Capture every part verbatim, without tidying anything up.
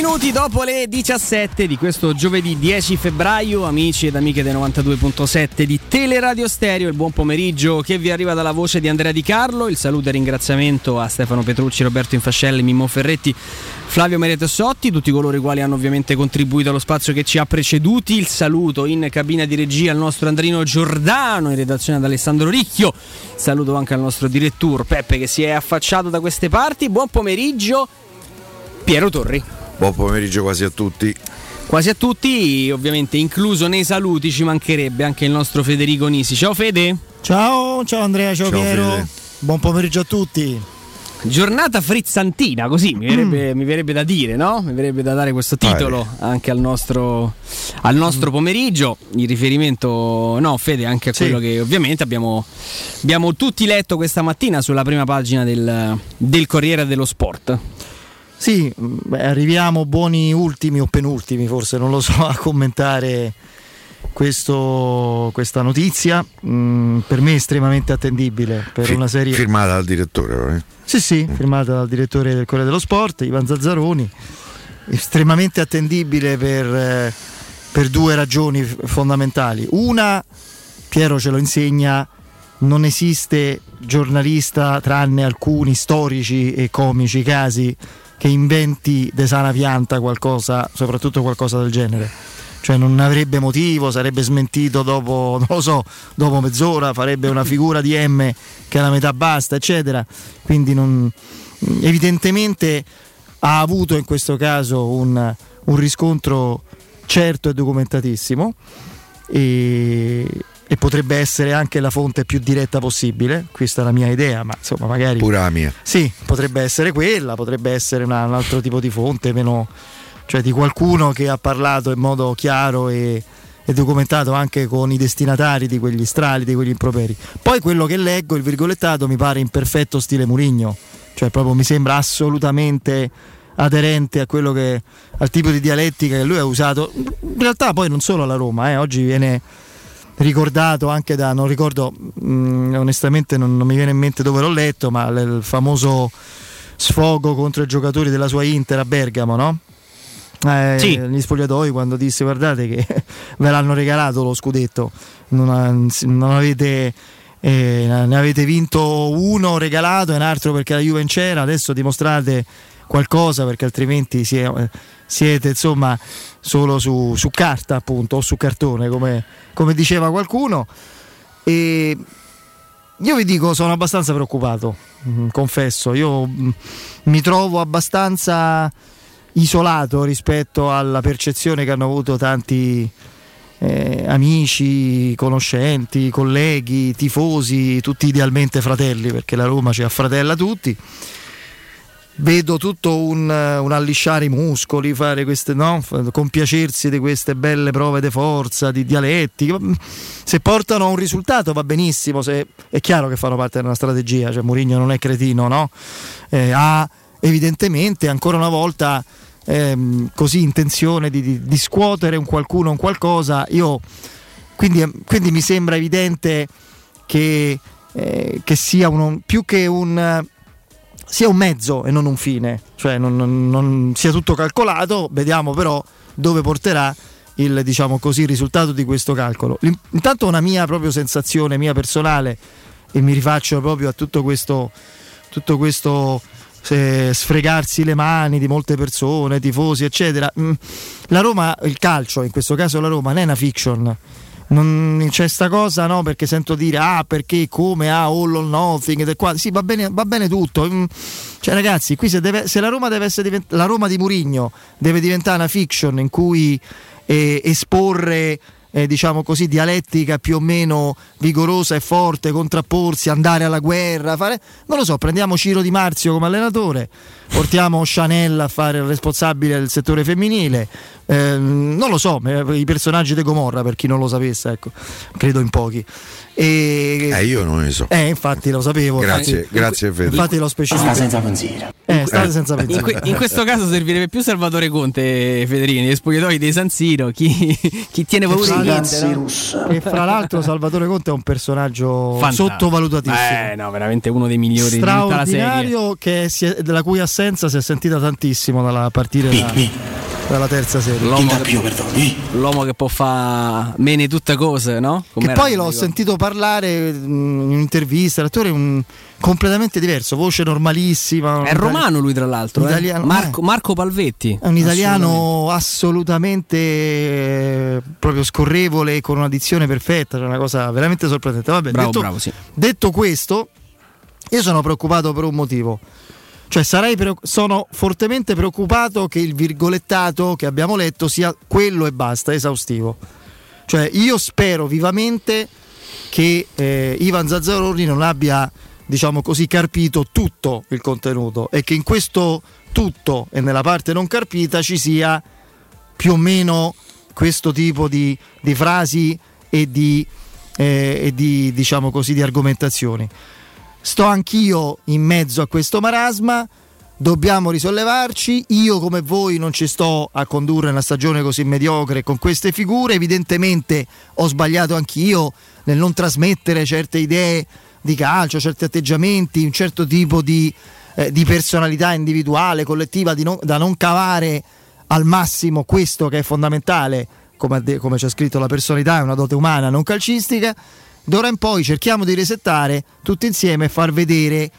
minuti dopo le diciassette di questo giovedì dieci febbraio, amici ed amiche dei novantadue virgola sette di Teleradio Stereo, il buon pomeriggio che vi arriva dalla voce di Andrea Di Carlo. Il saluto e ringraziamento a Stefano Petrucci, Roberto Infascelli, Mimmo Ferretti, Flavio Meretossotti, tutti coloro i quali hanno ovviamente contribuito allo spazio che ci ha preceduti. Il saluto in cabina di regia al nostro Andrino Giordano, in redazione ad Alessandro Ricchio. Saluto anche al nostro direttore Peppe che si è affacciato da queste parti. Buon pomeriggio Piero Torri. Buon pomeriggio quasi a tutti. Quasi a tutti, ovviamente incluso nei saluti ci mancherebbe anche il nostro Federico Nisi. Ciao Fede. Ciao, ciao Andrea, ciao, ciao Piero. Fede. Buon pomeriggio a tutti. Giornata frizzantina, così mi verrebbe, mm. mi verrebbe da dire, no? Mi verrebbe da dare questo titolo Vai. anche al nostro, al nostro pomeriggio, in riferimento, no Fede, anche a sì. quello che ovviamente abbiamo, abbiamo tutti letto questa mattina sulla prima pagina del, del Corriere dello Sport. Sì, beh, arriviamo buoni ultimi o penultimi, forse non lo so, a commentare questo, questa notizia mh, per me è estremamente attendibile per Fi- una serie firmata dal direttore, eh? Sì sì, mm. firmata dal direttore del Corriere dello Sport, Ivan Zazzaroni, estremamente attendibile per, per due ragioni fondamentali. Una, Piero ce lo insegna, non esiste giornalista, tranne alcuni storici e comici casi, che inventi de sana pianta qualcosa, soprattutto qualcosa del genere. Cioè non avrebbe motivo, sarebbe smentito dopo, non lo so, dopo mezz'ora, farebbe una figura di M che alla metà basta, eccetera. Quindi non, evidentemente ha avuto in questo caso un, un riscontro certo e documentatissimo e, e potrebbe essere anche la fonte più diretta possibile. Questa è la mia idea, ma insomma magari... Pure la mia. Sì, potrebbe essere quella, potrebbe essere una, un altro tipo di fonte meno... Cioè di qualcuno che ha parlato in modo chiaro e, e documentato anche con i destinatari di quegli strali, di quegli improperi. Poi quello che leggo, il virgolettato, mi pare in perfetto stile Mourinho. Cioè proprio mi sembra assolutamente aderente a quello che, al tipo di dialettica che lui ha usato. In realtà poi non solo alla Roma, eh, oggi viene ricordato anche da, non ricordo, mh, onestamente non, non mi viene in mente dove l'ho letto, ma l- il famoso sfogo contro i giocatori della sua Inter a Bergamo, no? Eh, sì. Gli spogliatoi, quando disse guardate che ve l'hanno regalato lo scudetto, non, non avete eh, ne avete vinto uno regalato e un altro perché la Juve c'era, adesso dimostrate qualcosa perché altrimenti si è, siete insomma solo su, su carta appunto o su cartone come, come diceva qualcuno. E io vi dico, sono abbastanza preoccupato, confesso, io mi trovo abbastanza isolato rispetto alla percezione che hanno avuto tanti eh, amici, conoscenti, colleghi, tifosi, tutti idealmente fratelli, perché la Roma ci affratella tutti. Vedo tutto un, un allisciare i muscoli, fare queste, no? Compiacersi di queste belle prove di forza, di dialetti. Se portano a un risultato va benissimo, se, è chiaro che fanno parte di una strategia, cioè Mourinho non è cretino, no? Eh, ha evidentemente ancora una volta ehm, così intenzione di, di, di scuotere un qualcuno, un qualcosa. Io quindi, quindi mi sembra evidente che, eh, che sia uno, più che un sia un mezzo e non un fine, cioè non, non, non sia tutto calcolato. Vediamo però dove porterà il, diciamo così, risultato di questo calcolo. Intanto una mia proprio sensazione mia personale, e mi rifaccio proprio a tutto questo tutto questo Se sfregarsi le mani di molte persone, tifosi eccetera. La Roma, il calcio, in questo caso la Roma, non è una fiction, non c'è sta cosa, no? Perché sento dire ah perché come ah all or nothing del quale. Sì, va bene, va bene tutto, cioè ragazzi qui se, deve, se la Roma deve essere divent- la Roma di Mourinho deve diventare una fiction in cui eh, esporre Eh, diciamo così dialettica più o meno vigorosa e forte, contrapporsi, andare alla guerra, fare, non lo so, prendiamo Ciro Di Marzio come allenatore, portiamo Chanel a fare il responsabile del settore femminile, eh, non lo so, i personaggi di Gomorra per chi non lo sapesse, ecco, credo in pochi. E... Eh, io non ne so. Eh, infatti lo sapevo. Grazie, infatti, grazie Federico. Infatti lo specifico. State senza pensiero. Eh, state eh. senza pensiero. In, que- in questo caso servirebbe più Salvatore Conte, Federini, gli spogliatoi dei San Siro, chi, chi tiene paura di Inter. E fra l'altro Salvatore Conte è un personaggio Fanta. sottovalutatissimo. Eh, no, veramente uno dei migliori di tutta la serie. Straordinario, che si è, della cui ass- assenza si è sentita tantissimo dalla partita da, dalla terza serie. L'uomo che, più, perdoni. L'uomo che può fare meno di tutte cose, no? Com'era, che poi l'ho dico? sentito parlare in un'intervista, l'attore è un, completamente diverso, voce normalissima. È romano lui, tra l'altro, italiano, eh? Marco, eh. Marco Palvetti. È un italiano assolutamente, assolutamente eh, proprio scorrevole, con una dizione perfetta, è una cosa veramente sorprendente. Vabbè, bravo, detto, bravo, sì. detto questo, io sono preoccupato per un motivo, cioè sarei pre- sono fortemente preoccupato che il virgolettato che abbiamo letto sia quello e basta, esaustivo. Cioè io spero vivamente che eh, Ivan Zazzaroni non abbia, diciamo così, carpito tutto il contenuto, e che in questo tutto e nella parte non carpita ci sia più o meno questo tipo di, di frasi e di, eh, e di, diciamo così, di argomentazioni. Sto anch'io in mezzo a questo marasma, dobbiamo risollevarci. Io come voi non ci sto a condurre una stagione così mediocre con queste figure. Evidentemente ho sbagliato anch'io nel non trasmettere certe idee di calcio, certi atteggiamenti, un certo tipo di, eh, di personalità individuale, collettiva, di non, da non cavare al massimo questo che è fondamentale, come, come c'è scritto, la personalità è una dote umana non calcistica. D'ora in poi cerchiamo di resettare tutti insieme e far vedere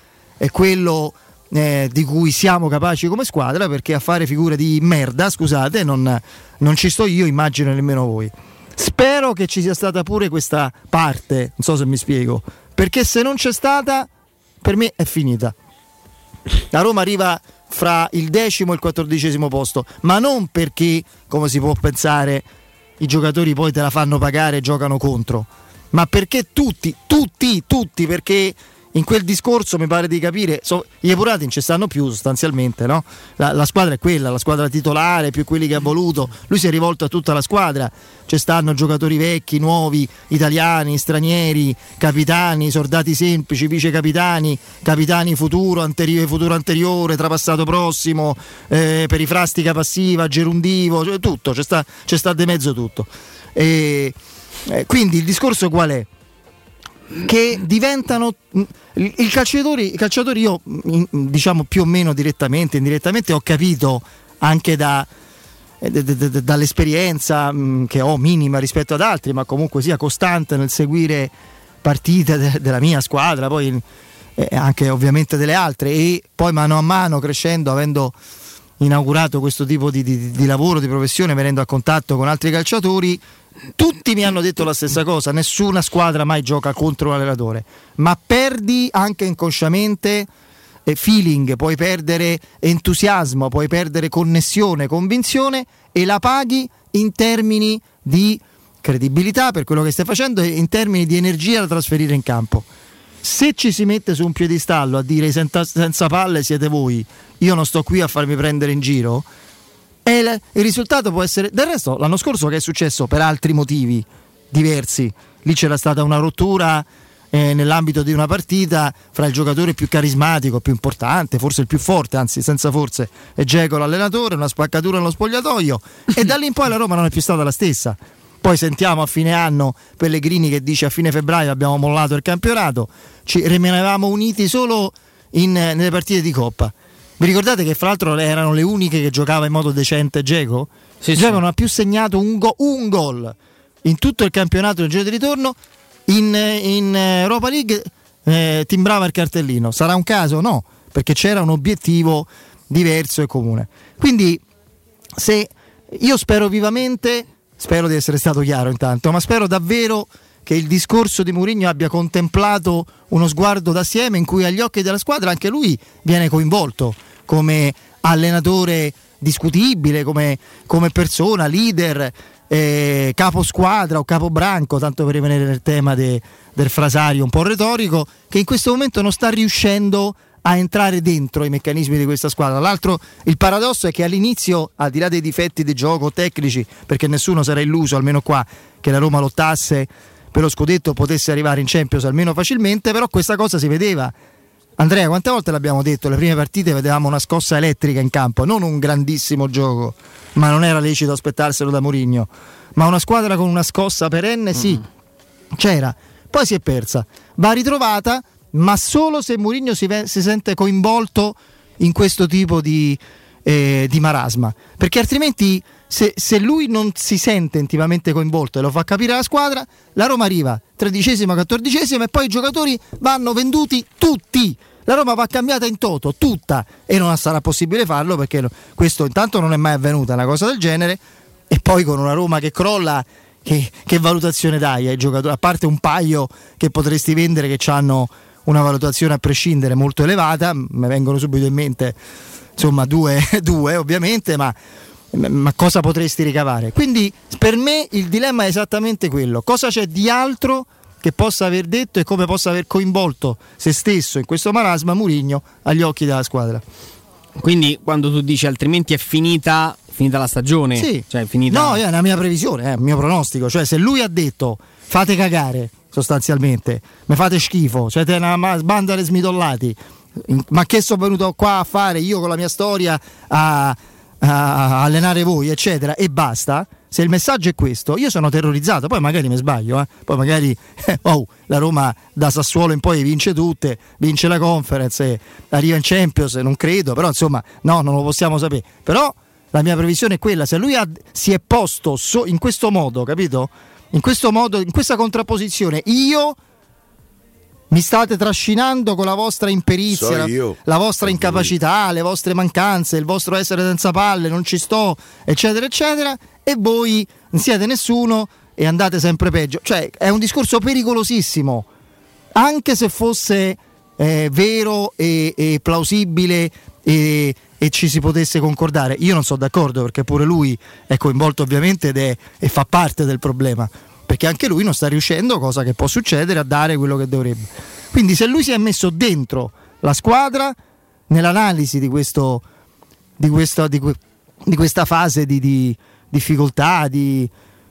quello eh, di cui siamo capaci come squadra, perché a fare figure di merda, scusate, non, non ci sto io, immagino nemmeno voi. Spero che ci sia stata pure questa parte, non so se mi spiego, perché se non c'è stata, per me è finita. La Roma arriva fra il decimo e il quattordicesimo posto, ma non perché, come si può pensare, i giocatori poi te la fanno pagare e giocano contro, ma perché tutti, tutti, tutti, perché in quel discorso mi pare di capire, so, gli Epurati non ci stanno più sostanzialmente, no? La, la squadra è quella, la squadra titolare, più quelli che ha voluto, lui si è rivolto a tutta la squadra, ci stanno giocatori vecchi, nuovi, italiani, stranieri, capitani, soldati semplici, vice capitani, capitani futuro, anteriore, futuro anteriore, trapassato prossimo, eh, perifrastica passiva, gerundivo, cioè tutto, c'è sta, c'è sta di mezzo tutto. E... Eh, quindi il discorso qual è? Che diventano i calciatori, i calciatori io in, diciamo più o meno direttamente, indirettamente ho capito anche da, eh, d- d- d- dall'esperienza mh, che ho minima rispetto ad altri, ma comunque sia costante nel seguire partite de- della mia squadra, poi eh, anche ovviamente delle altre, e poi mano a mano crescendo, avendo inaugurato questo tipo di, di, di lavoro, di professione, venendo a contatto con altri calciatori, tutti mi hanno detto la stessa cosa: nessuna squadra mai gioca contro un allenatore, ma perdi anche inconsciamente feeling, puoi perdere entusiasmo, puoi perdere connessione, convinzione, e la paghi in termini di credibilità per quello che stai facendo e in termini di energia da trasferire in campo. Se ci si mette su un piedistallo a dire senza palle siete voi, io non sto qui a farmi prendere in giro, e il risultato può essere, del resto l'anno scorso che è successo per altri motivi diversi, lì c'era stata una rottura eh, nell'ambito di una partita fra il giocatore più carismatico, più importante, forse il più forte, anzi senza forse, e Dzeko l'allenatore, una spaccatura nello spogliatoio e da lì in poi la Roma non è più stata la stessa. Poi sentiamo a fine anno Pellegrini che dice a fine febbraio abbiamo mollato il campionato, ci rimanevamo uniti solo in, nelle partite di Coppa. Vi ricordate che fra l'altro erano le uniche che giocava in modo decente Dzeko? Sì, Dzeko sì. Non ha più segnato un, go- un gol in tutto il campionato del giro di ritorno, in, in Europa League eh, timbrava il cartellino. Sarà un caso? No, perché c'era un obiettivo diverso e comune. Quindi se io spero vivamente, spero di essere stato chiaro intanto, ma spero davvero che il discorso di Mourinho abbia contemplato uno sguardo d'assieme in cui agli occhi della squadra anche lui viene coinvolto come allenatore discutibile, come, come persona, leader, eh, capo squadra o capo branco, tanto per rimanere nel tema de, del frasario un po' retorico, che in questo momento non sta riuscendo a entrare dentro i meccanismi di questa squadra. L'altro, il paradosso è che all'inizio, al di là dei difetti di gioco tecnici, perché nessuno sarà illuso, almeno qua, che la Roma lottasse per lo scudetto, potesse arrivare in Champions almeno facilmente, però questa cosa si vedeva. Andrea, quante volte l'abbiamo detto, le prime partite vedevamo una scossa elettrica in campo, non un grandissimo gioco, ma non era lecito aspettarselo da Mourinho, ma una squadra con una scossa perenne, sì, mm. c'era, poi si è persa, va ritrovata, ma solo se Mourinho si, ve- si sente coinvolto in questo tipo di, eh, di marasma, perché altrimenti se, se lui non si sente intimamente coinvolto e lo fa capire la squadra, la Roma arriva tredicesima, quattordicesima e poi i giocatori vanno venduti tutti. La Roma va cambiata in toto, tutta, e non sarà possibile farlo perché questo intanto non è mai avvenuta una cosa del genere, e poi con una Roma che crolla che, che valutazione dai ai giocatori, a parte un paio che potresti vendere che hanno una valutazione a prescindere molto elevata, mi vengono subito in mente insomma due, due ovviamente, ma, ma cosa potresti ricavare? Quindi per me il dilemma è esattamente quello, cosa c'è di altro che possa aver detto e come possa aver coinvolto se stesso in questo marasma Mourinho agli occhi della squadra. Quindi quando tu dici altrimenti è finita finita la stagione, sì. Cioè, è finita... no, è una mia previsione, è un mio pronostico, cioè se lui ha detto fate cagare sostanzialmente, mi fate schifo, siete una banda di smitollati, ma che sono venuto qua a fare io con la mia storia a, a allenare voi eccetera e basta. Se il messaggio è questo, io sono terrorizzato, poi magari mi sbaglio, eh? Poi magari oh, la Roma da Sassuolo in poi vince tutte, vince la Conference, eh, arriva in Champions, non credo, però insomma no, non lo possiamo sapere, però la mia previsione è quella, se lui ha, si è posto so, in questo modo, capito? In questo modo, in questa contrapposizione, io mi state trascinando con la vostra imperizia, so la, la vostra incapacità, le vostre mancanze, il vostro essere senza palle, non ci sto, eccetera eccetera, e voi non siete nessuno e andate sempre peggio. Cioè è un discorso pericolosissimo, anche se fosse eh, vero e, e plausibile e, e ci si potesse concordare. Io non sono d'accordo perché pure lui è coinvolto ovviamente ed è, e fa parte del problema, perché anche lui non sta riuscendo, cosa che può succedere, a dare quello che dovrebbe. Quindi se lui si è messo dentro la squadra nell'analisi di questo di, questo, di, que, di questa fase di, di difficoltà, di,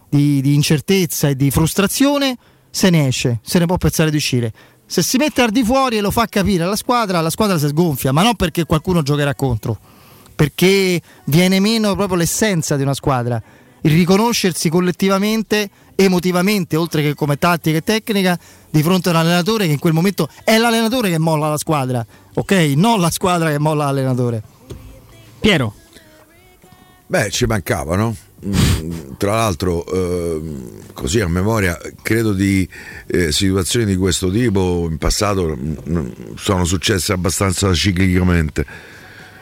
di, di incertezza e di frustrazione, se ne esce, se ne può pensare di uscire. Se si mette al di fuori e lo fa capire alla squadra, la squadra si sgonfia, ma non perché qualcuno giocherà contro, perché viene meno proprio l'essenza di una squadra, il riconoscersi collettivamente, emotivamente, oltre che come tattica e tecnica, di fronte a un allenatore che in quel momento è l'allenatore che molla la squadra, ok? Non la squadra che molla l'allenatore. Piero? Beh, ci mancava, no? Tra l'altro eh, così a memoria credo di eh, situazioni di questo tipo in passato mh, sono successe abbastanza ciclicamente.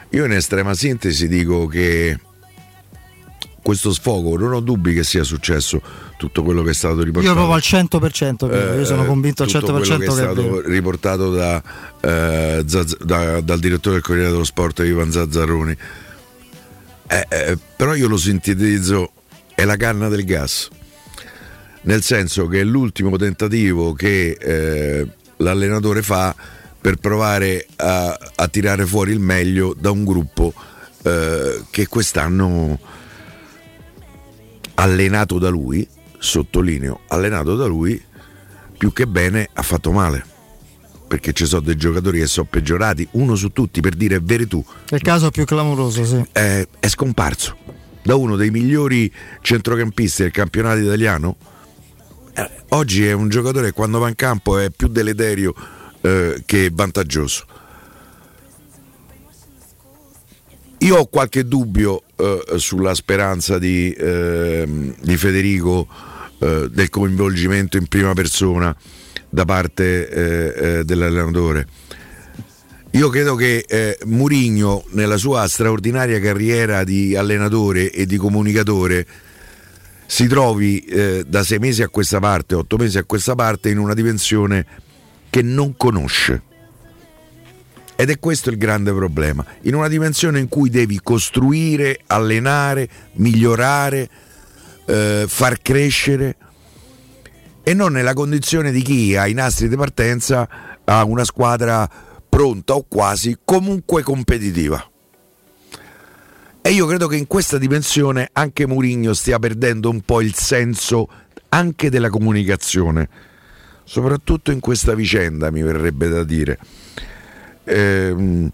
Io in estrema sintesi dico che questo sfogo non ho dubbi che sia successo tutto quello che è stato riportato, io proprio al cento per cento credo, eh, io sono convinto al cento per cento che, che è stato è riportato da, eh, Zaz, da, dal direttore del Corriere dello Sport Ivan Zazzaroni. Eh, eh, però io lo sintetizzo, è la canna del gas, nel senso che è l'ultimo tentativo che eh, l'allenatore fa per provare a, a tirare fuori il meglio da un gruppo eh, che quest'anno, allenato da lui, sottolineo allenato da lui, più che bene ha fatto male, perché ci sono dei giocatori che sono peggiorati, uno su tutti, per dire veritù. Il caso più clamoroso, sì. È, è scomparso da uno dei migliori centrocampisti del campionato italiano. Eh, oggi è un giocatore che quando va in campo è più deleterio eh, che vantaggioso. Io ho qualche dubbio eh, sulla speranza di, eh, di Federico eh, del coinvolgimento in prima persona da parte eh, eh, dell'allenatore. Io credo che eh, Mourinho nella sua straordinaria carriera di allenatore e di comunicatore si trovi eh, da sei mesi a questa parte, otto mesi a questa parte, in una dimensione che non conosce, ed è questo il grande problema, in una dimensione in cui devi costruire, allenare, migliorare, eh, far crescere, e non nella condizione di chi ai nastri di partenza ha una squadra pronta o quasi comunque competitiva. E io credo che in questa dimensione anche Mourinho stia perdendo un po' il senso anche della comunicazione, soprattutto in questa vicenda, mi verrebbe da dire. Ehm,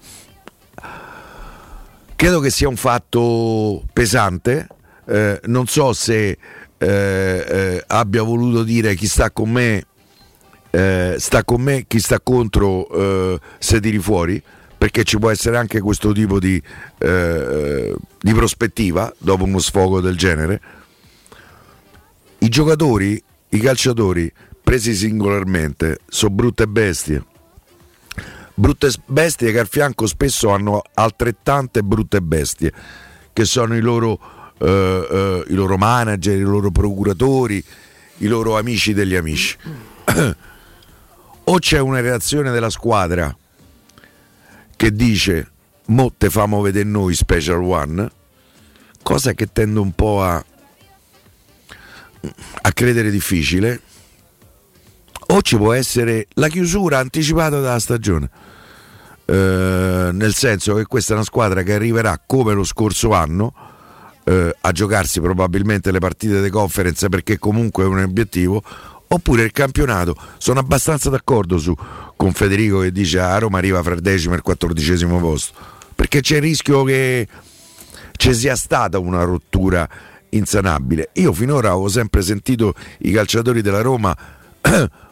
credo che sia un fatto pesante, eh, non so se Eh, eh, abbia voluto dire chi sta con me eh, sta con me, chi sta contro eh, se tiri fuori, perché ci può essere anche questo tipo di, eh, di prospettiva dopo uno sfogo del genere. I giocatori, i calciatori presi singolarmente sono brutte bestie, brutte bestie che al fianco spesso hanno altrettante brutte bestie che sono i loro, eh, eh, i loro manager, i loro procuratori, i loro amici degli amici. O c'è una reazione della squadra che dice mo te famo vedere noi special one, cosa che tendo un po' a a credere difficile, o ci può essere la chiusura anticipata della stagione, eh, nel senso che questa è una squadra che arriverà come lo scorso anno, eh, a giocarsi probabilmente le partite di conference perché comunque è un obiettivo, oppure il campionato. Sono abbastanza d'accordo su, con Federico che dice a ah, Roma arriva fra il decimo e il quattordicesimo posto, perché c'è il rischio che ci sia stata una rottura insanabile. Io finora ho sempre sentito i calciatori della Roma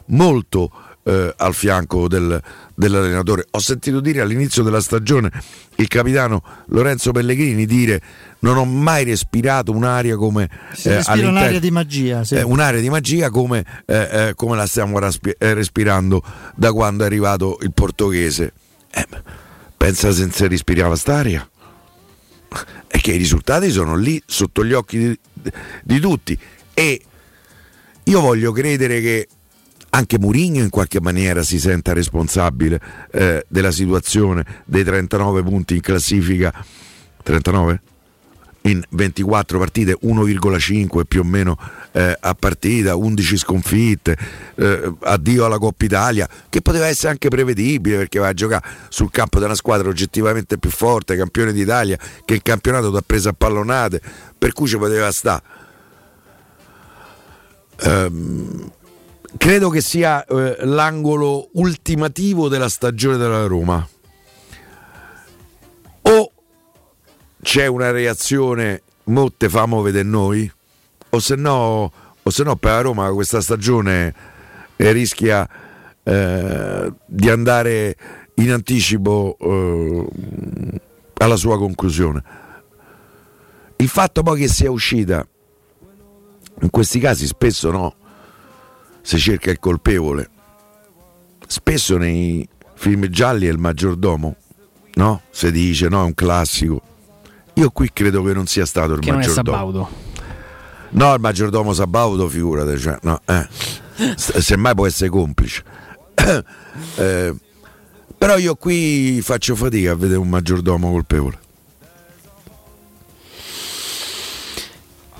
molto eh, al fianco del, dell'allenatore. Ho sentito dire all'inizio della stagione il capitano Lorenzo Pellegrini dire non ho mai respirato un'aria come eh, un'aria di magia, sì. eh, un'aria di magia come, eh, eh, come la stiamo raspi- eh, respirando da quando è arrivato il portoghese. Eh, pensa senza respirava st'aria. È che i risultati sono lì sotto gli occhi di, di tutti, e io voglio credere che anche Mourinho in qualche maniera si senta responsabile eh, della situazione, dei trentanove punti in classifica, trentanove in ventiquattro partite, uno virgola cinque più o meno eh, a partita, undici sconfitte, eh, addio alla Coppa Italia, che poteva essere anche prevedibile perché va a giocare sul campo della squadra oggettivamente più forte, campione d'Italia, che il campionato l'ha presa a pallonate, per cui ci poteva stare. Ehm, credo che sia eh, l'angolo ultimativo della stagione della Roma. O c'è una reazione motte famo vedere noi, o se no, o se no per la Roma questa stagione eh, rischia eh, di andare in anticipo eh, alla sua conclusione. Il fatto poi che sia uscita, in questi casi spesso no, si cerca il colpevole, spesso nei film gialli è il maggiordomo, no? Si dice, no, è un classico. Io qui credo che non sia stato il che maggiordomo. No, il maggiordomo Sabaudo, figurate, cioè, no, eh. semmai può essere complice. eh, però io qui faccio fatica a vedere un maggiordomo colpevole.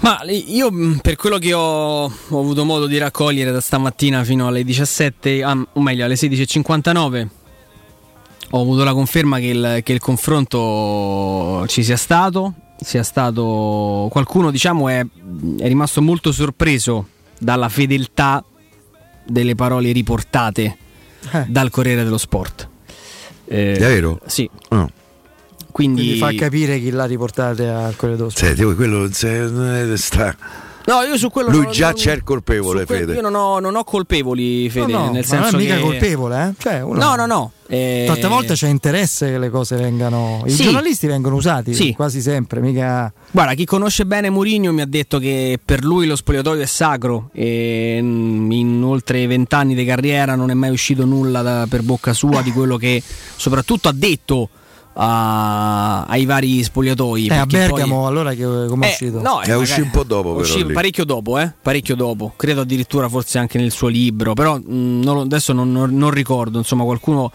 Ma io, per quello che ho, ho avuto modo di raccogliere da stamattina fino alle diciassette, ah, o meglio alle sedici e cinquantanove, ho avuto la conferma che il, che il confronto ci sia stato, sia stato qualcuno, diciamo, è, è rimasto molto sorpreso dalla fedeltà delle parole riportate eh. dal Corriere dello Sport. Eh, è vero? Sì. Oh. Quindi... Quindi fa capire chi l'ha riportata al Corriere dello Sport. Senti, quello se, sta... No, io su quello lui non, già non, c'è il colpevole, Fede. Que- io non ho, non ho colpevoli, Fede, no, no, nel senso non è mica che... colpevole, eh? Cioè, uno... No, no, no. Eh... Tante volte c'è interesse che le cose vengano. I sì. giornalisti vengono usati sì. quasi sempre, mica. Guarda, chi conosce bene Mourinho mi ha detto che per lui lo spogliatoio è sacro. E in oltre vent'anni di carriera non è mai uscito nulla da, per bocca sua di quello che soprattutto ha detto. A, ai vari spogliatoi eh, a Bergamo poi... allora che come è eh, uscito? No, è uscito un po' dopo, uscì parecchio dopo, eh? parecchio dopo credo addirittura forse anche nel suo libro, però mh, non, adesso non, non, non ricordo, insomma qualcuno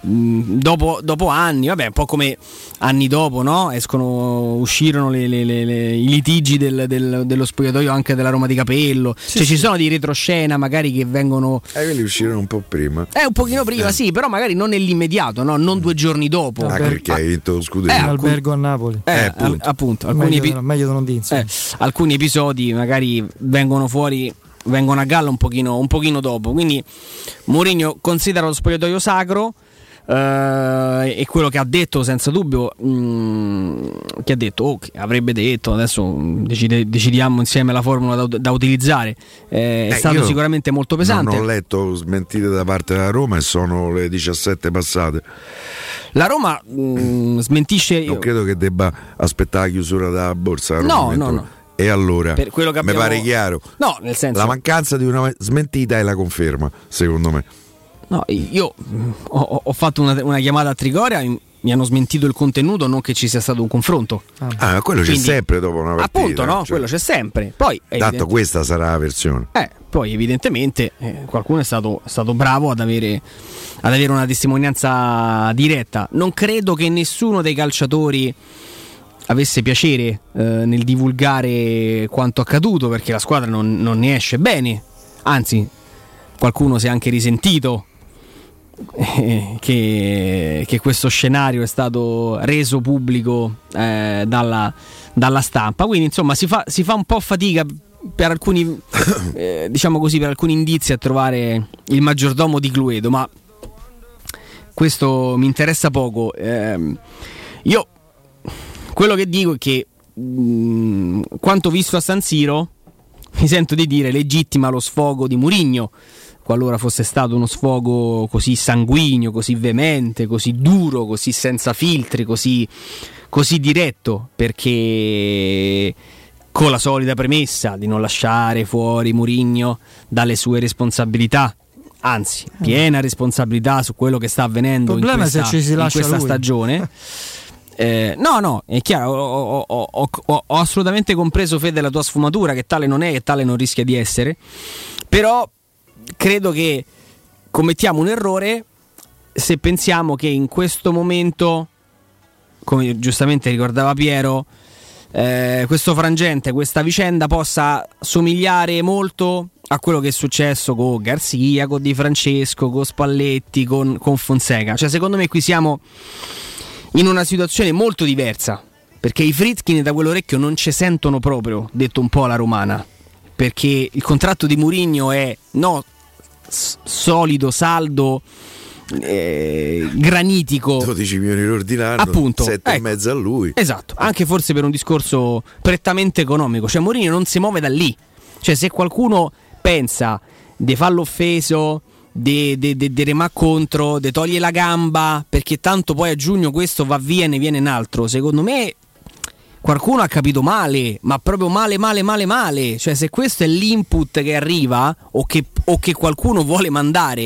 mh, dopo, dopo anni, vabbè un po' come anni dopo, no? Escono, uscirono le, le, le, le, i litigi del, del, dello spogliatoio anche della Roma di Capello, sì, cioè sì. ci sono di retroscena magari che vengono eh, quelli uscirono un po' prima eh un pochino prima eh. sì, però magari non nell'immediato, no? non due giorni dopo ah, perché hai vinto lo scudetto eh, albergo a Napoli eh, eh, appunto, appunto alcuni meglio, epi- meglio non dire, eh, alcuni episodi magari vengono fuori, vengono a galla un pochino, un pochino dopo, quindi Mourinho considera lo spogliatoio sacro eh, e quello che ha detto senza dubbio mh, che ha detto o oh, che avrebbe detto, adesso decide, decidiamo insieme la formula da, da utilizzare eh, eh, è stato sicuramente molto pesante. Non ho letto smentite da parte della Roma e sono le diciassette passate. La Roma mh, smentisce. Non credo che debba aspettare la chiusura della borsa. No, no, no. E allora, per quello che abbiamo... mi pare chiaro. No, nel senso, la mancanza di una smentita è la conferma, secondo me. No, io ho, ho fatto una, una chiamata a Trigoria, mi hanno smentito il contenuto, non che ci sia stato un confronto. Ah, ah ma quello quindi, c'è sempre dopo una partita. Appunto, no? Cioè, quello c'è sempre. Poi, tanto questa sarà la versione. Eh, poi evidentemente eh, qualcuno è stato, stato bravo ad avere, ad avere una testimonianza diretta. Non credo che nessuno dei calciatori avesse piacere eh, nel divulgare quanto accaduto, perché la squadra non, non ne esce bene. Anzi, qualcuno si è anche risentito eh, che, che questo scenario è stato reso pubblico eh, dalla, dalla stampa. Quindi insomma si fa, si fa un po' fatica per alcuni eh, diciamo così, per alcuni indizi a trovare il maggiordomo di Cluedo, ma questo mi interessa poco. eh, io quello che dico è che mh, quanto visto a San Siro, mi sento di dire legittima lo sfogo di Mourinho, qualora fosse stato uno sfogo così sanguigno, così veemente, così duro, così senza filtri, così, così diretto, perché con la solita premessa di non lasciare fuori Mourinho dalle sue responsabilità, anzi piena responsabilità su quello che sta avvenendo in questa, in questa stagione. Eh, no, no, è chiaro, ho, ho, ho, ho, ho assolutamente compreso, Fede, la tua sfumatura, che tale non è, che tale non rischia di essere, però credo che commettiamo un errore se pensiamo che in questo momento, come giustamente ricordava Piero, eh, questo frangente, questa vicenda possa somigliare molto a quello che è successo con Garcia, con Di Francesco, con Spalletti, con, con Fonseca. Cioè, secondo me qui siamo in una situazione molto diversa, perché i Friedkin da quell'orecchio non ci sentono proprio, detto un po' alla romana, perché il contratto di Mourinho è no s- solido, saldo, eh, granitico, dodici milioni l'ordinario, appunto, sette ecco, e mezzo a lui, esatto, anche forse per un discorso prettamente economico. Cioè Mourinho non si muove da lì. Cioè se qualcuno pensa di farlo offeso, De, de, de, de remà contro, de toglie la gamba perché tanto poi a giugno questo va via e ne viene un altro, secondo me qualcuno ha capito male, ma proprio male male male male. Cioè se questo è l'input che arriva o che, o che qualcuno vuole mandare,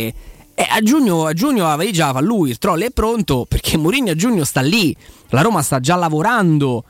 eh, a giugno, a giugno avevi già, fa lui, il troll è pronto, perché Mourinho a giugno sta lì, la Roma sta già lavorando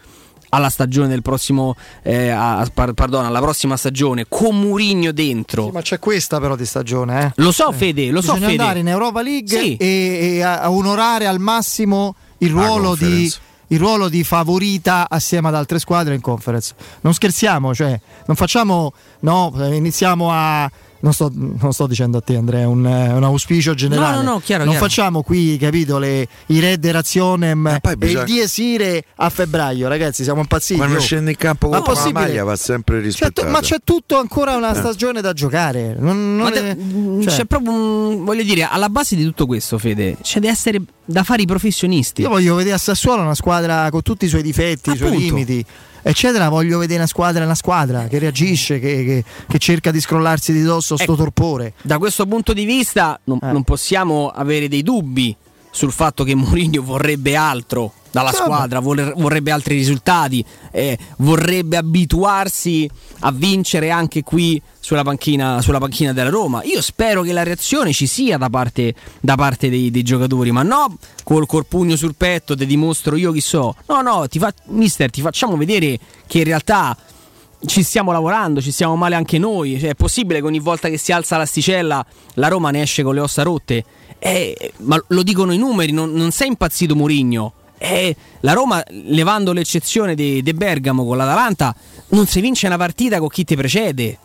alla stagione del prossimo eh, a, par, pardon, alla prossima stagione con Mourinho dentro. Sì, ma c'è questa però di stagione, eh? Lo so, eh. Fede, lo so, Fede. Bisogna andare in Europa League, sì, e, e a, a onorare al massimo il ruolo di il ruolo di favorita assieme ad altre squadre in Conference. Non scherziamo, cioè non facciamo, no, iniziamo a non sto, non sto dicendo a te, Andrea, un, un auspicio generale. No, no, no, chiaro, non chiaro. Facciamo qui, capito, le, i Redde Razionem e, e bisogna... il Diesire a febbraio, ragazzi, siamo impazziti. Quando oh. scende in campo con no, la maglia va sempre rispettata. C'è t- ma c'è tutto ancora una stagione eh. da giocare. Non, non te, è, cioè... C'è proprio, un, voglio dire, alla base di tutto questo, Fede, c'è di essere da fare i professionisti. Io voglio vedere a Sassuolo una squadra con tutti i suoi difetti, appunto, i suoi limiti, eccetera. Voglio vedere una squadra, una squadra che reagisce, che, che, che cerca di scrollarsi di dosso sto ecco, torpore. Da questo punto di vista non, eh. non possiamo avere dei dubbi sul fatto che Mourinho vorrebbe altro dalla Insomma. squadra, vorrebbe altri risultati, eh, vorrebbe abituarsi a vincere anche qui sulla panchina, sulla panchina della Roma. Io spero che la reazione ci sia da parte, da parte dei, dei giocatori, ma no col corpugno sul petto te dimostro io chi so. No, no, ti fa, mister, ti facciamo vedere che in realtà ci stiamo lavorando, ci stiamo male anche noi. Cioè, è possibile che ogni volta che si alza l'asticella la Roma ne esce con le ossa rotte? Eh, ma lo dicono i numeri, non, non sei impazzito Mourinho. Eh, la Roma, levando l'eccezione di Bergamo con l'Atalanta, non si vince una partita con chi ti precede,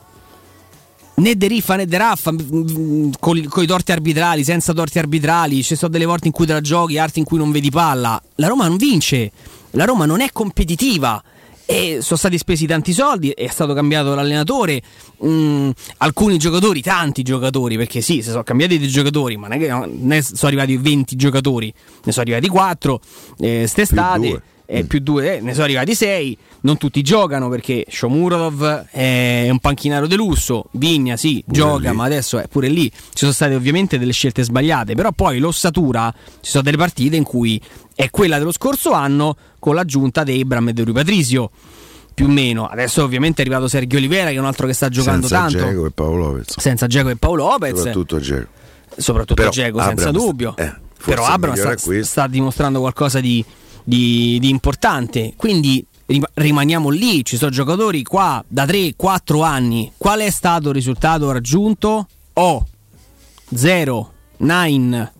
né de riffa né de raffa, con, con i torti arbitrali, senza torti arbitrali. Ci sono delle volte in cui te la giochi, altre in cui non vedi palla. La Roma non vince, la Roma non è competitiva, e sono stati spesi tanti soldi, è stato cambiato l'allenatore, mm, alcuni giocatori, tanti giocatori, perché sì, si sono cambiati dei giocatori, ma non è che ne sono arrivati venti giocatori, ne sono arrivati quattro eh, st'estate, eh, mm. più due, eh, ne sono arrivati sei. Non tutti giocano perché Shomurodov è un panchinaro de lusso. Vigna sì, pure gioca lì, ma adesso è pure lì. Ci sono state ovviamente delle scelte sbagliate, però poi l'ossatura, ci sono delle partite in cui è quella dello scorso anno con l'aggiunta di Abraham e di Rui Patrizio, più o meno. Adesso ovviamente è arrivato Sergio Oliveira, che è un altro che sta giocando senza tanto. Senza Dzeko e Paolo Lopez. Senza Dzeko e Paolo Lopez. Soprattutto Dzeko. Soprattutto Dzeko, senza dubbio. Eh, Però Abraham sta, sta dimostrando qualcosa di, di, di importante. Quindi rimaniamo lì. Ci sono giocatori qua da tre quattro anni. Qual è stato il risultato raggiunto? O zero, nine,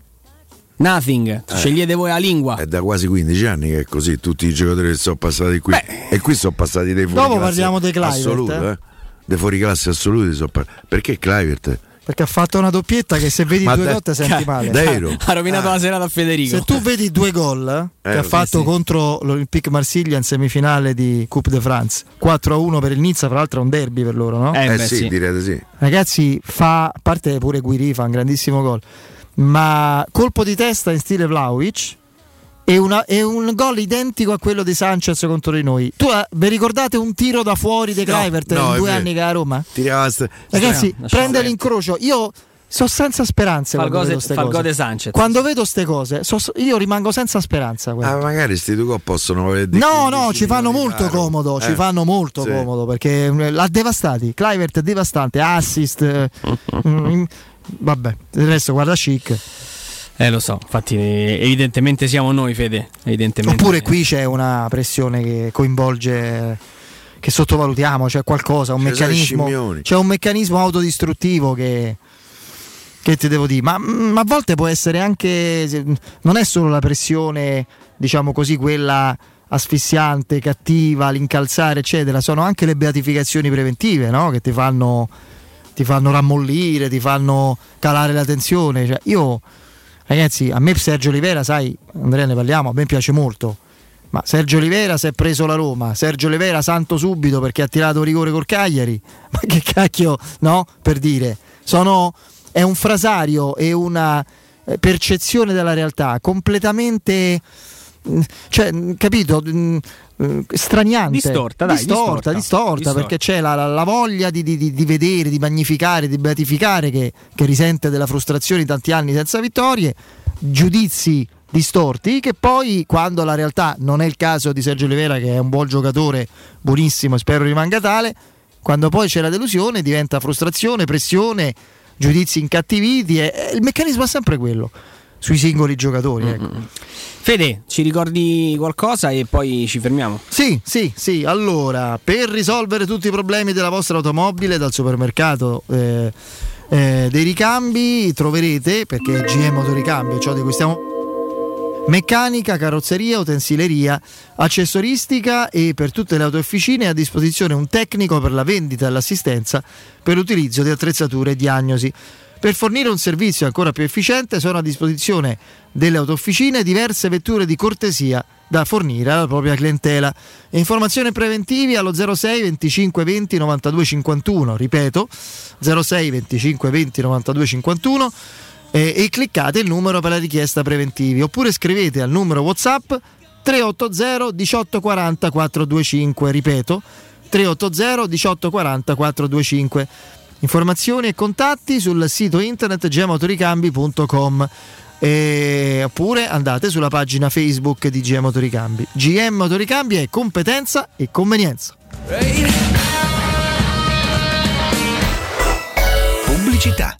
nothing, eh, scegliete voi la lingua. È da quasi quindici anni che è così. Tutti i giocatori che sono passati qui, beh, e qui sono passati dei fuori dopo classe, parliamo dei Kluivert, eh? eh? dei fuori classe assoluti. Perché Kluivert? Perché ha fatto una doppietta che se vedi ma due da... gol senti male. Davvero? Ha rovinato ah. la serata a Federico. Se tu vedi due gol eh, che ha fatto sì. contro l'Olympique Marsiglia in semifinale di Coupe de France, quattro a uno per il Nizza, fra l'altro è un derby per loro, no? Eh, eh beh, sì, sì, direte sì. Ragazzi, fa a parte pure Guiri, fa un grandissimo gol. Ma colpo di testa in stile Vlahovic e, una, e un gol identico a quello di Sanchez contro di noi. Tu eh, vi ricordate un tiro da fuori dei Kluivert no, no, due anni che a Roma? Tirava, ragazzi, no, prende l'incrocio. Io sono senza speranze quando vedo ste cose. Sanchez. Quando vedo ste cose, so, io rimango senza speranza. Ah, magari questi due possono avere dei No, no, ci fanno molto comodo, eh. ci fanno molto sì. comodo perché l'ha devastati. Kluivert è devastante, assist. mm, Vabbè, il resto guarda Chic. Eh lo so, infatti evidentemente siamo noi, Fede, evidentemente. Oppure qui c'è una pressione che coinvolge, che sottovalutiamo, c'è qualcosa, un c'è meccanismo c'è un meccanismo autodistruttivo che che ti devo dire, ma, ma a volte può essere anche, non è solo la pressione, diciamo così, quella asfissiante, cattiva, l'incalzare, eccetera, sono anche le beatificazioni preventive, no? Che ti fanno ti fanno rammollire, ti fanno calare la tensione. Cioè, io, ragazzi, a me Sergio Oliveira, sai, Andrea ne parliamo, a me piace molto, ma Sergio Oliveira si è preso la Roma, Sergio Oliveira santo subito perché ha tirato rigore col Cagliari, ma che cacchio, no? Per dire, sono, è un frasario e una percezione della realtà completamente, cioè, capito, straniante, distorta, dai, distorta, distorta, distorta, distorta perché c'è la, la, la voglia di, di, di vedere, di magnificare, di beatificare che, che risente della frustrazione di tanti anni senza vittorie, giudizi distorti che poi, quando la realtà, non è il caso di Sergio Oliveira che è un buon giocatore, buonissimo, spero rimanga tale, quando poi c'è la delusione diventa frustrazione, pressione, giudizi incattiviti e, e il meccanismo è sempre quello sui singoli giocatori, ecco. Fede, ci ricordi qualcosa e poi ci fermiamo? Sì, sì, sì. Allora, per risolvere tutti i problemi della vostra automobile, dal supermercato eh, eh, dei ricambi troverete, perché G M Motoricambio, ciò di cui stiamo, meccanica, carrozzeria, utensileria, accessoristica, e per tutte le autoefficine è a disposizione un tecnico per la vendita e l'assistenza per l'utilizzo di attrezzature e diagnosi. Per fornire un servizio ancora più efficiente sono a disposizione delle autofficine diverse vetture di cortesia da fornire alla propria clientela. Informazioni preventivi allo zero sei venticinque venti novantadue cinquantuno, ripeto zero sei venticinque venti novantadue cinquantuno, e, e cliccate il numero per la richiesta preventivi, oppure scrivete al numero WhatsApp tre otto zero uno otto quattro zero quattro due cinque, ripeto tre otto zero uno otto quattro zero quattro due cinque. Informazioni e contatti sul sito internet g m autoricambi punto com, e oppure andate sulla pagina Facebook di G M Autoricambi. G M Autoricambi è competenza e convenienza. Pubblicità.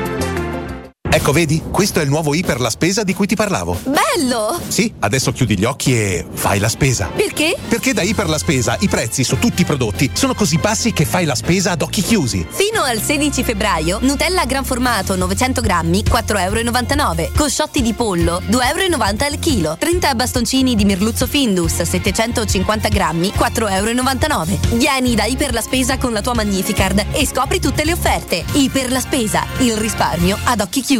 Ecco, vedi? Questo è il nuovo i per la spesa di cui ti parlavo. Bello! Sì, adesso chiudi gli occhi e fai la spesa. Perché? Perché da i per la spesa i prezzi su tutti i prodotti sono così bassi che fai la spesa ad occhi chiusi. Fino al sedici febbraio, Nutella gran formato novecento grammi, quattro e novantanove euro. Cosciotti di pollo, due e novanta euro al chilo. trenta bastoncini di merluzzo Findus, settecentocinquanta grammi, quattro e novantanove euro. Vieni da i per la spesa con la tua Magnificard e scopri tutte le offerte. I per la spesa, il risparmio ad occhi chiusi.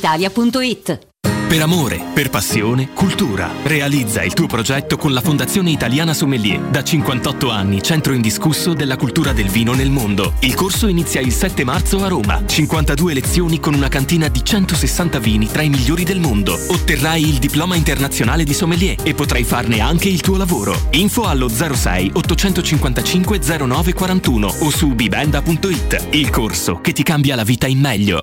Italia punto it. Per amore, per passione, cultura. Realizza il tuo progetto con la Fondazione Italiana Sommelier. Da cinquantotto anni, centro indiscusso della cultura del vino nel mondo. Il corso inizia il sette marzo a Roma. cinquantadue lezioni con una cantina di centosessanta vini tra i migliori del mondo. Otterrai il diploma internazionale di sommelier e potrai farne anche il tuo lavoro. Info allo zero sei ottocentocinquantacinque zero nove quarantuno o su bibenda punto it. Il corso che ti cambia la vita in meglio.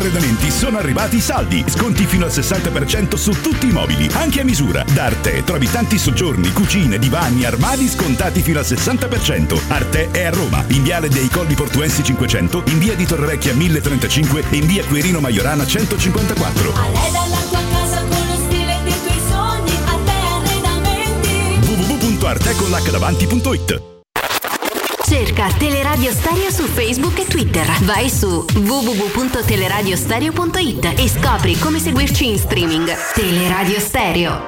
Arredamenti sono arrivati i saldi, sconti fino al sessanta per cento su tutti i mobili, anche a misura. Da Arte trovi tanti soggiorni, cucine, divani, armadi scontati fino al sessanta per cento. Arte è a Roma, in viale dei Colli Portuensi cinquecento, in via di Torrevecchia mille e trentacinque e in via Quirino Maiorana centocinquantaquattro. Arreda la tua casa con lo stile dei tuoi sogni, Arte Arredamenti. w w w punto arte con l'acca davanti punto it. Cerca Teleradio Stereo su Facebook e Twitter. Vai su w w w punto teleradiostereo punto it e scopri come seguirci in streaming. Teleradio Stereo.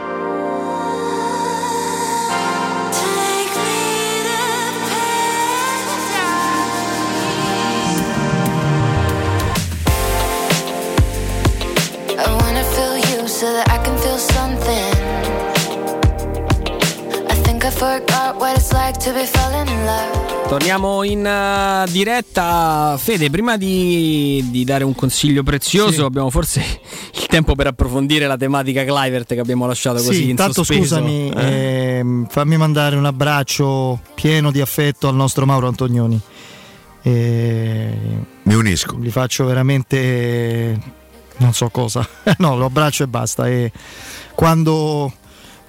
I wanna feel you. so that I can feel something. I think I forgot what it's like to be falling in love. Torniamo in diretta. Fede, prima di, di dare un consiglio prezioso, sì, abbiamo forse il tempo per approfondire la tematica Kluivert che abbiamo lasciato così, sì, in tanto sospeso. Scusami, eh. Eh, fammi mandare un abbraccio pieno di affetto al nostro Mauro Antonioni. E mi unisco, gli faccio veramente non so cosa, no, lo abbraccio e basta. E quando,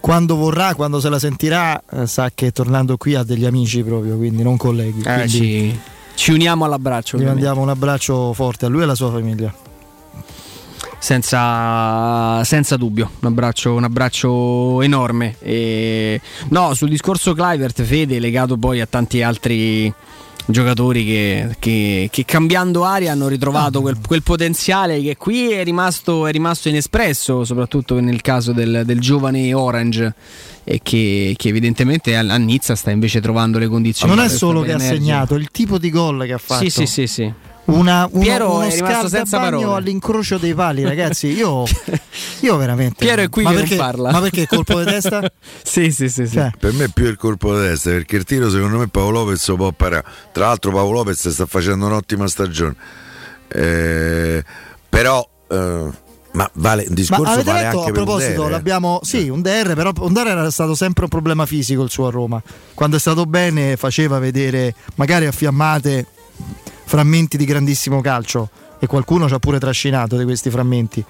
quando vorrà, quando se la sentirà, sa che tornando qui ha degli amici proprio, quindi non colleghi, eh, quindi ci, ci uniamo all'abbraccio, gli mandiamo un abbraccio forte a lui e alla sua famiglia. Senza, senza dubbio, un abbraccio, un abbraccio enorme. E no, sul discorso Kluivert, Fede, legato poi a tanti altri giocatori che, che, che cambiando aria hanno ritrovato quel, quel potenziale che qui è rimasto, è rimasto inespresso, soprattutto nel caso del, del giovane Orange, e che, che evidentemente a Nizza sta invece trovando le condizioni. Ma non è solo che ha segnato, il tipo di gol che ha fatto. Sì, sì, sì, sì. Una, uno, Piero uno è rimasto senza parole all'incrocio dei pali, ragazzi. Io, io veramente. Piero è qui ma che perché, non parla. Ma perché colpo di testa? Sì, sì, sì, sì. Cioè. Per me è più il colpo di testa, perché il tiro, secondo me, Paolo Lopez lo può parare. Tra l'altro, Paolo Lopez sta facendo un'ottima stagione. Eh, però. Eh, Ma vale un discorso. Ma avete vale detto, anche a proposito, l'abbiamo. Sì, un D R, però un D R era stato sempre un problema fisico il suo a Roma. Quando è stato bene, faceva vedere, magari a fiammate, frammenti di grandissimo calcio, e qualcuno ci ha pure trascinato di questi frammenti.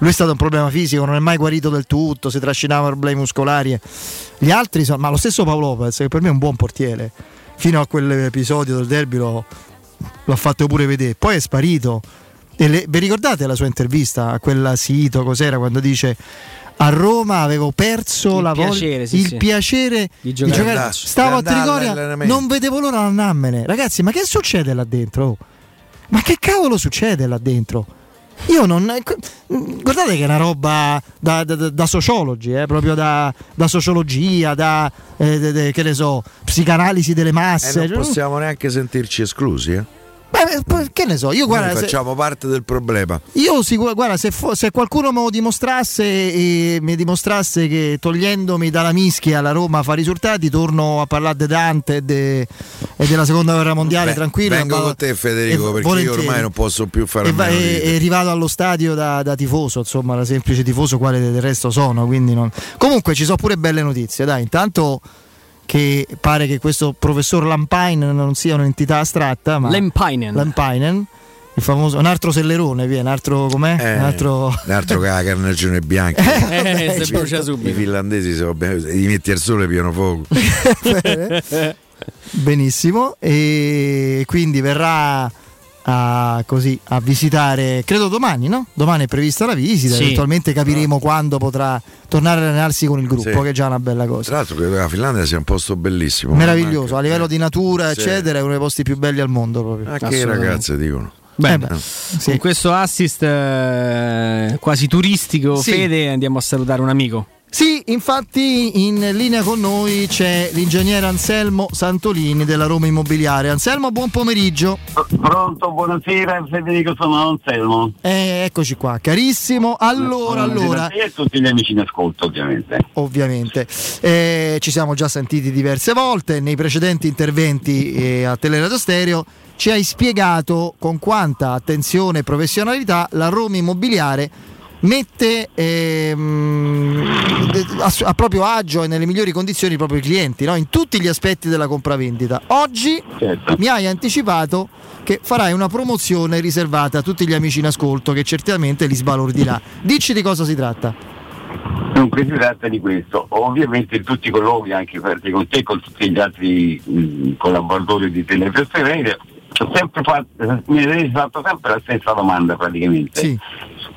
Lui è stato un problema fisico, non è mai guarito del tutto, si trascinava problemi muscolari. Gli altri sono, ma lo stesso Paolo Lopez, che per me è un buon portiere, fino a quell'episodio del derby lo, lo ha fatto pure vedere, poi è sparito. E le, vi ricordate la sua intervista a quella sito, cos'era, quando dice: a Roma avevo perso il la piacere, vol- sì, il sì. piacere di giocare, di giocare. Stavo a Trigoria, non vedevo l'ora di andarmene. Ragazzi, ma che succede là dentro? Ma che cavolo succede là dentro? Io non guardate che è una roba da, da, da sociologi, eh? Proprio da, da sociologia, da eh, de, de, che ne so, psicanalisi delle masse. Eh, non possiamo neanche sentirci esclusi, eh? Beh, che ne so, io guarda, noi facciamo se, parte del problema. Io sicuro, guarda, se, fo, se qualcuno me lo dimostrasse e mi dimostrasse che togliendomi dalla mischia la Roma fa risultati, torno a parlare di Dante e de, della seconda guerra mondiale. Beh, tranquillo. Vengo ma, con te, Federico, e, perché volentieri. Io ormai non posso più fare e, va, e, e rivado allo stadio da, da tifoso, insomma, da semplice tifoso, quale del resto sono. Quindi non... Comunque ci sono pure belle notizie, dai, intanto. Che pare che questo professor Lampainen non sia un'entità astratta, ma Lampainen, Lampainen il famoso, un altro sellerone, via, un altro com'è? Eh, un altro un altro che ha la carnagione bianca. Eh, eh, vabbè, se certo. brucia subito. I finlandesi, se li metti al sole piano fuoco. Benissimo, e quindi verrà a, così, a visitare, credo domani, no? Domani è prevista la visita, sì. Eventualmente capiremo no. quando potrà tornare a allenarsi con il gruppo, sì. Che è già una bella cosa. Tra l'altro credo che la Finlandia sia un posto bellissimo, meraviglioso, a livello eh. di natura, sì. eccetera, è uno dei posti più belli al mondo proprio. Ma che ragazze dicono. Beh, eh beh, sì. Con questo assist eh, quasi turistico, sì. Fede, andiamo a salutare un amico. Sì, infatti in linea con noi c'è l'ingegnere Anselmo Santolini della Roma Immobiliare. Anselmo, buon pomeriggio. Pronto, buonasera Federico, sono Anselmo. Eh, eccoci qua, carissimo. Allora, allora. E tutti gli amici in ascolto, ovviamente. Ovviamente. Eh, ci siamo già sentiti diverse volte nei precedenti interventi eh, a Teleradio Stereo. Ci hai spiegato con quanta attenzione e professionalità la Roma Immobiliare mette ehm, a, a proprio agio e nelle migliori condizioni i propri clienti, no? In tutti gli aspetti della compravendita. Oggi certo. mi hai anticipato che farai una promozione riservata a tutti gli amici in ascolto, che certamente li sbalordirà. Dici di cosa si tratta. Dunque si tratta di questo. Ovviamente tutti i colloqui, anche con te e con tutti gli altri mh, collaboratori di Teleradio Stereo, mi hai fatto sempre la stessa domanda praticamente. Sì.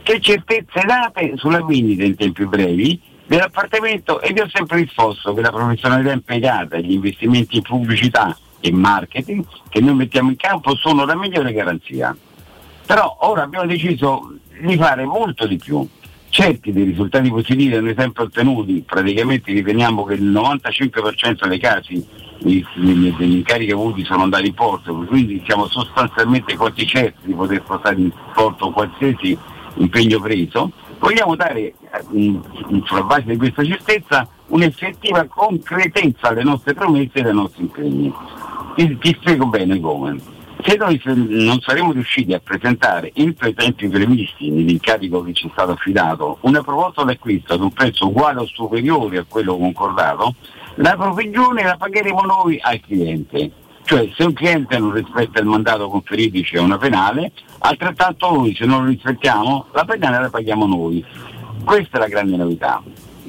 Che certezze date sulla vendita in tempi brevi dell'appartamento? E vi ho sempre risposto che la professionalità impiegata e gli investimenti in pubblicità e marketing che noi mettiamo in campo sono la migliore garanzia. Però ora abbiamo deciso di fare molto di più. Certi dei risultati positivi hanno sempre ottenuti, praticamente riteniamo che il novantacinque per cento dei casi degli incarichi avuti sono andati in porto, quindi siamo sostanzialmente quasi certi di poter portare in porto qualsiasi impegno preso, vogliamo dare sulla base di questa certezza un'effettiva concretezza alle nostre promesse e ai nostri impegni. Ti, ti spiego bene come. Se noi non saremo riusciti a presentare entro i tempi previsti nell'incarico che ci è stato affidato una proposta d'acquisto ad un prezzo uguale o superiore a quello concordato, la provvigione la pagheremo noi al cliente. Cioè, se un cliente non rispetta il mandato conferitici è una penale, altrettanto noi se non lo rispettiamo la penale la paghiamo noi. Questa è la grande novità.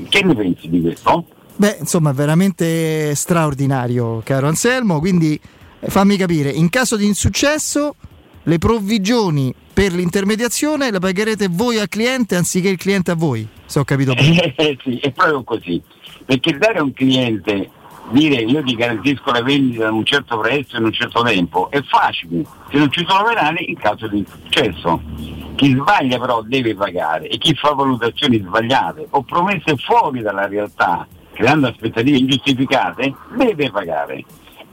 Che ne pensi di questo? Beh, insomma, veramente straordinario, caro Anselmo. Quindi fammi capire, in caso di insuccesso le provvigioni per l'intermediazione la pagherete voi al cliente anziché il cliente a voi, se ho capito bene. Sì, è proprio così, perché dare a un cliente, dire io ti garantisco la vendita a un certo prezzo in un certo tempo è facile se non ci sono penali in caso di insuccesso. Chi sbaglia però deve pagare, e chi fa valutazioni sbagliate o promesse fuori dalla realtà creando aspettative ingiustificate deve pagare.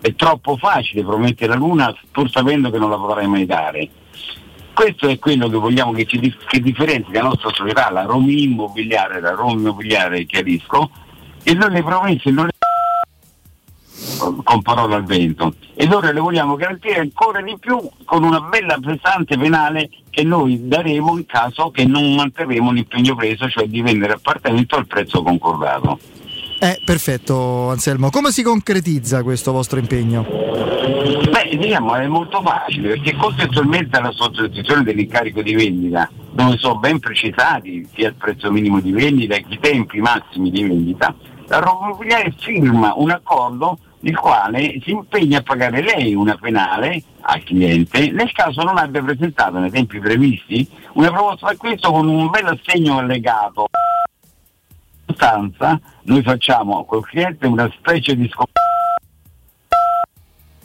È troppo facile promettere la luna pur sapendo che non la potrai mai dare. Questo è quello che vogliamo che, ci, che differenzi la nostra società, la Roma Immobiliare, la Roma Immobiliare, chiarisco, e noi le promesse non le con parole al vento, ed ora le vogliamo garantire ancora di più con una bella pesante penale che noi daremo in caso che non manterremo l'impegno preso, cioè di vendere appartamento al prezzo concordato. Eh, perfetto Anselmo, come si concretizza questo vostro impegno? Beh, diciamo è molto facile, perché contestualmente alla sostituzione dell'incarico di vendita, dove sono ben precisati sia il prezzo minimo di vendita che i tempi massimi di vendita, la Roma Immobiliare firma un accordo il quale si impegna a pagare lei una penale al cliente nel caso non abbia presentato nei tempi previsti una proposta d'acquisto con un bel assegno allegato. In sostanza noi facciamo col cliente una specie di scoperta.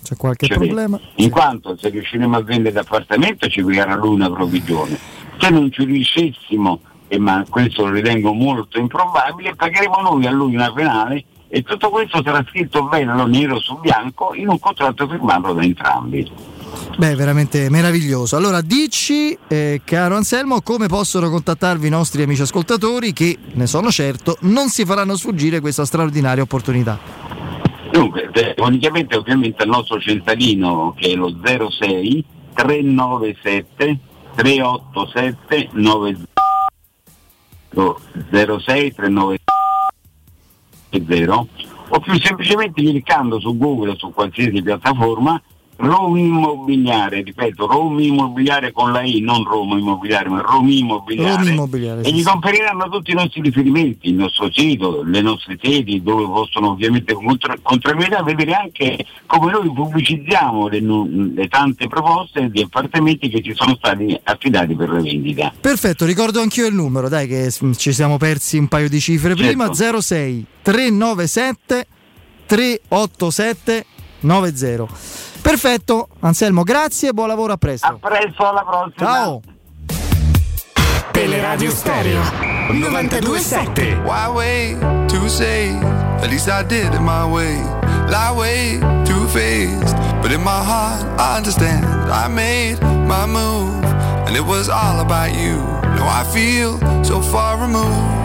C'è qualche cioè, problema? In sì. Quanto se riusciremo a vendere l'appartamento ci pagherà lui una provvigione, se non ci riuscissimo, e ma questo lo ritengo molto improbabile, pagheremo noi a lui una penale. E tutto questo sarà scritto bello nero su bianco in un contratto firmato da entrambi. Beh, veramente meraviglioso. Allora dici, eh, caro Anselmo, come possono contattarvi i nostri amici ascoltatori che, ne sono certo, non si faranno sfuggire questa straordinaria opportunità? Dunque, tecnicamente ovviamente al nostro centralino, che è lo zero sei tre nove sette tre otto sette nove zero zero sei tre nove zero o più semplicemente cliccando su Google o su qualsiasi piattaforma Roma Immobiliare, ripeto Roma Immobiliare con la I, non Roma Immobiliare ma Roma Immobiliare, Roma Immobiliare e sì, gli compariranno tutti i nostri riferimenti, il nostro sito, le nostre sedi, dove possono ovviamente contra- contrarietà vedere anche come noi pubblicizziamo le, le tante proposte di appartamenti che ci sono stati affidati per la vendita. Perfetto, ricordo anch'io il numero, dai che ci siamo persi un paio di cifre prima, certo. zero sei tre nove sette tre otto sette nove zero. Perfetto Anselmo, grazie e buon lavoro, a presto. A presto, alla prossima. Ciao. Teleradio Stereo novantadue sette. Why wait to say? At least I did it my way. Lie way too faced, but in my heart I understand. I made my move and it was all about you. Now I feel so far removed.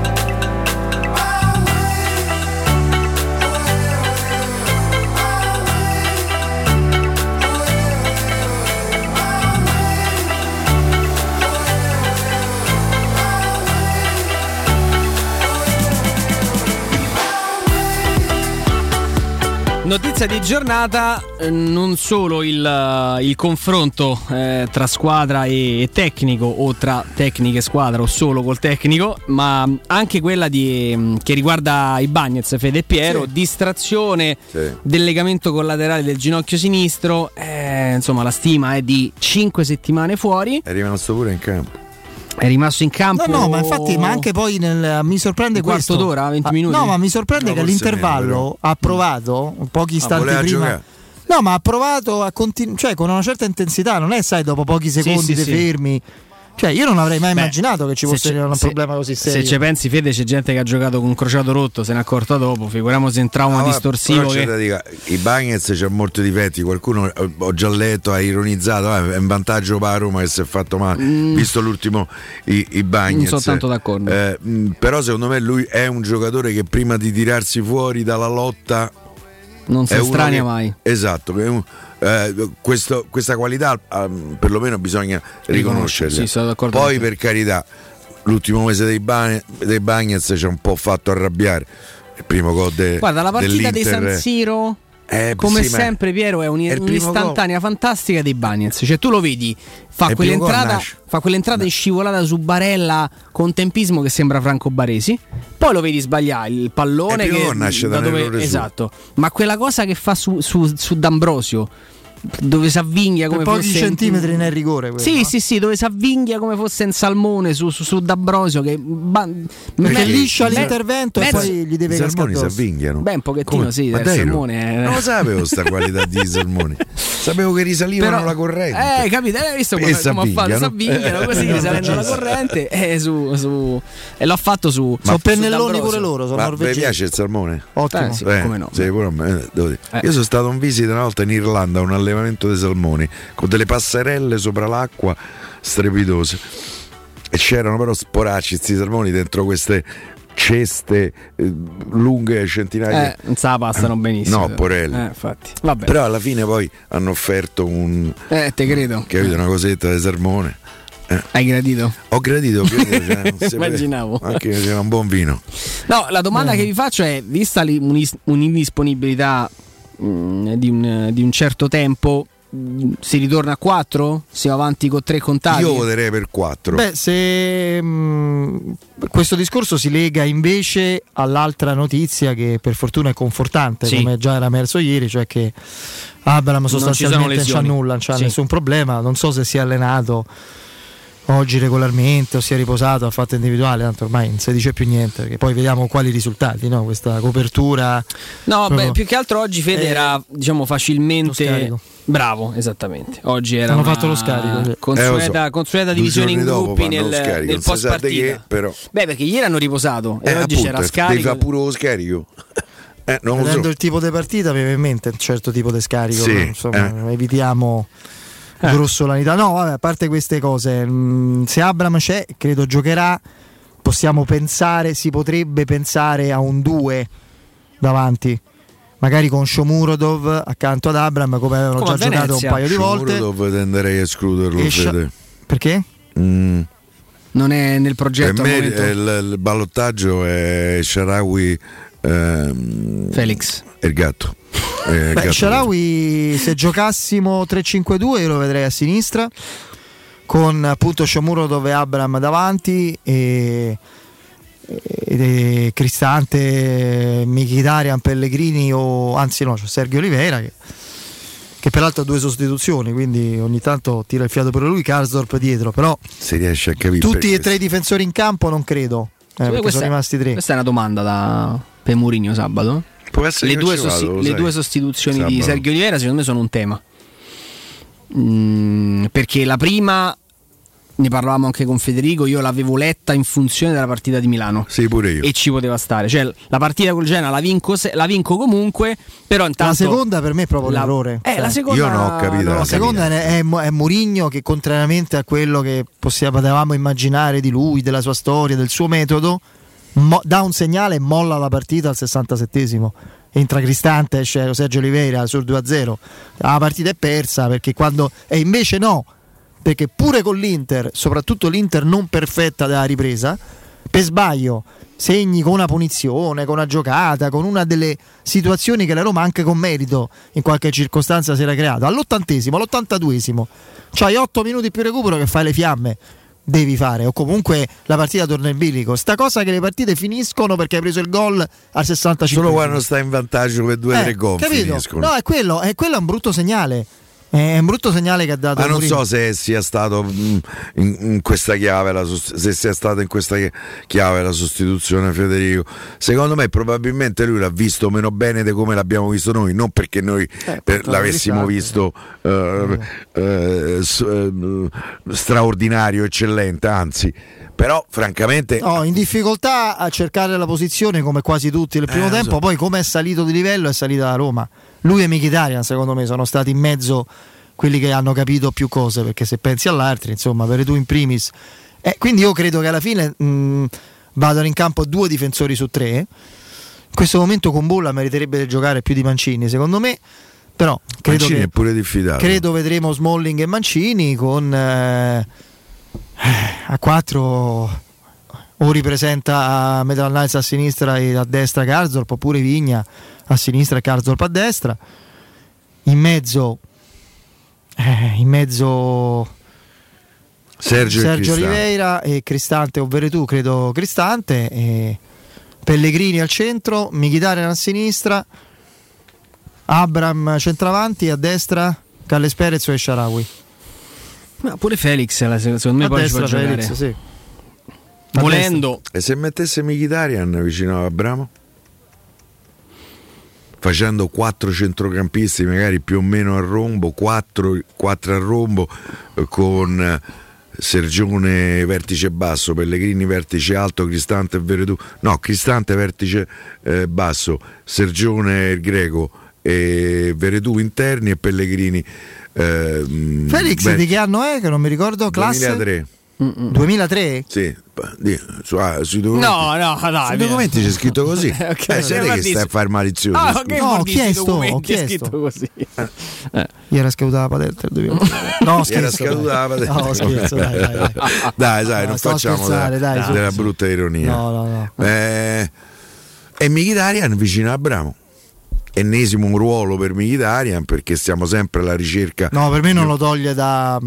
Notizia di giornata, non solo il, il confronto eh, tra squadra e tecnico, o tra tecnico e squadra o solo col tecnico, ma anche quella di, che riguarda i Bagnets, Fede e Piero, sì. distrazione sì. del legamento collaterale del ginocchio sinistro, eh, insomma la stima è di cinque settimane fuori. È rimasto pure in campo. È rimasto in campo. No, no, ma infatti, ma anche poi nel, mi sorprende un quarto questo, d'ora, venti minuti. No, ma mi sorprende no, che all'intervallo meno, ha provato pochi istanti prima. Giocare. No, ma ha provato a continu- cioè con una certa intensità, non è sai dopo pochi secondi sì, sì, ti sì. fermi. Cioè, io non avrei mai Beh, immaginato che ci fosse un se, problema così serio. Se ci pensi, Fede, c'è gente che ha giocato con crociato rotto, se ne è accorta dopo. Figuriamoci in trauma no, distorsivo. Che... Dica, i Bagnets c'ha molti difetti. Qualcuno, ho già letto, ha ironizzato. Eh, è un vantaggio per la Roma che si è fatto male, mm. visto l'ultimo i, i Bagnets. Non sono tanto d'accordo. Eh, però secondo me lui è un giocatore che prima di tirarsi fuori dalla lotta non si estranea che... mai. Esatto. Eh, questo, questa qualità um, perlomeno bisogna riconoscerla. Sì, poi per carità l'ultimo mese dei, ban- dei Bagnets ci ha un po' fatto arrabbiare il primo gol de- guarda la partita di San Siro eh, come sì, sempre Piero è un, un'istantanea gol. Fantastica dei Bagnets, cioè tu lo vedi fa è quell'entrata fa quell'entrata di scivolata su Barella con tempismo che sembra Franco Baresi, poi lo vedi sbagliare il pallone che, nasce da dove, esatto, ma quella cosa che fa su, su, su D'Ambrosio dove si avvinghia come fosse pochi centimetri in... nel rigore quello, sì no? sì sì dove si avvinghia come fosse in salmone su, su, su D'Ambrosio che ba... è liscio all'intervento mezzo... e poi gli deve cascare addosso. I salmoni si avvinghiano beh un pochettino come? Sì il salmone non lo sapevo sta qualità di salmoni, sapevo che risalivano però... la corrente eh capite l'hai visto come ha fatto si avvinghiano così risalendo la corrente e eh, su, su e l'ha fatto su ma sono pennelloni pure loro sono ma norvegesi. Vi piace il salmone? Ottimo eh, sì, eh, come no sì, me, devo dire. Eh. Io sono stato in visita una volta in Irlanda a un alle allevamento dei salmoni con delle passerelle sopra l'acqua strepitose e c'erano però sporacci questi salmoni dentro queste ceste eh, lunghe centinaia eh, non se la passano benissimo no porelli eh, infatti. Vabbè. Però alla fine poi hanno offerto un eh te credo capito una cosetta di salmone eh. Hai gradito? Ho gradito credo, cioè, non immaginavo anche che c'era un buon vino no la domanda mm. che vi faccio è vista un'indisponibilità Di un, di un certo tempo si ritorna a quattro? Siamo avanti con tre contagi? Io voterei per quattro. Beh, se mh, questo discorso si lega invece all'altra notizia che per fortuna è confortante, sì. come già era emerso ieri, cioè che Abraham sostanzialmente non c'ha nulla, non c'ha sì. nessun problema. Non so se si è allenato oggi regolarmente o si è riposato a fatta individuale, tanto ormai non si dice più niente perché poi vediamo quali risultati, no? Questa copertura no beh, più che altro oggi Fede era diciamo facilmente bravo esattamente oggi era hanno fatto lo scarico consueta, eh, so. consueta divisione in gruppi nel, nel post partita però beh perché ieri hanno riposato e eh, oggi appunto, c'era scarico devi fa pure lo scarico eh, non vedendo so. Il tipo di partita aveva in mente un certo tipo di scarico sì, insomma eh. evitiamo Eh. grossolanità. No, vabbè, a parte queste cose, mh, se Abraham c'è, credo giocherà. Possiamo pensare, si potrebbe pensare a un due davanti, magari con Shomurodov accanto ad Abraham, come avevano come già giocato un paio di volte. Shomurodov tenderei a escluderlo. Sha- perché? Mm. Non è nel progetto. Per me il, il ballottaggio è Sharawi ehm, Felix e il gatto. Eh, Beh, Sharawi se giocassimo tre cinque due io lo vedrei a sinistra con appunto Shomurodov e Abraham davanti e, e, e Cristante, Mkhitaryan, Pellegrini o anzi no, cioè Sergio Oliveira che, che peraltro ha due sostituzioni quindi ogni tanto tira il fiato per lui, Karsdorp dietro però si riesce a capire tutti e tre i difensori in campo non credo eh, perché sono rimasti tre. Questa è una domanda da per Mourinho sabato. Le, due, sosti- vado, le due sostituzioni Sabato. Di Sergio Oliveira secondo me sono un tema mm, perché la prima ne parlavamo anche con Federico, io l'avevo letta in funzione della partita di Milano sì, pure io. E ci poteva stare, cioè la partita col Genoa la vinco, se- la vinco comunque però intanto la seconda per me è proprio la- un errore eh, cioè, la seconda... io non ho capito no, la, la seconda è, è Mourinho che contrariamente a quello che potevamo immaginare di lui, della sua storia, del suo metodo Mo- dà un segnale e molla la partita al sessantasettesimo entra Cristante, esce Sergio Oliveira sul due a zero la partita è persa perché quando e invece no perché pure con l'Inter soprattutto l'Inter non perfetta della ripresa per sbaglio segni con una punizione, con una giocata con una delle situazioni che la Roma anche con merito in qualche circostanza si era creata all'ottantesimo, all'ottantaduesimo c'hai otto minuti più recupero che fai le fiamme devi fare o comunque la partita torna in bilico sta cosa che le partite finiscono perché hai preso il gol al sessantacinque solo quando stai in vantaggio per due o tre gol finiscono no è quello, è quello è un brutto segnale È un brutto segnale che ha dato. Ma non Mourinho. so se sia stato in, in questa chiave la, se sia stata in questa chiave la sostituzione Federico. Secondo me probabilmente lui l'ha visto meno bene di come l'abbiamo visto noi, non perché noi eh, per, l'avessimo visto eh, eh. Eh, s- eh, straordinario, eccellente, anzi. Però francamente no, in difficoltà a cercare la posizione come quasi tutti nel primo eh, tempo, so. Poi come è salito di livello è salita la Roma. Lui e Mkhitaryan secondo me sono stati in mezzo quelli che hanno capito più cose, perché se pensi all'altro, insomma, per tu in primis, eh, quindi io credo che alla fine mh, vadano in campo due difensori su tre. In questo momento con Bolla meriterebbe di giocare più di Mancini secondo me, però credo Mancini che, è pure diffidato. Credo vedremo Smalling e Mancini con eh, a quattro o ripresenta Metal Knights a sinistra e a destra Karsdorp, oppure Vigna a sinistra e Karsdorp a destra. In mezzo eh, in mezzo Sergio, Sergio e Oliveira e Cristante, ovvero tu credo Cristante e Pellegrini al centro, Mkhitaryan a sinistra, Abraham centravanti, a destra Carles Perez e Sharawi. Ma pure Felix secondo me a poi destra, ci può Felix, giocare sì. Volendo. E se mettesse Mkhitaryan vicino a Abramo, facendo quattro centrocampisti magari più o meno a rombo, quattro, quattro a rombo, con Sergione vertice basso, Pellegrini vertice alto, Cristante e Veretù, no Cristante vertice eh, basso, Sergione il Greco e Veretù interni e Pellegrini. Eh, Felix beh, di che anno è? Che non mi ricordo. Classe duemilatré. Mm-mm. duemilatré? Sì. Su, ah, sui documenti, no, no, no, sui documenti c'è scritto così. Okay, eh, sei che stai a fare malizioso. Ah, okay, no, ho chiesto, ho chiesto. È scritto così. Eh. Gli era scaduta la patente. No, scherzo, era scaduta dai. la patente. No, scherzo, dai, dai, dai. dai, sai, no, non facciamo dai, dai, della su, brutta su. ironia. No, no, no. Eh, e Mkhitaryan vicino a Abramo. Ennesimo un ruolo per Mkhitaryan, perché siamo sempre alla ricerca. No, per me non lo toglie da,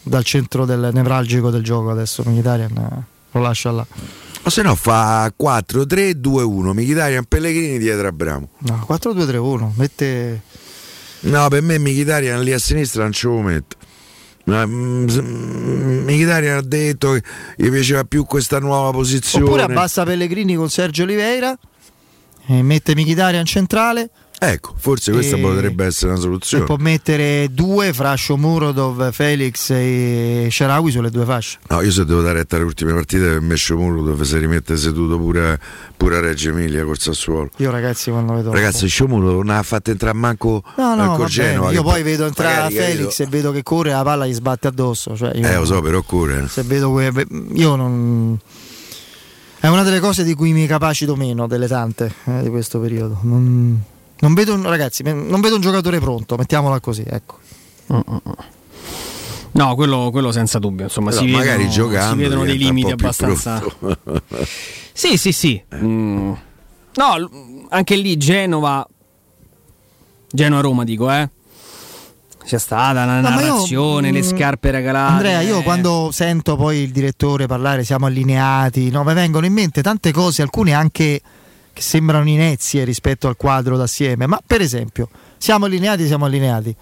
dal centro del nevralgico del gioco adesso Mkhitaryan, lo lascia là. O se no fa quattro tre due uno Mkhitaryan Pellegrini dietro a Abramo. No, quattro due tre uno mette. No, per me Mkhitaryan lì a sinistra non ce lo metto. Mkhitaryan ha detto che gli piaceva più questa nuova posizione. Oppure abbassa Pellegrini con Sergio Oliveira e mette Mkhitaryan centrale, ecco, forse questa potrebbe essere una soluzione. Può mettere due fra Shomurodov, Felix e Sharawi sulle due fasce. No, io se devo dare retta alle ultime partite, per me Shomurodov si rimette seduto pure, pure a Reggio Emilia col Sassuolo. Io ragazzi quando vedo ragazzi Shomurodov non ha fatto entrare manco no, no, col Genoa. Io poi vedo entrare Felix vedo... e vedo che corre, la palla gli sbatte addosso, cioè, io eh lo so, però corre. Se vedo que... io non è una delle cose di cui mi capacito meno, delle tante eh, di questo periodo. Non, non vedo un, ragazzi, non vedo un giocatore pronto, mettiamola così, ecco. No, quello, quello senza dubbio, insomma, no, si, magari vedono, giocando, si vedono dei limiti abbastanza. Sì, sì, sì. Mm. No, anche lì Genova Genova Roma dico, eh. C'è stata la no, narrazione, io, le scarpe regalate. Andrea, io quando sento poi il direttore parlare, siamo allineati, no, mi vengono in mente tante cose, alcune anche che sembrano inezie rispetto al quadro d'assieme, ma per esempio, siamo allineati, siamo allineati.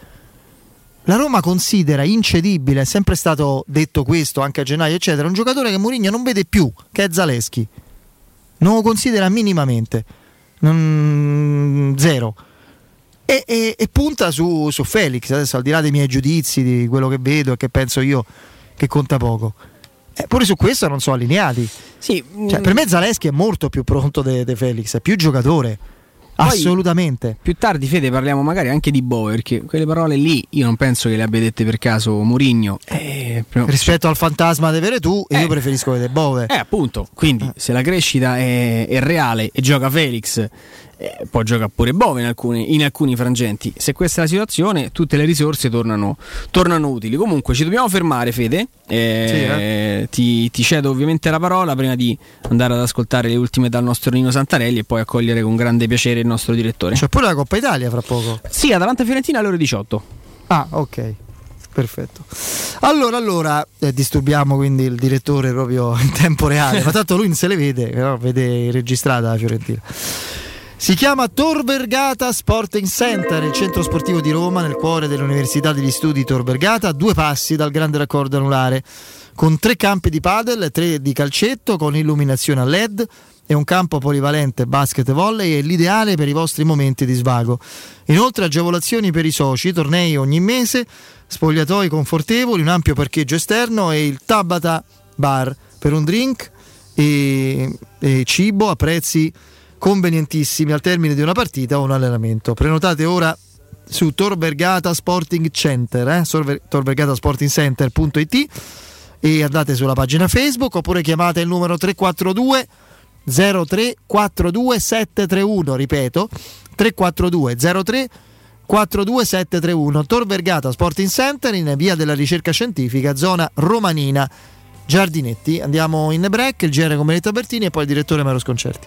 La Roma considera incedibile, è sempre stato detto questo anche a gennaio, eccetera, un giocatore che Mourinho non vede più, che è Zaleschi. Non lo considera minimamente. Mm, zero. E, e, e punta su, su Felix. Adesso al di là dei miei giudizi, di quello che vedo e che penso io, che conta poco, eh, pure su questo non sono allineati. Sì, cioè, per me Zaleschi è molto più pronto de, de Felix, è più giocatore. Poi, assolutamente. Più tardi, Fede, parliamo magari anche di Boer, perché quelle parole lì io non penso che le abbia dette per caso Mourinho. Eh, però... Rispetto al fantasma di Veretù, eh, io preferisco vedere Boer. Eh, appunto. Quindi, se la crescita è, è reale e gioca Felix, eh, poi gioca pure Boer in alcuni, in alcuni frangenti. Se questa è la situazione, tutte le risorse tornano, tornano utili. Comunque, ci dobbiamo fermare, Fede. Eh, sì, eh? Ti, ti cedo ovviamente la parola prima di andare ad ascoltare le ultime dal nostro Nino Santarelli e poi accogliere con grande piacere il nostro direttore. C'è pure la Coppa Italia fra poco. Sì, Atalanta Fiorentina alle ore diciotto. Ah, ok, perfetto. Allora, allora eh, disturbiamo quindi il direttore proprio in tempo reale, ma tanto lui non se le vede, però vede registrata la Fiorentina. Si chiama Tor Vergata Sporting Center, il centro sportivo di Roma, nel cuore dell'Università degli Studi Tor Vergata, a due passi dal grande raccordo anulare, con tre campi di padel, tre di calcetto, con illuminazione a L E D e un campo polivalente basket e volley, è l'ideale per i vostri momenti di svago. Inoltre agevolazioni per i soci, tornei ogni mese, spogliatoi confortevoli, un ampio parcheggio esterno e il Tabata Bar per un drink e, e cibo a prezzi convenientissimi al termine di una partita o un allenamento. Prenotate ora su Tor Vergata Sporting Center, eh? tor vergata sporting center punto it, e andate sulla pagina Facebook oppure chiamate il numero tre quattro due zero tre quattro due sette tre uno, ripeto tre quattro due zero tre quattro due sette tre uno. Tor Vergata Sporting Center, in via della Ricerca Scientifica, zona Romanina Giardinetti. Andiamo in break, il G R con Benedetta Bertini e poi il direttore Mauro Sconcerti.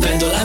Vendo la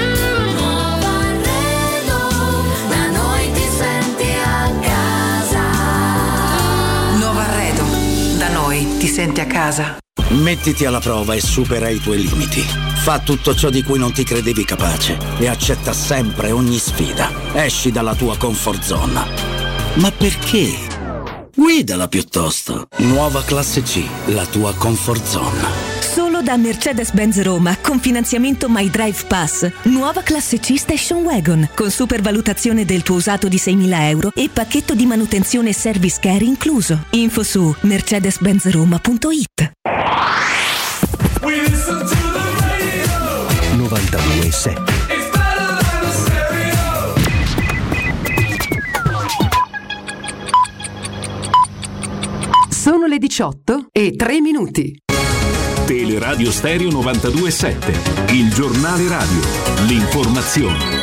Ti senti a casa? Mettiti alla prova e supera i tuoi limiti. Fa tutto ciò di cui non ti credevi capace e accetta sempre ogni sfida. Esci dalla tua comfort zone. Ma perché? Guidala piuttosto. Nuova Classe C, la tua comfort zone. Solo da Mercedes-Benz Roma, con finanziamento My Drive Pass. Nuova Classe C Station Wagon, con supervalutazione del tuo usato di seimila euro e pacchetto di manutenzione e service care incluso. Info su mercedes benz roma punto it. novantadue sette Sono le diciotto e tre minuti. Teleradio Stereo novantadue sette, il giornale radio, l'informazione.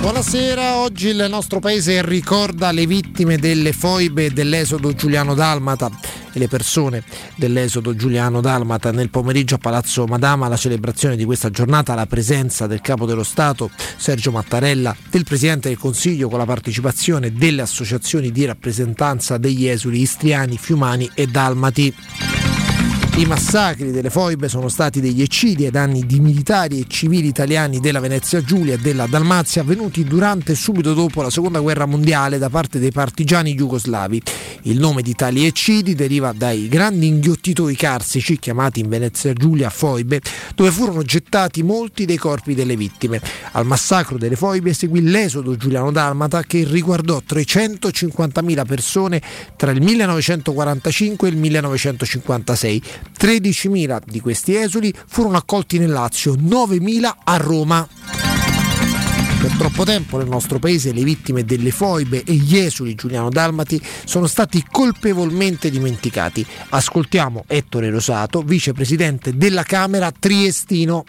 Buonasera, oggi il nostro paese ricorda le vittime delle foibe e dell'esodo giuliano-dalmata. E le persone dell'esodo giuliano-dalmata. Nel pomeriggio a Palazzo Madama, alla celebrazione di questa giornata, la presenza del Capo dello Stato Sergio Mattarella, del Presidente del Consiglio, con la partecipazione delle associazioni di rappresentanza degli esuli istriani, fiumani e dalmati. I massacri delle foibe sono stati degli eccidi ai danni di militari e civili italiani della Venezia Giulia e della Dalmazia, avvenuti durante e subito dopo la Seconda Guerra Mondiale da parte dei partigiani jugoslavi. Il nome di tali eccidi deriva dai grandi inghiottitoi carsici, chiamati in Venezia Giulia foibe, dove furono gettati molti dei corpi delle vittime. Al massacro delle foibe seguì l'esodo giuliano-dalmata, che riguardò trecentocinquantamila persone tra il millenovecentoquarantacinque e il millenovecentocinquantasei. tredicimila di questi esuli furono accolti nel Lazio, novemila a Roma. Per troppo tempo nel nostro paese le vittime delle foibe e gli esuli giuliano-dalmati sono stati colpevolmente dimenticati. Ascoltiamo Ettore Rosato, vicepresidente della Camera triestino.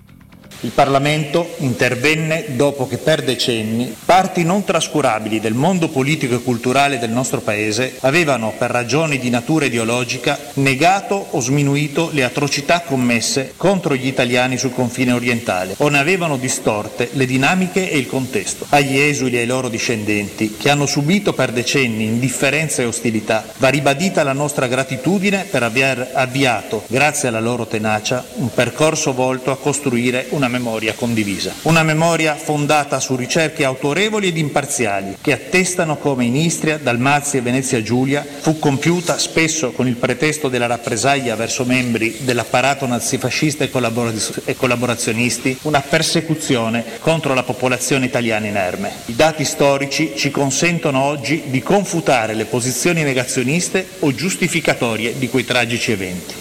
Il Parlamento intervenne dopo che per decenni parti non trascurabili del mondo politico e culturale del nostro Paese avevano, per ragioni di natura ideologica, negato o sminuito le atrocità commesse contro gli italiani sul confine orientale o ne avevano distorte le dinamiche e il contesto. Agli esuli e ai loro discendenti, che hanno subito per decenni indifferenza e ostilità, va ribadita la nostra gratitudine per aver avviato, grazie alla loro tenacia, un percorso volto a costruire una memoria condivisa, una memoria fondata su ricerche autorevoli ed imparziali che attestano come in Istria, Dalmazia e Venezia Giulia fu compiuta spesso con il pretesto della rappresaglia verso membri dell'apparato nazifascista e, collaboraz- e collaborazionisti una persecuzione contro la popolazione italiana inerme. I dati storici ci consentono oggi di confutare le posizioni negazioniste o giustificatorie di quei tragici eventi.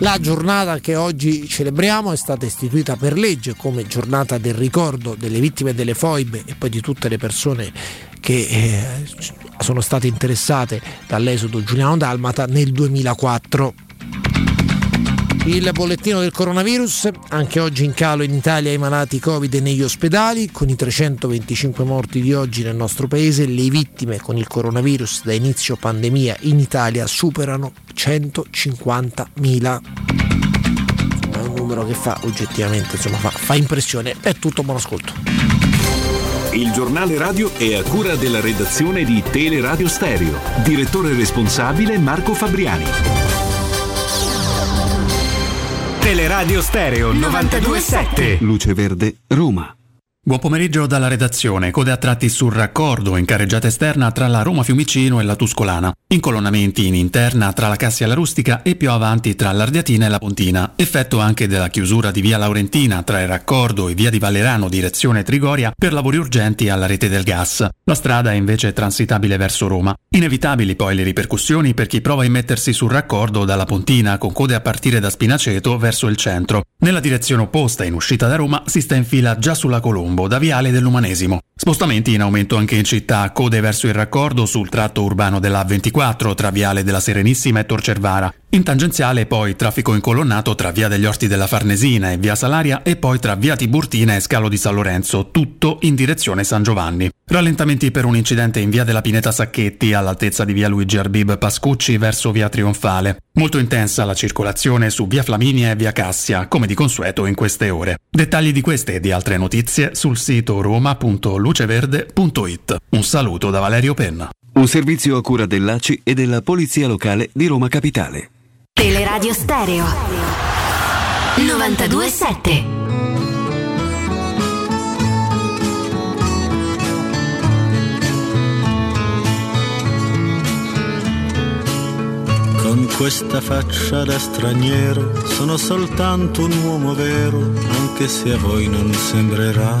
La giornata che oggi celebriamo è stata istituita per legge come giornata del ricordo delle vittime delle foibe e poi di tutte le persone che eh, sono state interessate dall'esodo giuliano-dalmata nel duemilaquattro. Il bollettino del coronavirus, anche oggi in calo in Italia i malati Covid negli ospedali, con i trecentoventicinque morti di oggi nel nostro paese. Le vittime con il coronavirus da inizio pandemia in Italia superano centocinquantamila. È un numero che fa oggettivamente, insomma, fa, fa impressione. È tutto, buon ascolto. Il giornale radio è a cura della redazione di Teleradio Stereo. Direttore responsabile Marco Fabriani. Teleradio Stereo novantadue sette. Luce Verde, Roma. Buon pomeriggio dalla redazione. Code a tratti sul raccordo in carreggiata esterna tra la Roma Fiumicino e la Tuscolana, incolonnamenti in interna tra la Cassia e la Rustica e più avanti tra l'Ardiatina e la Pontina, effetto anche della chiusura di via Laurentina tra il raccordo e via di Valerano direzione Trigoria per lavori urgenti alla rete del gas. La strada è invece transitabile verso Roma. Inevitabili poi le ripercussioni per chi prova a immettersi sul raccordo dalla Pontina con code a partire da Spinaceto verso il centro. Nella direzione opposta in uscita da Roma si sta in fila già sulla Colombo da Viale dell'Umanesimo. Spostamenti in aumento anche in città, code verso il raccordo sul tratto urbano della A ventiquattro tra Viale della Serenissima e Tor Cervara. In tangenziale poi traffico incolonnato tra Via degli Orti della Farnesina e Via Salaria e poi tra Via Tiburtina e Scalo di San Lorenzo, tutto in direzione San Giovanni. Rallentamenti per un incidente in Via della Pineta Sacchetti all'altezza di Via Luigi Arbib Pascucci verso Via Trionfale. Molto intensa la circolazione su Via Flaminia e Via Cassia, come di consueto in queste ore. Dettagli di queste e di altre notizie sul sito roma punto luceverde punto it. Un saluto da Valerio Penna. Un servizio a cura dell'A C I e della Polizia Locale di Roma Capitale. Teleradio Stereo novantadue sette. Con questa faccia da straniero sono soltanto un uomo vero, anche se a voi non sembrerà.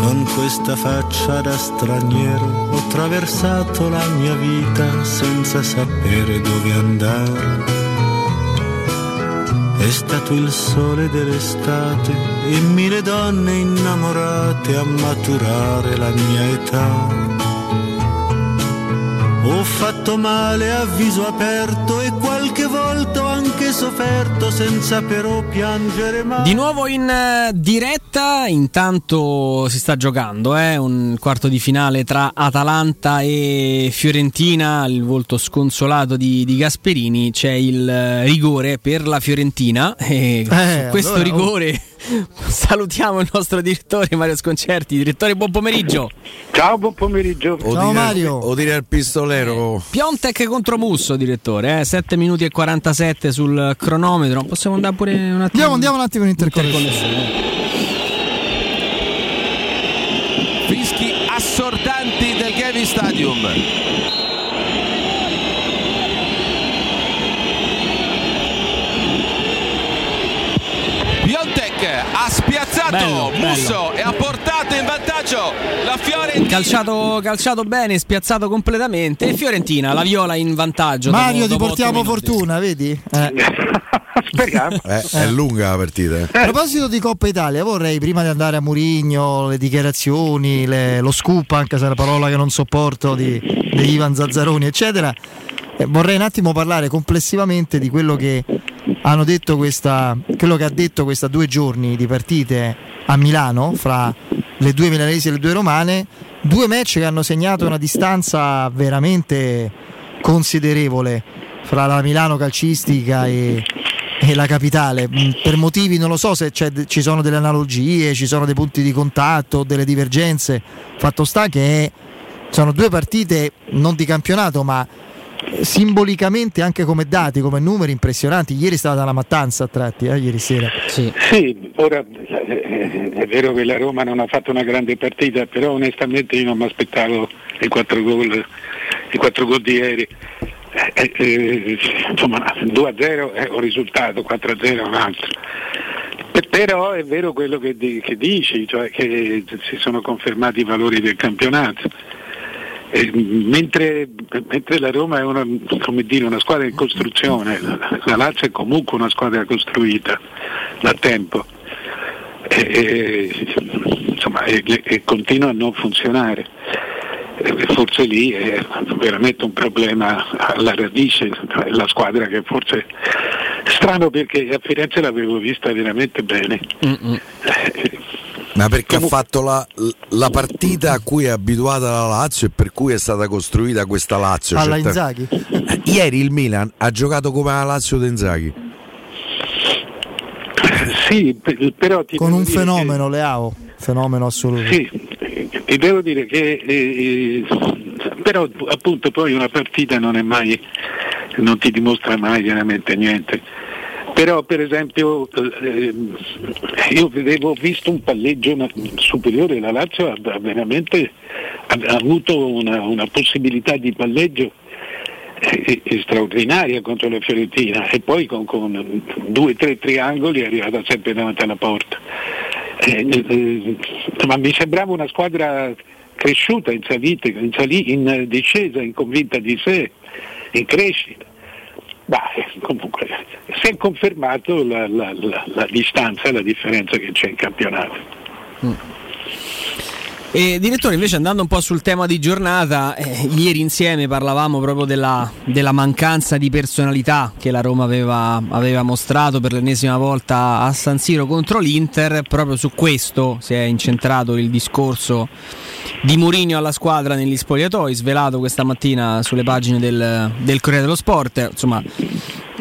Con questa faccia da straniero ho attraversato la mia vita senza sapere dove andare. È stato il sole dell'estate e mille donne innamorate a maturare la mia età. Ho fatto male a viso aperto e qualche volta ho anche sofferto senza però piangere mai. Di nuovo in diretta, intanto si sta giocando eh, un quarto di finale tra Atalanta e Fiorentina, il volto sconsolato di, di Gasperini, c'è il rigore per la Fiorentina e eh, su questo allora, rigore oh. salutiamo il nostro direttore Mario Sconcerti. Direttore, buon pomeriggio. Ciao, buon pomeriggio. O Ciao dire, Mario. O dire al pistolero. Piontek contro Musso, direttore, eh? sette minuti e quarantasette sul cronometro. Possiamo andare pure un attimo? Andiamo, andiamo un attimo in interconnessione. Fischi assordanti del Gavi Stadium. Piontek ha spiazzato bello, Musso bello. E ha portato in vantaggio la Fiorentina. Calciato, calciato bene, spiazzato completamente. E Fiorentina, la Viola in vantaggio. Mario, dopo, dopo ti portiamo fortuna, vedi? Eh. Speriamo. Eh, è lunga la partita. Eh. A proposito di Coppa Italia, vorrei prima di andare a Mourinho, le dichiarazioni, le, lo scoop, anche se è una parola che non sopporto, di, di Ivan Zazzaroni, eccetera. Eh, vorrei un attimo parlare complessivamente di quello che hanno detto questa quello che ha detto questa due giorni di partite a Milano fra le due milanesi e le due romane, due match che hanno segnato una distanza veramente considerevole fra la Milano calcistica e, e la capitale, per motivi non lo so se c'è, ci sono delle analogie, ci sono dei punti di contatto, delle divergenze, fatto sta che sono due partite non di campionato ma simbolicamente anche come dati, come numeri impressionanti. Ieri è stata una mattanza a tratti, eh? Ieri sera sì. sì, ora è vero che la Roma non ha fatto una grande partita, però onestamente io non mi aspettavo i quattro gol i quattro gol di ieri. Eh, eh, insomma due a zero è un risultato, quattro a zero è un altro. Però è vero quello che, di, che dici, cioè che si sono confermati i valori del campionato. Eh, mentre, mentre la Roma è una, come dire, una squadra in costruzione, la, la Lazio è comunque una squadra costruita da tempo e, e, insomma, e, e continua a non funzionare. E forse lì è veramente un problema alla radice, la squadra che forse strano perché a Firenze l'avevo vista veramente bene. Mm-mm. Ma perché Comun- ha fatto la, la partita a cui è abituata la Lazio e per cui è stata costruita questa Lazio. Alla Inzaghi. Ieri il Milan ha giocato come la Lazio di Inzaghi. Sì, però ti con un fenomeno che... Leao, fenomeno assoluto. Sì, e devo dire che eh, però appunto poi una partita non è mai, non ti dimostra mai veramente niente. Però per esempio eh, io avevo visto un palleggio superiore, la Lazio ha veramente ha, ha avuto una, una possibilità di palleggio eh, eh, straordinaria contro la Fiorentina e poi con, con due o tre triangoli è arrivata sempre davanti alla porta. Eh, eh, ma mi sembrava una squadra cresciuta in salita, in, sali, in discesa, in convinta di sé, in crescita. Beh, comunque si è confermato la, la, la, la distanza, la differenza che c'è in campionato. Mm. E, direttore, invece andando un po' sul tema di giornata, eh, ieri insieme parlavamo proprio della, della mancanza di personalità che la Roma aveva, aveva mostrato per l'ennesima volta a San Siro contro l'Inter. Proprio su questo si è incentrato il discorso di Mourinho alla squadra negli spogliatoi, svelato questa mattina sulle pagine del, del Corriere dello Sport. Insomma,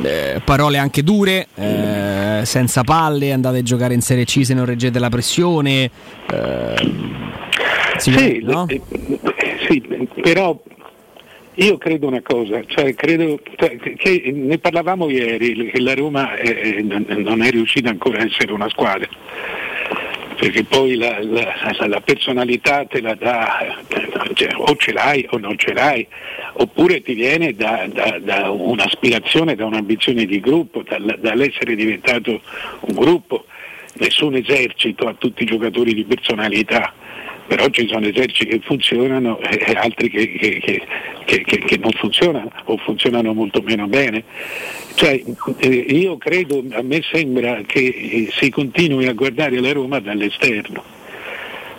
eh, parole anche dure, eh, senza palle, andate a giocare in Serie C se non reggete la pressione, eh, sì, no? eh, sì, però io credo una cosa, cioè credo cioè, che ne parlavamo ieri, che la Roma eh, non è riuscita ancora a essere una squadra, perché poi la, la, la personalità te la dà, cioè, o ce l'hai o non ce l'hai, oppure ti viene da, da, da un'aspirazione, da un'ambizione di gruppo, dal, dall'essere diventato un gruppo. Nessun esercito ha tutti i giocatori di personalità, però ci sono eserciti che funzionano e altri che, che, che, che, che non funzionano o funzionano molto meno bene. Cioè, io credo, a me sembra che si continui a guardare la Roma dall'esterno.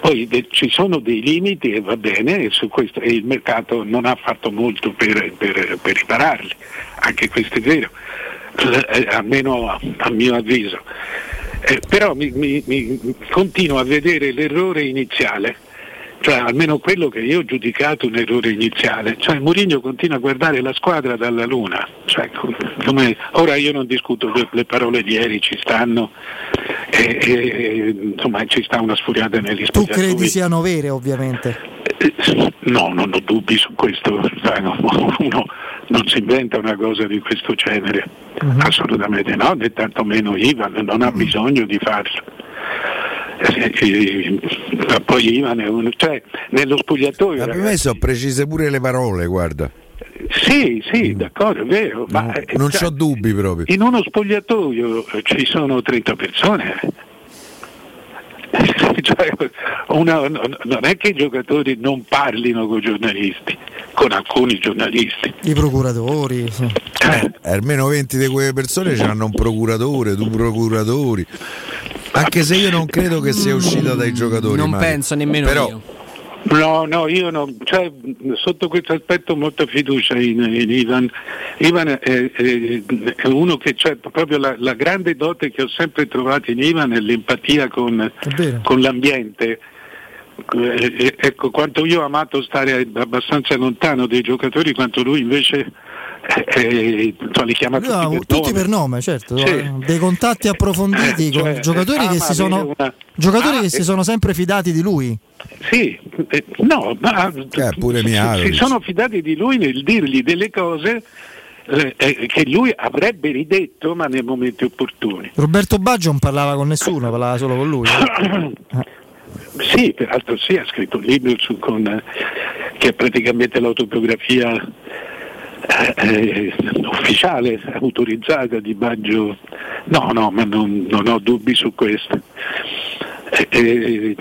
Poi ci sono dei limiti e va bene, e su questo e il mercato non ha fatto molto per, per, per ripararli, anche questo è vero, almeno a mio avviso. Eh, però mi, mi, mi continuo a vedere l'errore iniziale, cioè almeno quello che io ho giudicato un errore iniziale, cioè Mourinho continua a guardare la squadra dalla luna, cioè, come, ora io non discuto, le, le parole di ieri ci stanno e, e insomma ci sta una sfuriata negli spogliatoi. Tu credi siano vere, ovviamente? Eh, no, non ho dubbi su questo, uno non si inventa una cosa di questo genere, uh-huh. assolutamente no, né tantomeno Ivan, non ha bisogno di farlo. Eh, eh, eh, poi Ivan è uno, cioè nello spogliatoio. Ma per ragazzi, me sono precise pure le parole, guarda. Sì, sì, d'accordo, è vero. No, ma, non cioè, c'ho dubbi proprio. In uno spogliatoio ci sono trenta persone. Cioè, una, non è che i giocatori non parlino con i giornalisti, con alcuni giornalisti, i procuratori, sì. eh, almeno venti di quelle persone c'hanno un procuratore, due procuratori, anche se io non credo che sia uscita dai giocatori, non mai. Penso nemmeno però io. No, no, io non, cioè, sotto questo aspetto ho molta fiducia in, in Ivan. Ivan è, è, è uno che c'è, proprio la, la grande dote che ho sempre trovato in Ivan è l'empatia con, con l'ambiente. Eh, ecco, quanto io ho amato stare abbastanza lontano dei giocatori, quanto lui invece eh, cioè, li chiama tutti, no, per tutti nome. Per nome, certo, sì. Dei contatti approfonditi, cioè, con giocatori che si sono una... giocatori ah, che eh... si sono sempre fidati di lui. Sì, eh, no, ma eh, pure si sono fidati di lui nel dirgli delle cose eh, eh, che lui avrebbe ridetto ma nei momenti opportuni. Roberto Baggio non parlava con nessuno, parlava solo con lui. Eh. Sì, peraltro sì, ha scritto un libro su, con, eh, che è praticamente l'autobiografia eh, ufficiale, autorizzata di Baggio. No, no, ma non, non ho dubbi su questo. Eh,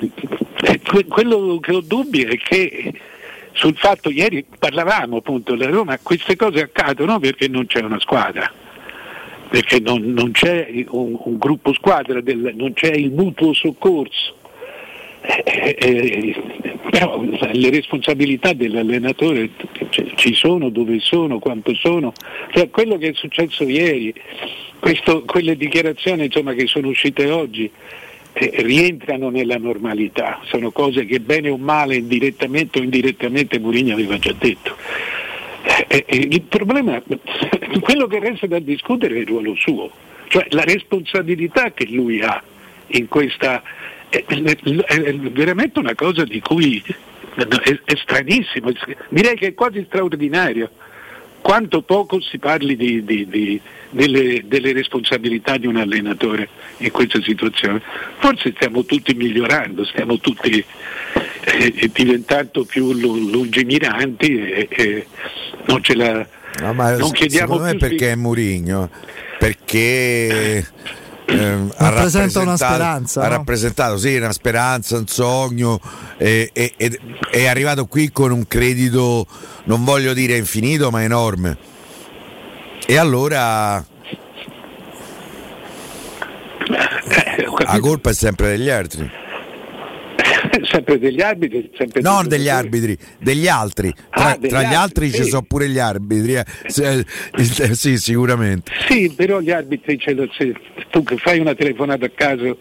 eh, quello che ho dubbi è che sul fatto, ieri parlavamo appunto della Roma, queste cose accadono perché non c'è una squadra, perché non, non c'è un, un gruppo squadra, del, non c'è il mutuo soccorso. Eh, eh, eh, però le responsabilità dell'allenatore ci sono, dove sono, quanto sono, cioè, quello che è successo ieri, questo, quelle dichiarazioni insomma che sono uscite oggi. rientrano nella normalità, sono cose che bene o male, indirettamente o indirettamente, Mourinho aveva già detto. E, e, il problema, quello che resta da discutere è il ruolo suo, cioè la responsabilità che lui ha in questa, è, è, è veramente una cosa di cui è, è stranissimo, direi che è quasi straordinario quanto poco si parli di, di, di, delle, delle responsabilità di un allenatore in questa situazione. Forse stiamo tutti migliorando, stiamo tutti eh, diventando più lungimiranti e, e non ce la no, ma non chiediamo secondo me perché è Mourinho, perché Eh, ha rappresenta una speranza, ha no? rappresentato sì una speranza, un sogno, e, e, e è arrivato qui con un credito, non voglio dire infinito, ma enorme. E allora la colpa è sempre degli altri, sempre degli arbitri, sempre non degli dire. arbitri, degli altri. Tra, ah, degli tra gli altri, altri sì. Ci sono pure gli arbitri, eh. sì, sì, sicuramente. Sì, però gli arbitri, cioè, se tu che fai una telefonata a caso,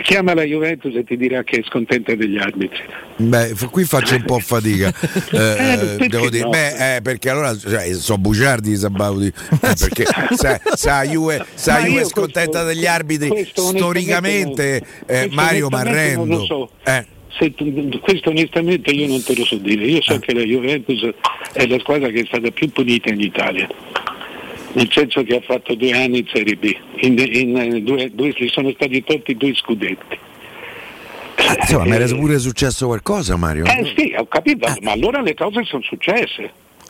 chiama la Juventus e ti dirà che è scontenta degli arbitri. Beh, qui faccio un po' fatica, eh, eh, devo dire, no? Beh, eh, perché allora cioè, sono bugiardi i sabauti, eh, perché sa, sa Juve, sa Juve scontenta questo, degli arbitri questo, storicamente, eh, Mario Marrendo. Non lo so. Eh. Se tu, questo onestamente io non te lo so dire. Io so eh. che la Juventus è la squadra che è stata più punita in Italia, nel senso che ha fatto due anni in Serie B, in, in, due, due, gli sono stati tolti due scudetti. Eh, insomma, eh, ma era pure successo qualcosa, Mario? Eh sì, ho capito, eh. ma allora le cose sono successe,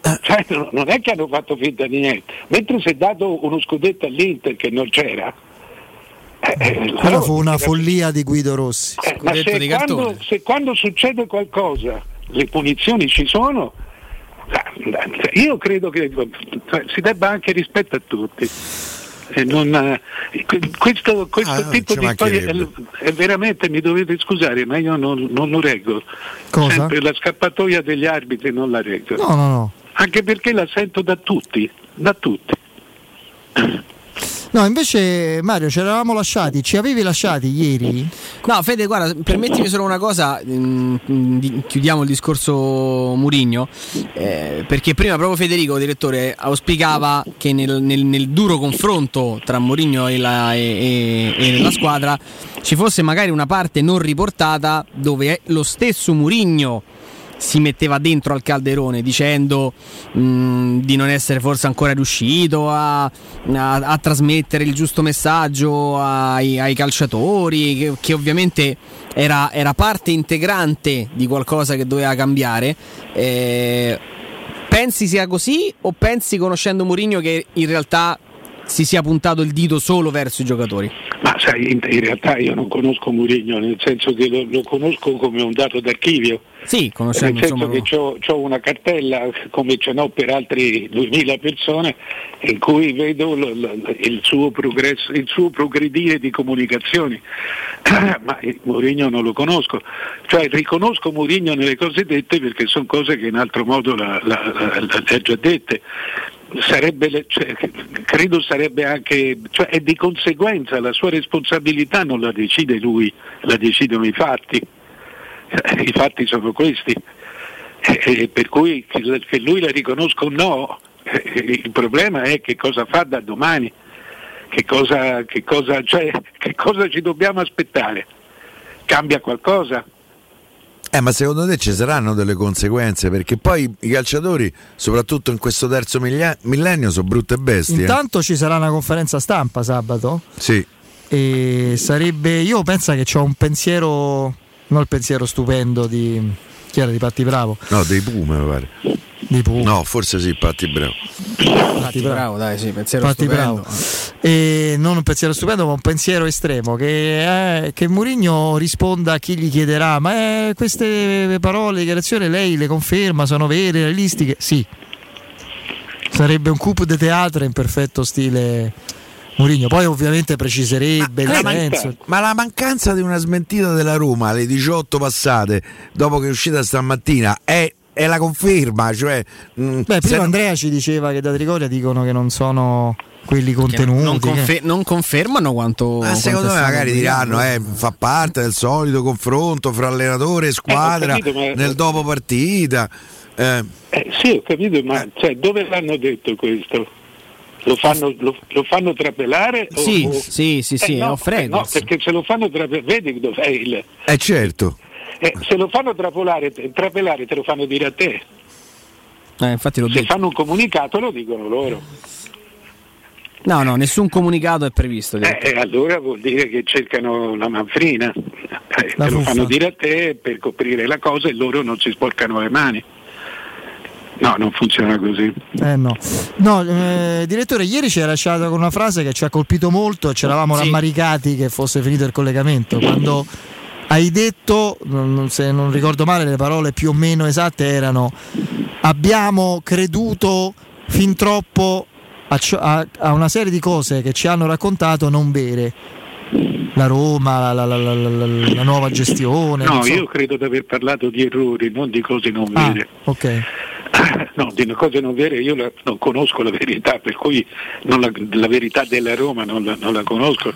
eh. cioè, non è che hanno fatto finta di niente, mentre si è dato uno scudetto all'Inter che non c'era. Eh, Però fu una follia di Guido Rossi. Eh, ma se, di quando, se quando succede qualcosa le punizioni ci sono. Io credo che si debba anche rispetto a tutti. E non, questo questo ah, tipo di storia è, è veramente, mi dovete scusare, ma io non, non lo reggo. Cosa? Sempre la scappatoia degli arbitri non la reggo. No, no, no. Anche perché la sento da tutti, da tutti. No, invece Mario, ci eravamo lasciati, ci avevi lasciati ieri? No, Fede, guarda, permettimi solo una cosa, mh, chiudiamo il discorso Mourinho, eh, perché prima proprio Federico, direttore, auspicava che nel, nel, nel duro confronto tra Mourinho e la, e, e, e la squadra ci fosse magari una parte non riportata dove lo stesso Mourinho si metteva dentro al calderone dicendo mh, di non essere forse ancora riuscito a, a, a trasmettere il giusto messaggio ai, ai calciatori, che, che ovviamente era, era parte integrante di qualcosa che doveva cambiare. Eh, pensi sia così o pensi, conoscendo Mourinho, che in realtà si sia puntato il dito solo verso i giocatori? Ma sai, in, in realtà io non conosco Mourinho, nel senso che lo, lo conosco come un dato d'archivio. Sì, conosciamo, nel senso insomma, che no. c'ho, c'ho una cartella, come ce n'ho per altri duemila persone, in cui vedo l- l- il suo progresso, il suo progredire di comunicazioni, ma Mourinho non lo conosco, cioè riconosco Mourinho nelle cose dette perché sono cose che in altro modo la, la, la, la, le ha già dette. Sarebbe, cioè, credo sarebbe anche, cioè è di conseguenza, la sua responsabilità non la decide lui, la decidono i fatti. I fatti sono questi, e per cui che lui la riconosca o no, il problema è che cosa fa da domani, che cosa, che cosa, cioè, che cosa ci dobbiamo aspettare? Cambia qualcosa? Eh, ma secondo te ci saranno delle conseguenze? Perché poi i calciatori, soprattutto in questo terzo millennio, sono brutte bestie. Intanto eh? ci sarà una conferenza stampa sabato? Sì. E sarebbe, io penso che c'ho un pensiero... non il pensiero stupendo di chi era, di Patti Bravo, no, dei Puma mi pare, di Puma. No, forse sì, Patti Bravo Patti Bravo, dai, sì, pensiero Patti stupendo Bravo. E non un pensiero stupendo, ma un pensiero estremo, che è che Mourinho risponda a chi gli chiederà: ma eh, queste parole, dichiarazioni, lei le conferma, sono vere, realistiche? Sì, sarebbe un coup de teatro in perfetto stile Mourinho. Poi ovviamente preciserebbe ma, il senso. Manca- ma la mancanza di una smentita della Roma alle diciotto passate, dopo che è uscita stamattina, è è la conferma, cioè, mh, beh, prima Andrea non... ci diceva che da Trigoria dicono che non sono quelli contenuti, non, confer- che... non confermano quanto, ma secondo me magari diranno eh, fa parte del solito confronto fra allenatore e squadra, eh, capito, ma... nel dopo partita eh. Eh, sì, ho capito, ma cioè, dove l'hanno detto questo? Lo fanno, lo, lo fanno trapelare? O, sì, o... sì, sì, sì, eh, no, eh, no, perché se lo fanno trapelare, vedi dov'è il... Eh certo. Eh, se lo fanno trapolare, trapelare te lo fanno dire a te. Eh, infatti l'ho se detto. Fanno un comunicato lo dicono loro. No, no, nessun comunicato è previsto. Eh, eh, allora vuol dire che cercano la manfrina. Eh, la te lo fanno dire a te per coprire la cosa e loro non si sporcano le mani. No, non funziona così. Eh no, no eh, direttore, ieri ci ha lasciato con una frase che ci ha colpito molto e ci eravamo sì. rammaricati che fosse finito il collegamento. Quando hai detto, se non ricordo male, le parole più o meno esatte erano: abbiamo creduto fin troppo a, a, a una serie di cose che ci hanno raccontato, non bere. La Roma, la, la, la, la, la nuova gestione. No, so. Io credo di aver parlato di errori, non di cose non vere. Ah, ok. No, di cose non vere io la, non conosco la verità, per cui non la, la verità della Roma non la, non la conosco.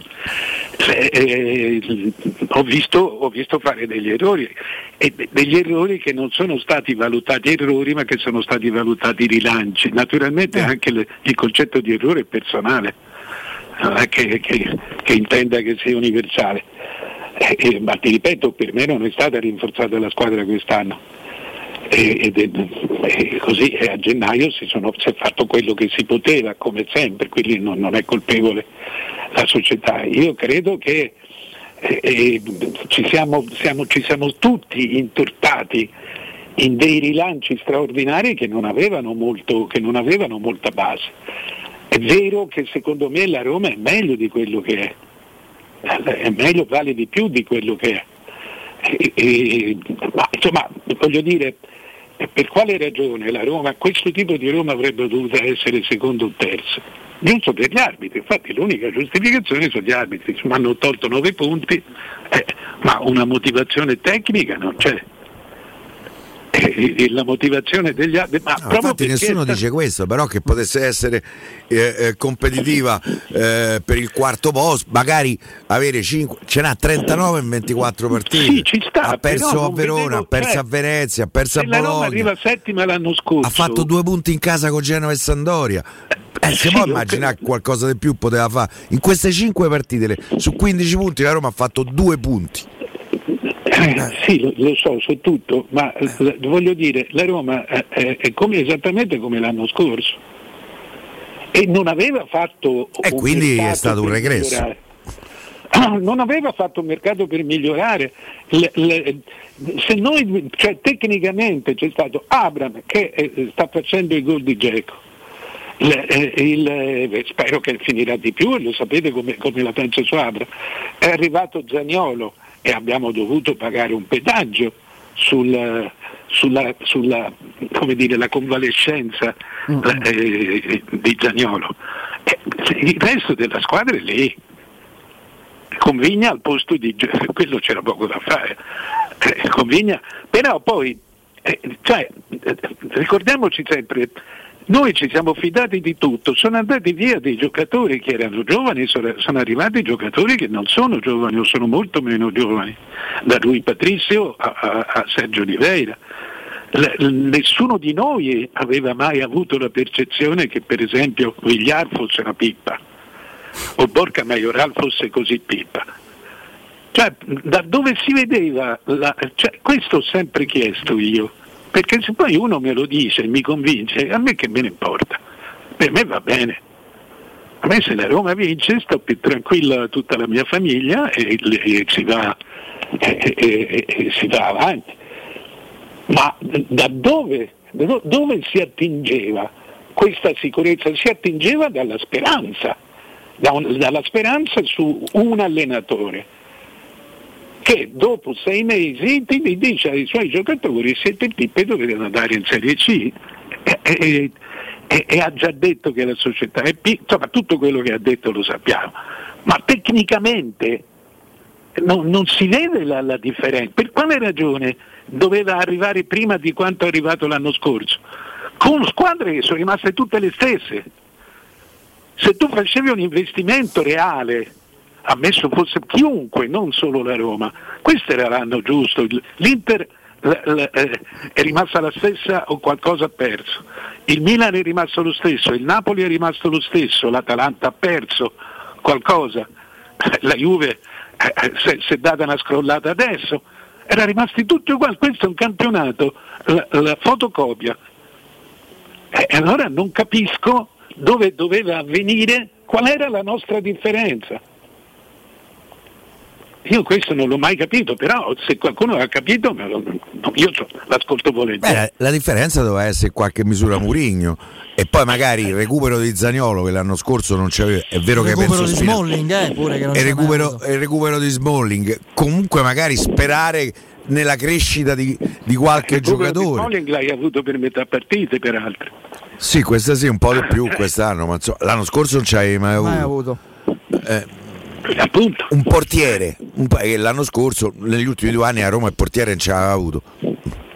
Eh, eh, ho, visto, ho visto fare degli errori, e degli errori che non sono stati valutati errori, ma che sono stati valutati rilanci. Naturalmente anche le, il concetto di errore è personale, eh, che, che, che intenda che sia universale. Eh, eh, ma ti ripeto, per me non è stata rinforzata la squadra quest'anno. Ed è, è così, è a gennaio si, sono, si è fatto quello che si poteva, come sempre, quindi non, non è colpevole la società. Io credo che eh, eh, ci, siamo, siamo, ci siamo tutti intortati in dei rilanci straordinari che non avevano molto, che non avevano molta base. È vero che secondo me la Roma è meglio di quello che è, è meglio, vale di più di quello che è. E, e, ma, insomma, voglio dire, per quale ragione la Roma, questo tipo di Roma avrebbe dovuto essere secondo o terzo? Giusto per gli arbitri, infatti l'unica giustificazione sono gli arbitri, insomma, hanno tolto nove punti, eh, ma una motivazione tecnica non c'è. E, e la motivazione degli arbitri, ma no, infatti nessuno sta... dice questo, però che potesse essere eh, eh, competitiva eh, per il quarto posto, magari avere cinque, ce n'ha trentanove in ventiquattro partite, sì, ci sta, ha perso a Verona, vedevo, ha perso cioè, a Venezia, ha perso a Bologna, la Roma arriva settima l'anno scorso, ha fatto due punti in casa con Genova e Sampdoria, eh, si sì, può immaginare che qualcosa di più poteva fare in queste cinque partite, le, su quindici punti la Roma ha fatto due punti. Eh, sì, lo, lo so, su tutto, ma eh, voglio dire, la Roma eh, è come, esattamente come l'anno scorso, e non aveva fatto e un quindi è stato un regresso. Ah, non aveva fatto un mercato per migliorare. Le, le, se noi, cioè, tecnicamente c'è stato Abraham che eh, sta facendo il gol di Dzeko. Eh, eh, spero che finirà di più, lo sapete come, come la penso su Abraham. È arrivato Zaniolo e abbiamo dovuto pagare un pedaggio sul, sulla, sulla, come dire, la convalescenza mm. eh, di Zaniolo. Eh, il resto della squadra è lì, Convigna al posto di quello, c'era poco da fare, eh, Convigna, però poi eh, cioè, eh, ricordiamoci sempre, noi ci siamo fidati di tutto, sono andati via dei giocatori che erano giovani, sono arrivati giocatori che non sono giovani o sono molto meno giovani, da lui Patrizio a, a, a Sergio Oliveira. L- nessuno di noi aveva mai avuto la percezione che per esempio Vigliar fosse una pippa o Borca Maioral fosse così pippa, cioè da dove si vedeva la... cioè, questo ho sempre chiesto io, perché se poi uno me lo dice e mi convince, a me che me ne importa, per me va bene, a me se la Roma vince sto più tranquilla tutta la mia famiglia e, e, e, si, va, e, e, e si va avanti. Ma da dove, da dove si attingeva questa sicurezza? Si attingeva dalla speranza, da un, dalla speranza su un allenatore che dopo sei mesi ti dice ai suoi giocatori: siete tipi, dovete andare in Serie C, e, e, e, e ha già detto che la società è piccola, tutto quello che ha detto lo sappiamo, ma tecnicamente no, non si vede la, la differenza. Per quale ragione doveva arrivare prima di quanto è arrivato l'anno scorso? Con squadre che sono rimaste tutte le stesse. Se tu facevi un investimento reale, ammesso fosse chiunque, non solo la Roma, questo era l'anno giusto. L'Inter è rimasta la stessa o qualcosa ha perso, il Milan è rimasto lo stesso, il Napoli è rimasto lo stesso, l'Atalanta ha perso qualcosa, la Juve si è data una scrollata adesso, erano rimasti tutti uguali. Questo è un campionato, la, la fotocopia, e allora non capisco dove doveva avvenire, qual era la nostra differenza. Io questo non l'ho mai capito, però se qualcuno l'ha capito, io l'ascolto volentieri. Beh, la differenza doveva essere in qualche misura Mourinho, e poi magari il recupero di Zaniolo, che l'anno scorso non c'aveva, è vero il che penso di Smalling, eh, pure che non il, recupero, il recupero di Smalling, comunque magari sperare nella crescita di, di qualche giocatore. Smalling l'hai avuto per metà partite, peraltro. Sì, questa sì, un po' di più quest'anno, ma insomma, l'anno scorso non c'avevi mai avuto. Mai avuto. Eh, Appunto. Un portiere un, l'anno scorso, negli ultimi due anni a Roma il portiere non ce l'aveva avuto,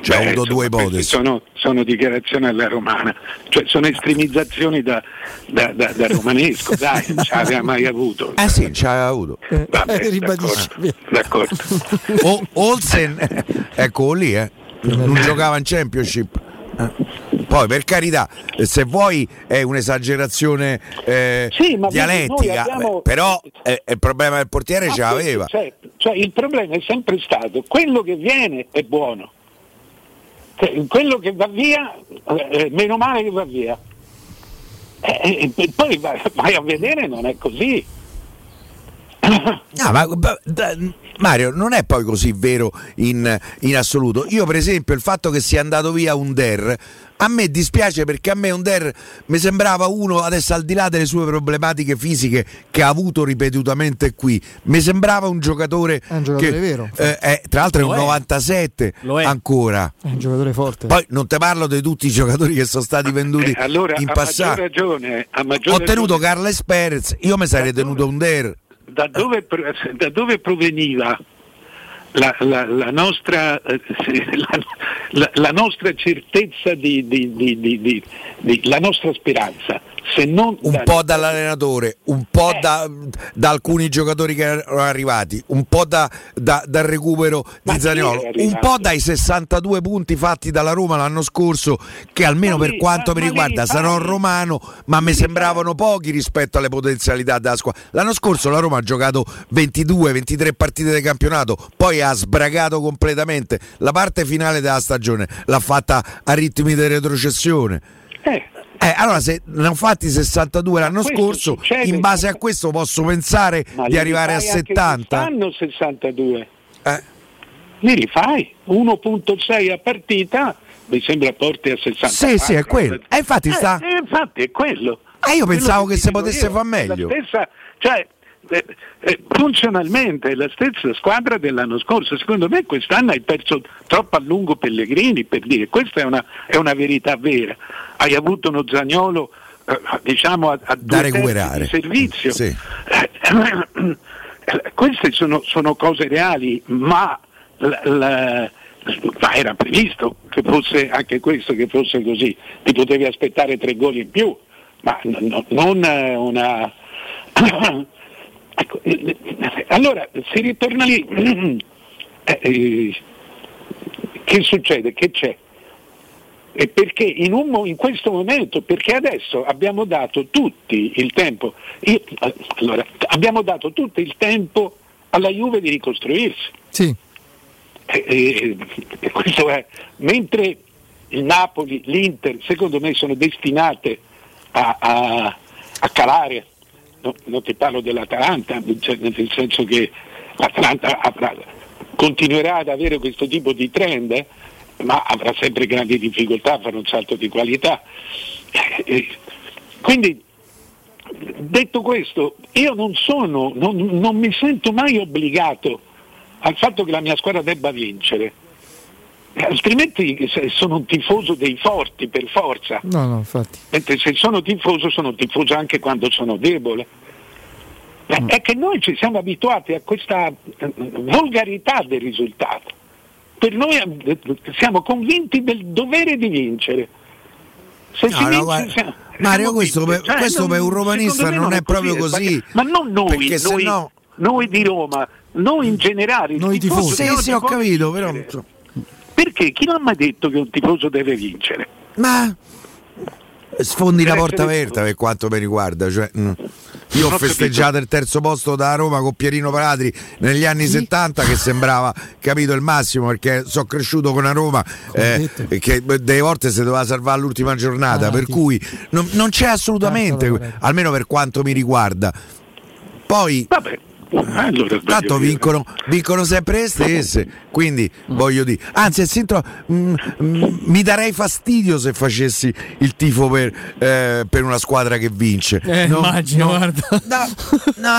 cioè ha avuto due ipotesi. Sono, sono dichiarazioni alla romana, cioè sono estremizzazioni da, da, da, da romanesco, dai, non ce l'aveva mai avuto. Ah sì, non ce l'aveva avuto. Vabbè, eh, d'accordo, d'accordo. O, Olsen, ecco lì, eh, non giocava in Championship. Poi per carità, se vuoi è un'esagerazione eh, sì, ma dialettica, abbiamo... però eh, il problema del portiere ma ce l'aveva. Cioè, cioè il problema è sempre stato quello che viene è buono, quello che va via eh, meno male che va via, e, e poi vai, vai a vedere non è così. No, ma, da, Mario, non è poi così vero in, in assoluto. Io per esempio il fatto che sia andato via Under a me dispiace, perché a me Under mi sembrava uno, adesso al di là delle sue problematiche fisiche che ha avuto ripetutamente qui, mi sembrava un giocatore, è un giocatore che, vero. Eh, è, tra l'altro lo è un novantasette, lo è. Ancora è un giocatore forte. Poi non te parlo di tutti i giocatori che sono stati venduti eh, allora, in passato. Ragione, ho tenuto ragione. Carles Perez, io mi sarei tenuto Under. Da dove, da dove proveniva la, la, la, nostra, la, la, la nostra certezza di, di, di, di, di, di la nostra speranza, se non un da... po' dall'allenatore, un po' eh. da, da alcuni giocatori che erano arrivati, un po' da, da, dal recupero ma di Zaniolo, un po' dai sessantadue punti fatti dalla Roma l'anno scorso, che almeno ma per lì, quanto mi riguarda lì, sarò lì. romano, ma mi sembravano pochi rispetto alle potenzialità della squadra. L'anno scorso la Roma ha giocato ventidue ventitré partite del campionato, poi ha sbragato completamente, la parte finale della stagione l'ha fatta a ritmi di retrocessione. Eh. Eh, allora se ne hanno fatti sessantadue l'anno scorso, succede, in base a questo posso pensare di arrivare a settanta. Anche sessantadue eh. Li rifai uno virgola sei a partita, mi sembra porti a sessanta. Sì, sì, è quello. E eh, infatti sta. Eh, infatti è quello. Eh, io quello pensavo che si potesse far meglio. La stessa, cioè eh, eh, funzionalmente è la stessa squadra dell'anno scorso. Secondo me quest'anno hai perso troppo a lungo Pellegrini, per dire, questa è una, è una verità vera. Hai avuto uno Zaniolo eh, diciamo a, a da recuperare servizio, sì. eh, eh, queste sono, sono cose reali, ma, la, la, ma era previsto che fosse anche questo, che fosse così. Ti potevi aspettare tre gol in più, ma no, no, non una ecco, eh, allora si ritorna lì. eh, eh, che succede? Che c'è? E perché in, un, in questo momento, perché adesso abbiamo dato tutti il tempo, io, allora, abbiamo dato tutto il tempo alla Juve di ricostruirsi. Sì. E, e, e questo è, mentre il Napoli, l'Inter, secondo me sono destinate a, a, a calare, no, non ti parlo dell'Atalanta, cioè, nel senso che l'Atalanta avrà, continuerà ad avere questo tipo di trend. Eh? Ma avrà sempre grandi difficoltà a fare un salto di qualità. E quindi, detto questo, io non sono, non, non mi sento mai obbligato al fatto che la mia squadra debba vincere, altrimenti sono un tifoso dei forti per forza. No, no, infatti. Mentre se sono tifoso, sono tifoso anche quando sono debole. è che noi ci siamo abituati a questa volgarità del risultato. Per noi siamo convinti del dovere di vincere. Se no, si no, vince, siamo, Mario, questo, per, cioè, questo non, per un romanista non, non è proprio così. Ma non noi, perché noi, sennò... noi di Roma, noi in generale. Noi tifosi, sì, sì, ho capito, però. Perché chi non ha mai detto che un tifoso deve vincere? Ma sfondi la porta aperta per quanto mi riguarda, cioè, io ho festeggiato il terzo posto da Roma con Pierino Paladri negli anni sì. settanta, che sembrava capito il massimo, perché sono cresciuto con una Roma eh, che delle volte si doveva salvare l'ultima giornata, ah, per sì. cui non, non c'è assolutamente, almeno per quanto mi riguarda. Poi vabbè, allora, tanto vincono, vincono sempre le stesse, quindi mm. voglio dire, anzi sintro, mm, mm, mi darei fastidio se facessi il tifo per, eh, per una squadra che vince, eh, no, immagino, no, guarda. No,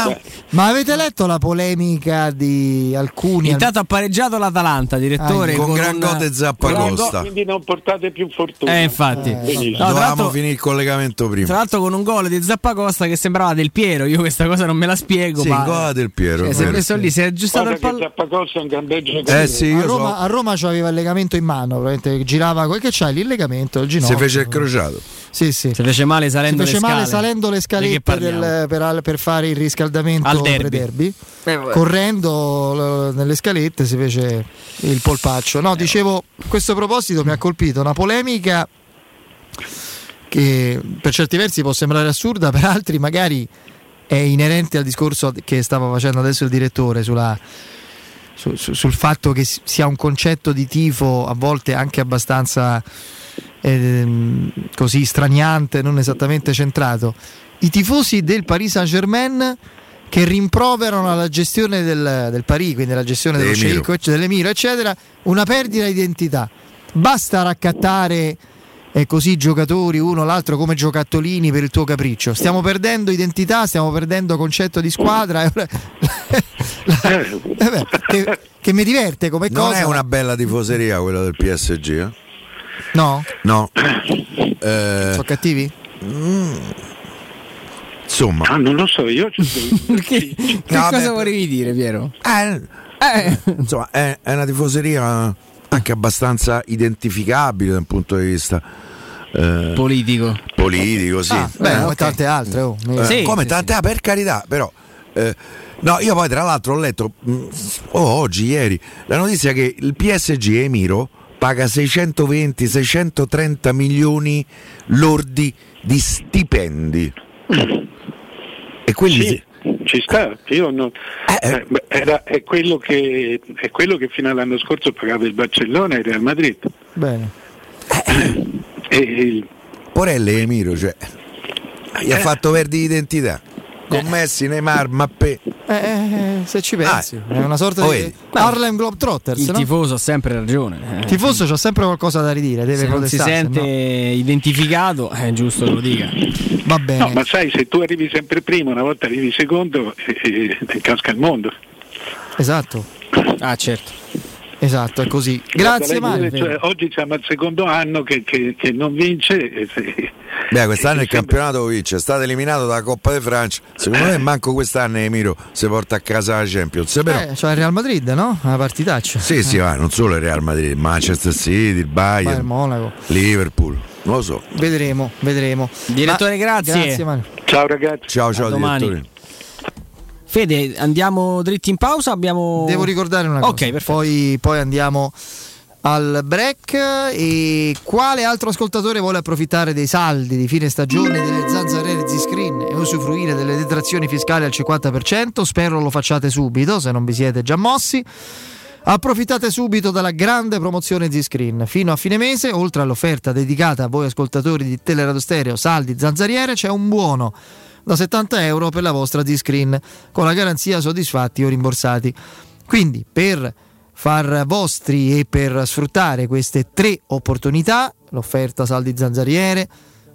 no. Ma avete letto la polemica di alcuni? Intanto ha pareggiato l'Atalanta, direttore, ah, con, con Gran Gote e Zappacosta, quindi non portate più fortuna, eh, infatti eh, no, dovevamo finire il collegamento prima, tra l'altro con un gol di Zappacosta che sembrava del Piero, io questa cosa non me la spiego, sì, ma gol del Piero, cioè, si è preso lì, si è aggiustato il pallone. Zappacosta è un gran bel giocatore, eh, sì, a, Roma, so. a Roma c'aveva il legamento in mano, girava quel che c'hai lì, il legamento al ginocchio, si fece il crociato, sì, sì. si fece male salendo, si fece le, male scale. salendo le scalette del, per, per fare il riscaldamento al derby, derby. Eh, correndo l- nelle scalette si fece il polpaccio, no, eh, dicevo, a questo proposito mi ha colpito una polemica che per certi versi può sembrare assurda, per altri magari è inerente al discorso che stava facendo adesso il direttore sulla, su, su, sul fatto che sia un concetto di tifo a volte anche abbastanza eh, così straniante, non esattamente centrato. I tifosi del Paris Saint-Germain che rimproverano la gestione del, del Paris, quindi la gestione dello Sceicco, dell'Emiro, eccetera, una perdita di identità. Basta raccattare e così giocatori uno l'altro come giocattolini per il tuo capriccio, stiamo perdendo identità, stiamo perdendo concetto di squadra. che, che mi diverte come non cosa. Non è una bella tifoseria quella del P S G, eh? No? No. Eh, sono cattivi? Mm. Insomma, ah, non lo so, io ci sono... che, che no, cosa beh... volevi dire, Piero? Eh, eh. Insomma, è, è una tifoseria anche abbastanza identificabile da un punto di vista eh, politico politico sì, ah, beh, eh, come okay. tante altre oh. eh, sì, come sì, tante sì. Ah, per carità, però eh, no, io poi tra l'altro ho letto mh, oh, oggi ieri la notizia che il P S G Emiro paga seicentoventi seicentotrenta milioni lordi di stipendi e quelli sì. si... Ci sta, io non, eh, era, è, quello che, è quello che fino all'anno scorso pagava il Barcellona e il Real Madrid. Bene. E il... Porelle Emiro, cioè, gli eh. ha fatto perdere identità. Con Messi, Neymar, Mappé. Eh, eh, se ci pensi, ah, è una sorta oh, di Harlem Globetrotters. Il no? tifoso ha sempre ragione. Il tifoso c'ha sempre qualcosa da ridire, deve se protestare. Se non si sente no? identificato, è giusto che lo dica. Va bene. No, ma sai, se tu arrivi sempre primo, una volta arrivi secondo, eh, eh, casca il mondo. Esatto. Ah, certo. Esatto, è così. Grazie Mario. Cioè, oggi siamo al secondo anno che, che, che non vince. Eh, sì. Beh, quest'anno eh, il campionato vince, è stato eliminato dalla Coppa di Francia. Secondo me manco quest'anno Emiro si porta a casa la Champions. Però... Eh, cioè il Real Madrid, no? Una partitaccia. Sì, eh. sì, va, non solo il Real Madrid, Manchester City, il Bayern, Bayern Monaco, Liverpool. Non lo so. Vedremo, vedremo. Direttore, Ma... grazie. grazie Mario. Ciao ragazzi. Ciao, ciao a direttore. Domani. Fede, andiamo dritti in pausa, abbiamo... Devo ricordare una cosa, okay, poi, poi andiamo al break. E quale altro ascoltatore vuole approfittare dei saldi di fine stagione delle Zanzariere Z-Screen e usufruire delle detrazioni fiscali al cinquanta per cento? Spero lo facciate subito, se non vi siete già mossi. Approfittate subito della grande promozione Z-Screen. Fino a fine mese, oltre all'offerta dedicata a voi ascoltatori di Teleradio Stereo Saldi Zanzariere, c'è un buono da settanta euro per la vostra Z-Screen con la garanzia soddisfatti o rimborsati. Quindi per far vostri e per sfruttare queste tre opportunità, l'offerta saldi zanzariere,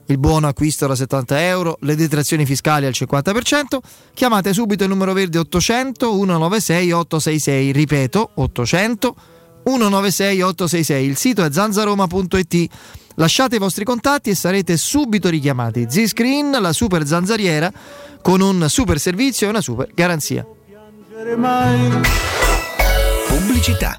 il buono acquisto da settanta euro, le detrazioni fiscali al cinquanta per cento, chiamate subito il numero verde ottocento centonovantasei ottocentosettantasei, ripeto ottocento centonovantasei ottocentosettantasei, il sito è zanzaroma punto it. Lasciate i vostri contatti e sarete subito richiamati. Z-Screen, la super zanzariera con un super servizio e una super garanzia. Pubblicità.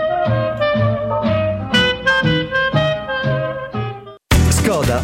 Skoda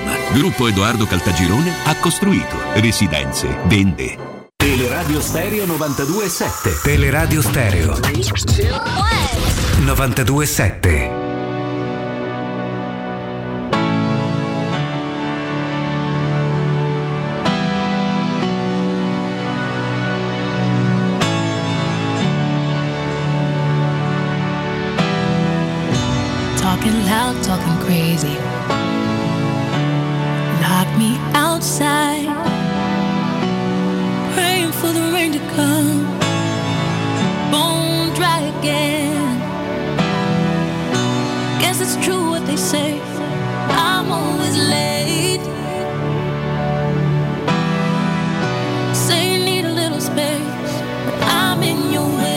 Gruppo Edoardo Caltagirone ha costruito. Residenze vende. Teleradio Stereo novantadue virgola sette. Teleradio Stereo novantadue virgola sette. Talking loud, talking crazy. Knock me outside. Praying for the rain to come. Bone dry again. Guess it's true what they say. I'm always late. Say you need a little space, but I'm in your way.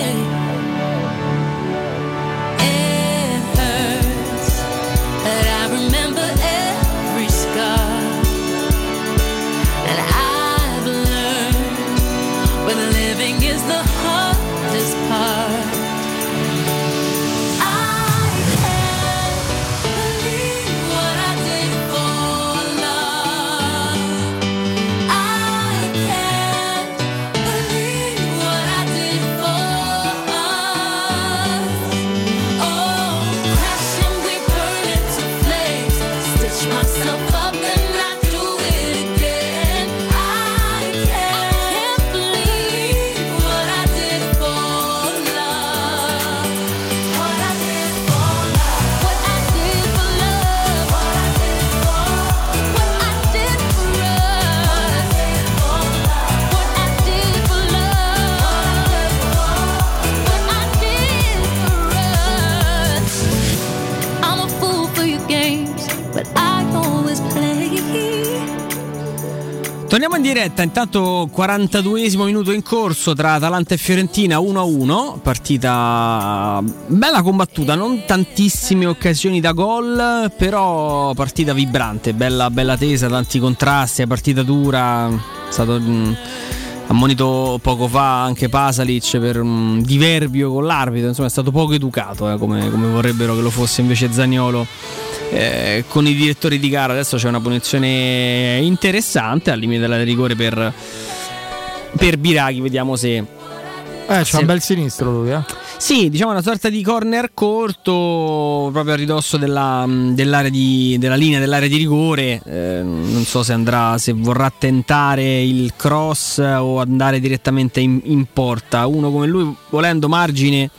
Torniamo in diretta, intanto quarantaduesimo minuto in corso tra Atalanta e Fiorentina, uno a uno, partita bella combattuta, non tantissime occasioni da gol, però partita vibrante, bella bella tesa, tanti contrasti, partita dura, è stato mh, ammonito poco fa anche Pasalic per un diverbio con l'arbitro, insomma è stato poco educato, eh, come, come vorrebbero che lo fosse invece Zaniolo. Eh, con i direttori di gara adesso c'è una punizione interessante al limite della rigore per per Biraghi, vediamo se eh c'è se... un bel sinistro lui, eh? Sì, diciamo una sorta di corner corto proprio a ridosso della, dell'area di, della linea dell'area di rigore, eh, non so se andrà, se vorrà tentare il cross o andare direttamente in, in porta. Uno come lui, volendo margine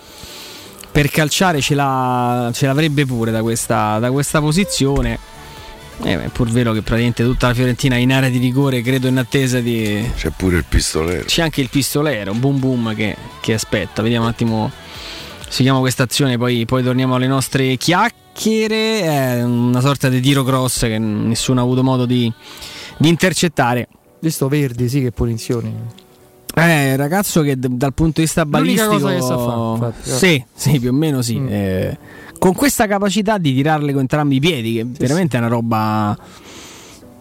per calciare, ce, la, ce l'avrebbe pure da questa, da questa posizione. Eh, è pur vero che praticamente tutta la Fiorentina in area di rigore, credo, in attesa di... C'è pure il pistolero. C'è anche il pistolero, boom boom, che, che aspetta. Vediamo un attimo, seguiamo questa azione, poi, poi torniamo alle nostre chiacchiere. È una sorta di tiro cross che nessuno ha avuto modo di, di intercettare. Visto Verdi, sì, che punizioni... Eh, ragazzo che d- dal punto di vista balistico, l'unica cosa che sa fare, infatti, eh. sì, sì, più o meno sì. Mm. Eh, con questa capacità di tirarle con entrambi i piedi, che sì, veramente sì, è una roba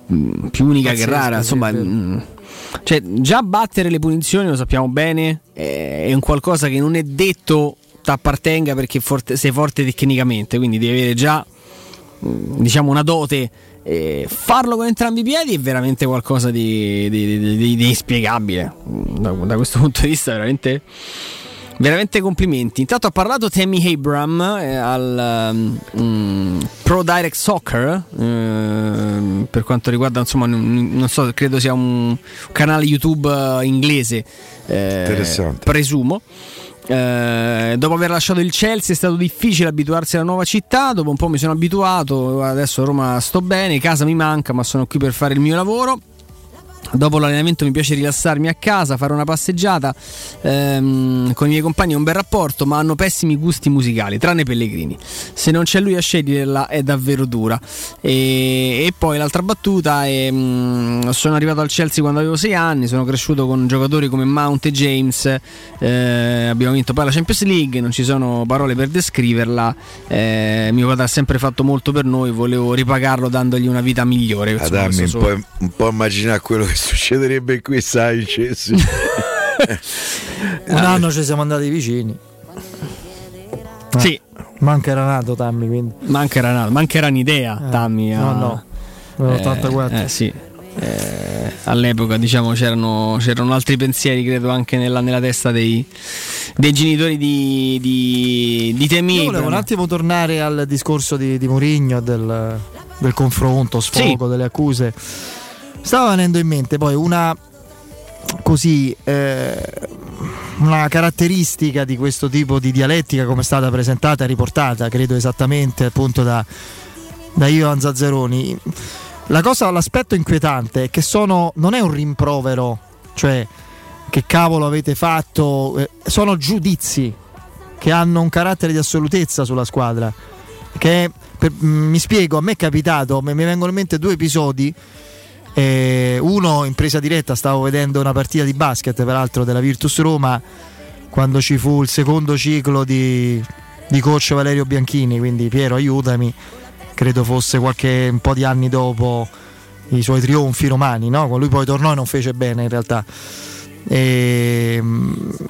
mh, più unica pazzesco, che rara. Insomma, sì, mh, cioè, già battere le punizioni, lo sappiamo bene, è un qualcosa che non è detto t'appartenga perché forte, sei forte tecnicamente, quindi devi avere già mh, diciamo una dote. E farlo con entrambi i piedi è veramente qualcosa di, di, di, di, di inspiegabile da, da questo punto di vista, veramente veramente complimenti. Intanto ha parlato Tammy Abraham eh, al um, Pro Direct Soccer eh, per quanto riguarda, insomma, non, non so, credo sia un canale YouTube inglese, eh, interessante, presumo. Eh, dopo aver lasciato il Chelsea è stato difficile abituarsi alla nuova città, dopo un po' mi sono abituato, adesso a Roma sto bene, casa mi manca ma sono qui per fare il mio lavoro. Dopo l'allenamento mi piace rilassarmi a casa, fare una passeggiata, ehm, con i miei compagni ho un bel rapporto, ma hanno pessimi gusti musicali, tranne Pellegrini. Se non c'è lui a sceglierla è davvero dura. E, e poi l'altra battuta è, mh, sono arrivato al Chelsea quando avevo sei anni, sono cresciuto con giocatori come Mount e James, eh, abbiamo vinto poi la Champions League, non ci sono parole per descriverla, eh, mio padre ha sempre fatto molto per noi, volevo ripagarlo dandogli una vita migliore. Insomma, Adami, so... un, po', un po' immaginare quello che succederebbe qui, sai, Cessi. Un anno ci siamo andati vicini. Ah, sì, manca era nato Tammy, quindi. Manca era nato, manca era un'idea, eh, Tammy. No, a... no, ottantaquattro. Eh, sì. Eh, all'epoca, diciamo, c'erano, c'erano altri pensieri, credo, anche nella, nella testa dei, dei genitori di, di, di Temibro. Io volevo un attimo tornare al discorso di, di Mourinho, del, del confronto, sfogo, sì, delle accuse. Stava venendo in mente poi una così eh, una caratteristica di questo tipo di dialettica, come è stata presentata e riportata, credo esattamente appunto da, da Ivan Zazzaroni. La cosa, l'aspetto inquietante è che sono, non è un rimprovero, cioè che cavolo avete fatto, eh, sono giudizi che hanno un carattere di assolutezza sulla squadra. Che per, mi spiego, a me è capitato, mi, mi vengono in mente due episodi. Eh, uno in presa diretta, stavo vedendo una partita di basket peraltro della Virtus Roma quando ci fu il secondo ciclo di, di coach Valerio Bianchini, quindi Piero aiutami, credo fosse qualche un po' di anni dopo i suoi trionfi romani, no? Con lui poi tornò e non fece bene in realtà, e,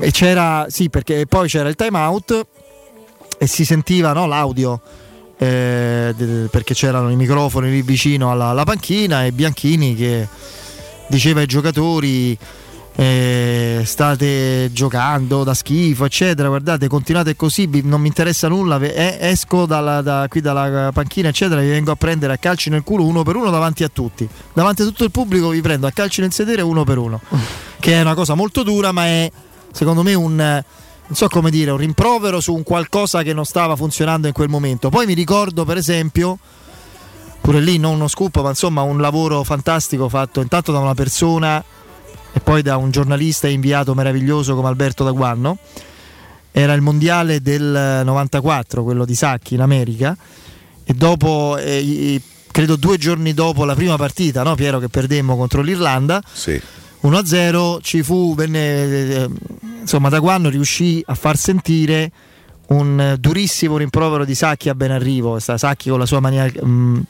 e c'era, sì, perché poi c'era il time out e si sentiva, no, l'audio, Eh, perché c'erano i microfoni lì vicino alla, alla panchina, e Bianchini che diceva ai giocatori eh, state giocando da schifo eccetera, guardate, continuate così, non mi interessa nulla, eh, esco dalla, da, qui dalla panchina eccetera, vi vengo a prendere a calci nel culo uno per uno davanti a tutti, davanti a tutto il pubblico, vi prendo a calci nel sedere uno per uno, che è una cosa molto dura, ma è secondo me un, non so come dire, un rimprovero su un qualcosa che non stava funzionando in quel momento. Poi mi ricordo per esempio, pure lì non uno scoop, ma insomma un lavoro fantastico fatto intanto da una persona e poi da un giornalista inviato meraviglioso come Alberto Daguanno. Era il mondiale del novantaquattro, quello di Sacchi in America, e dopo eh, credo due giorni dopo la prima partita, no Piero, che perdemmo contro l'Irlanda, sì, uno a zero, ci fu, venne, insomma Daguanno riuscì a far sentire un durissimo rimprovero di Sacchi a Benarrivo. Sacchi con la sua mania, mh,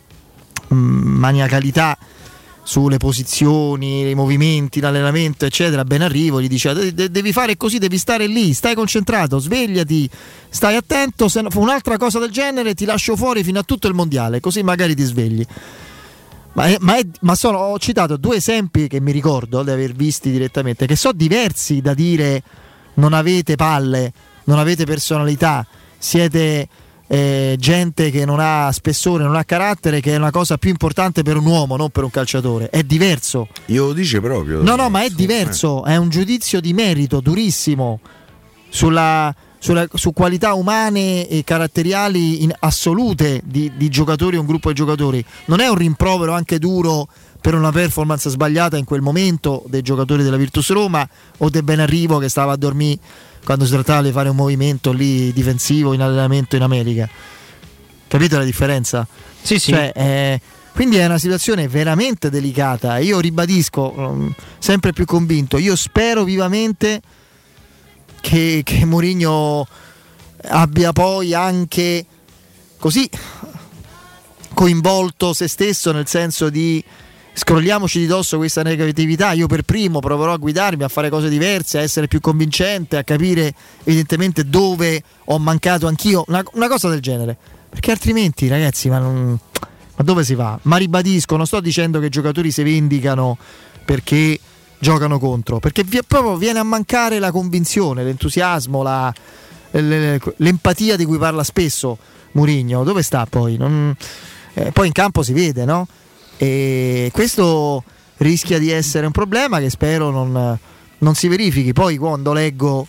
mh, maniacalità sulle posizioni, i movimenti, l'allenamento eccetera. Benarrivo gli diceva de- devi fare così, devi stare lì, stai concentrato, svegliati, stai attento, se no, un'altra cosa del genere ti lascio fuori fino a tutto il mondiale, così magari ti svegli. Ma, è, ma, è, ma sono, ho citato due esempi che mi ricordo di aver visti direttamente, che sono diversi da dire non avete palle, non avete personalità, siete eh, gente che non ha spessore, non ha carattere, che è una cosa più importante per un uomo, non per un calciatore. È diverso. Io lo dice proprio. No, no, ma è diverso, eh. È un giudizio di merito durissimo sulla... Sulla, su qualità umane e caratteriali in assolute di, di giocatori, un gruppo di giocatori. Non è un rimprovero anche duro per una performance sbagliata in quel momento dei giocatori della Virtus Roma o del Benarrivo che stava a dormire quando si trattava di fare un movimento lì difensivo in allenamento in America. Capite la differenza? Sì, sì. Cioè, eh, quindi è una situazione veramente delicata. Io ribadisco, sempre più convinto, io spero vivamente Che, che Mourinho abbia poi anche così coinvolto se stesso, nel senso di scrolliamoci di dosso questa negatività, io per primo proverò a guidarmi, a fare cose diverse, a essere più convincente, a capire evidentemente dove ho mancato anch'io, una, una cosa del genere, perché altrimenti ragazzi ma, non, ma dove si va? Ma ribadisco, non sto dicendo che i giocatori si vendicano perché giocano contro, perché proprio viene a mancare la convinzione, l'entusiasmo, la, l'empatia di cui parla spesso Mourinho. Dove sta poi? Non, eh, poi in campo si vede, no? E questo rischia di essere un problema che spero non, non si verifichi. Poi quando leggo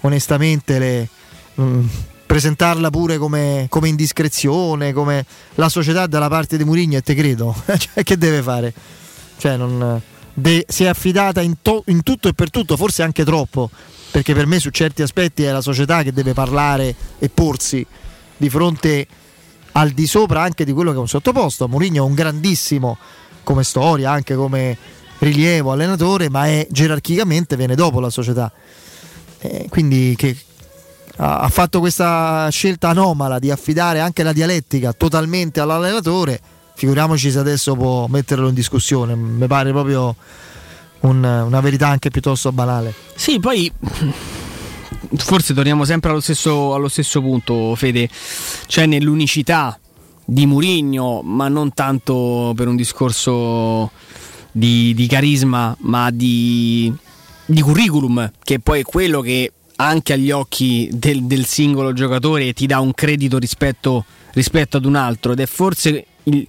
onestamente le, mh, presentarla pure come, come indiscrezione, come la società dalla parte di Mourinho, e te credo, cioè, che deve fare? Cioè non... de, si è affidata in, to, in tutto e per tutto, forse anche troppo, perché per me su certi aspetti è la società che deve parlare e porsi di fronte al di sopra anche di quello che è un sottoposto. Mourinho è un grandissimo come storia, anche come rilievo allenatore, ma è gerarchicamente viene dopo la società, eh, quindi che ha fatto questa scelta anomala di affidare anche la dialettica totalmente all'allenatore, figuriamoci se adesso può metterlo in discussione. Mi pare proprio un, una verità anche piuttosto banale. Sì, poi forse torniamo sempre allo stesso, allo stesso punto, Fede, cioè nell'unicità di Mourinho, ma non tanto per un discorso di, di carisma, ma di, di curriculum, che poi è quello che anche agli occhi del, del singolo giocatore ti dà un credito rispetto, rispetto ad un altro, ed è forse il,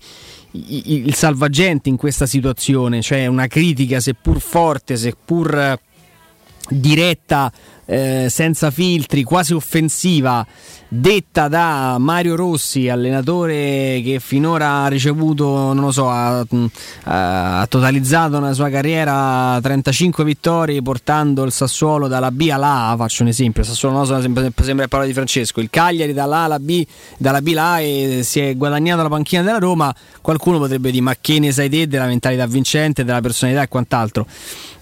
il, il salvagente in questa situazione, cioè una critica seppur forte, seppur diretta, eh, senza filtri, quasi offensiva, detta da Mario Rossi, allenatore che finora ha ricevuto, non lo so, ha, ha totalizzato nella sua carriera trentacinque vittorie portando il Sassuolo dalla B alla A, faccio un esempio, Sassuolo non sembra, sembra parola di Francesco, il Cagliari dalla A alla B, dalla B alla A, e si è guadagnato la panchina della Roma. Qualcuno potrebbe dire: ma che ne sai te della mentalità vincente, della personalità e quant'altro?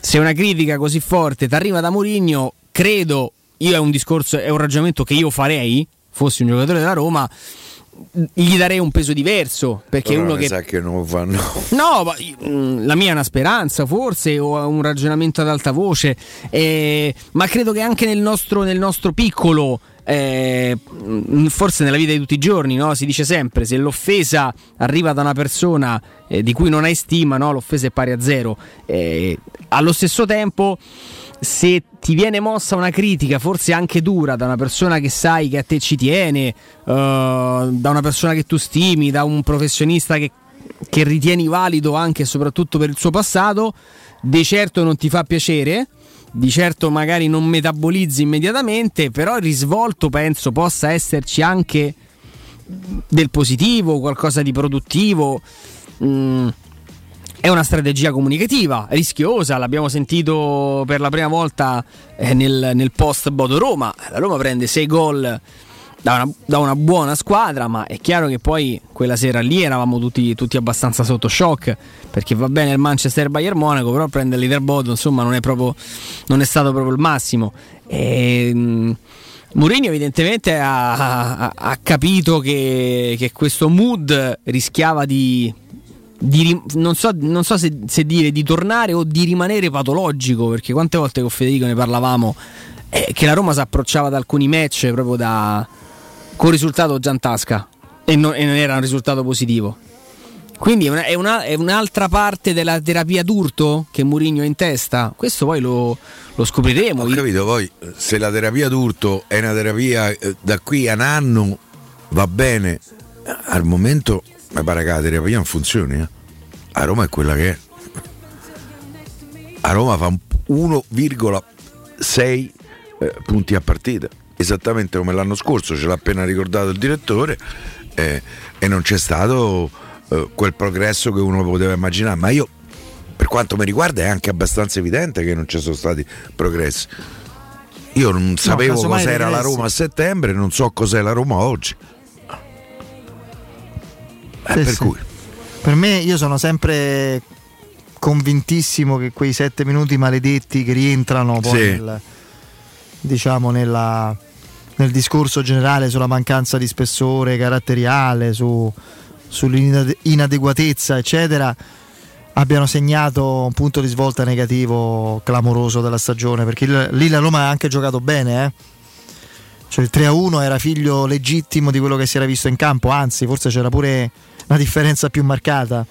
Se una critica così forte ti arriva da Mourinho, credo, io è un discorso, è un ragionamento che io farei, fossi un giocatore della Roma, gli darei un peso diverso, perché però uno che sa che non vanno. No, ma la mia è una speranza, forse, o un ragionamento ad alta voce, eh, ma credo che anche nel nostro, nel nostro piccolo, eh, forse nella vita di tutti i giorni, no? Si dice sempre: se l'offesa arriva da una persona eh, di cui non hai stima, no? L'offesa è pari a zero. Eh, allo stesso tempo, se ti viene mossa una critica, forse anche dura, da una persona che sai che a te ci tiene, eh, da una persona che tu stimi, da un professionista che, che ritieni valido anche e soprattutto per il suo passato, di certo non ti fa piacere. Di certo magari non metabolizzi immediatamente, però il risvolto penso possa esserci anche del positivo, qualcosa di produttivo. Mm. È una strategia comunicativa rischiosa, l'abbiamo sentito per la prima volta eh, nel, nel post Bodo Roma. La Roma prende sei gol da una, da una buona squadra, ma è chiaro che poi quella sera lì eravamo tutti, tutti abbastanza sotto shock, perché va bene il Manchester Bayern Monaco, però prendere il leaderboard, insomma, non è proprio, non è stato proprio il massimo. E Mourinho evidentemente ha, ha, ha capito che, che questo mood rischiava di, di non so, non so se, se dire di tornare o di rimanere patologico, perché quante volte con Federico ne parlavamo, eh, che la Roma si approcciava ad alcuni match proprio da... con risultato già in tasca, e non, e non era un risultato positivo. Quindi è, una, è, una, è un'altra parte della terapia d'urto che Mourinho ha in testa. Questo poi lo, lo scopriremo. Ho capito, poi se la terapia d'urto è una terapia eh, da qui a un anno va bene. Al momento mi pare che la terapia non funzioni, eh. A Roma è quella che è. A Roma fa uno virgola sei eh, punti a partita, esattamente come l'anno scorso, ce l'ha appena ricordato il direttore, eh, e non c'è stato eh, quel progresso che uno poteva immaginare, ma io, per quanto mi riguarda, è anche abbastanza evidente che non ci sono stati progressi. Io non no, sapevo cos'era la Roma a settembre, non so cos'è la Roma oggi, eh, sì, per sì. Cui per me, io sono sempre convintissimo che quei sette minuti maledetti che rientrano poi sì. nel, diciamo nella, nel discorso generale sulla mancanza di spessore caratteriale, su, sull'inadeguatezza eccetera, abbiano segnato un punto di svolta negativo clamoroso della stagione, perché il, lì la Roma ha anche giocato bene, eh? Cioè il tre a uno era figlio legittimo di quello che si era visto in campo, anzi forse c'era pure una differenza più marcata.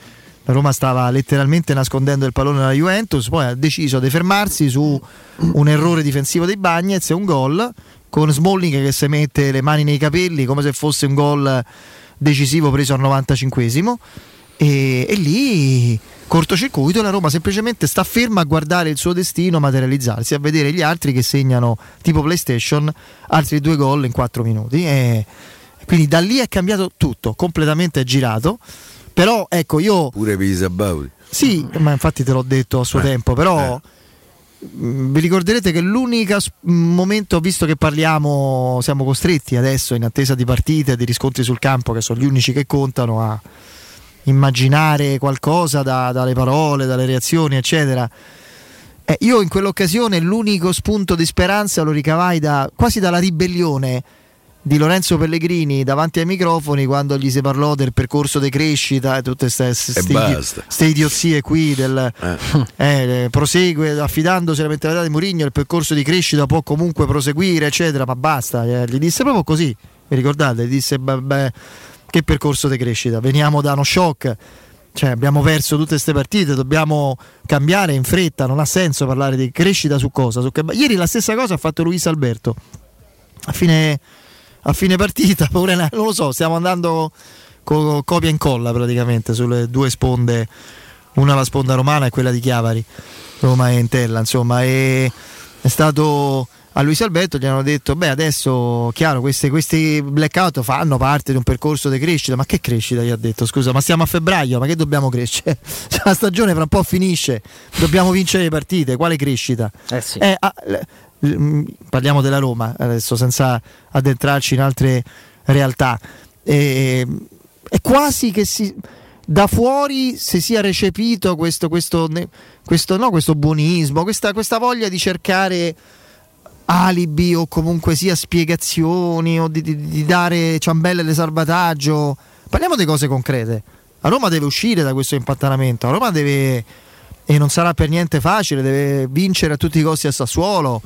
La Roma stava letteralmente nascondendo il pallone alla Juventus, poi ha deciso di fermarsi su un errore difensivo dei Bagnez e un gol, con Smalling che si mette le mani nei capelli come se fosse un gol decisivo preso al novantacinquesimo, e, e lì cortocircuito, la Roma semplicemente sta ferma a guardare il suo destino materializzarsi, a vedere gli altri che segnano tipo PlayStation altri due gol in quattro minuti, e quindi da lì è cambiato tutto, completamente è girato. Però ecco, io pure per i sabauti Sì, ma infatti te l'ho detto a suo eh, tempo, però eh. vi ricorderete che l'unico momento, visto che parliamo, siamo costretti adesso in attesa di partite, di riscontri sul campo, che sono gli unici che contano, a immaginare qualcosa da, dalle parole, dalle reazioni, eccetera. Eh, io in quell'occasione l'unico spunto di speranza lo ricavai da, quasi dalla ribellione di Lorenzo Pellegrini davanti ai microfoni, quando gli si parlò del percorso di crescita e tutte queste idiozie qui del eh. Eh, prosegue affidandosi alla mentalità di Mourinho, il percorso di crescita può comunque proseguire, eccetera, ma basta, eh, gli disse proprio così, vi ricordate? Gli disse beh, beh, che percorso di crescita, veniamo da uno shock, cioè abbiamo perso tutte queste partite, dobbiamo cambiare in fretta, non ha senso parlare di crescita su cosa? Su che... Ieri la stessa cosa ha fatto Luis Alberto a fine, a fine partita, pure, non lo so, stiamo andando co- copia e incolla praticamente sulle due sponde, una la sponda romana e quella di Chiavari, Roma e Entella, insomma, e è stato... A Luis Alberto gli hanno detto, beh adesso chiaro queste, questi blackout fanno parte di un percorso di crescita, ma che crescita, gli ha detto, scusa, ma siamo a febbraio, ma che dobbiamo crescere? La stagione fra un po' finisce, dobbiamo vincere le partite, quale crescita? Eh sì. eh, ah, parliamo della Roma adesso senza addentrarci in altre realtà, eh, è quasi che si... da fuori se sia recepito questo, questo, questo, no, questo buonismo, questa, questa voglia di cercare alibi o comunque sia spiegazioni o di, di, di dare ciambelle di salvataggio. Parliamo di cose concrete. La Roma deve uscire da questo impantanamento, la Roma deve, e non sarà per niente facile, deve vincere a tutti i costi a Sassuolo,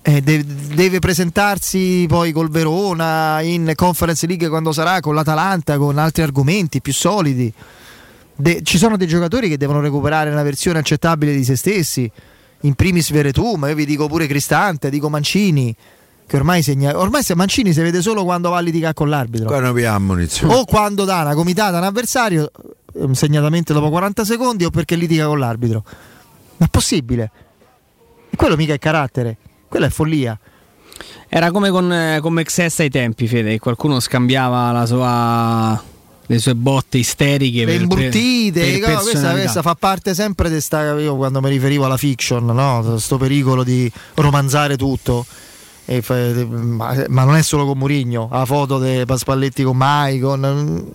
eh, deve, deve presentarsi poi col Verona in Conference League, quando sarà, con l'Atalanta, con altri argomenti più solidi. De, ci sono dei giocatori che devono recuperare una versione accettabile di se stessi, in primis Veretù, ma io vi dico pure Cristante, dico Mancini, che ormai segna, ormai se Mancini si vede solo quando va a litigare con l'arbitro, quando abbiamo munizione, o quando dà una gomitata a un avversario, segnatamente dopo quaranta secondi, o perché litiga con l'arbitro. Ma è possibile? E quello mica è carattere, quella è follia. Era come con, con Mexes ai tempi, Fede, qualcuno scambiava la sua... le sue botte isteriche, le imbottite, per questa, questa fa parte sempre di sta, io quando mi riferivo alla fiction, no, sto pericolo di romanzare tutto, e fa, ma, ma non è solo con Mourinho, la foto dei Paspalletti con Maicon,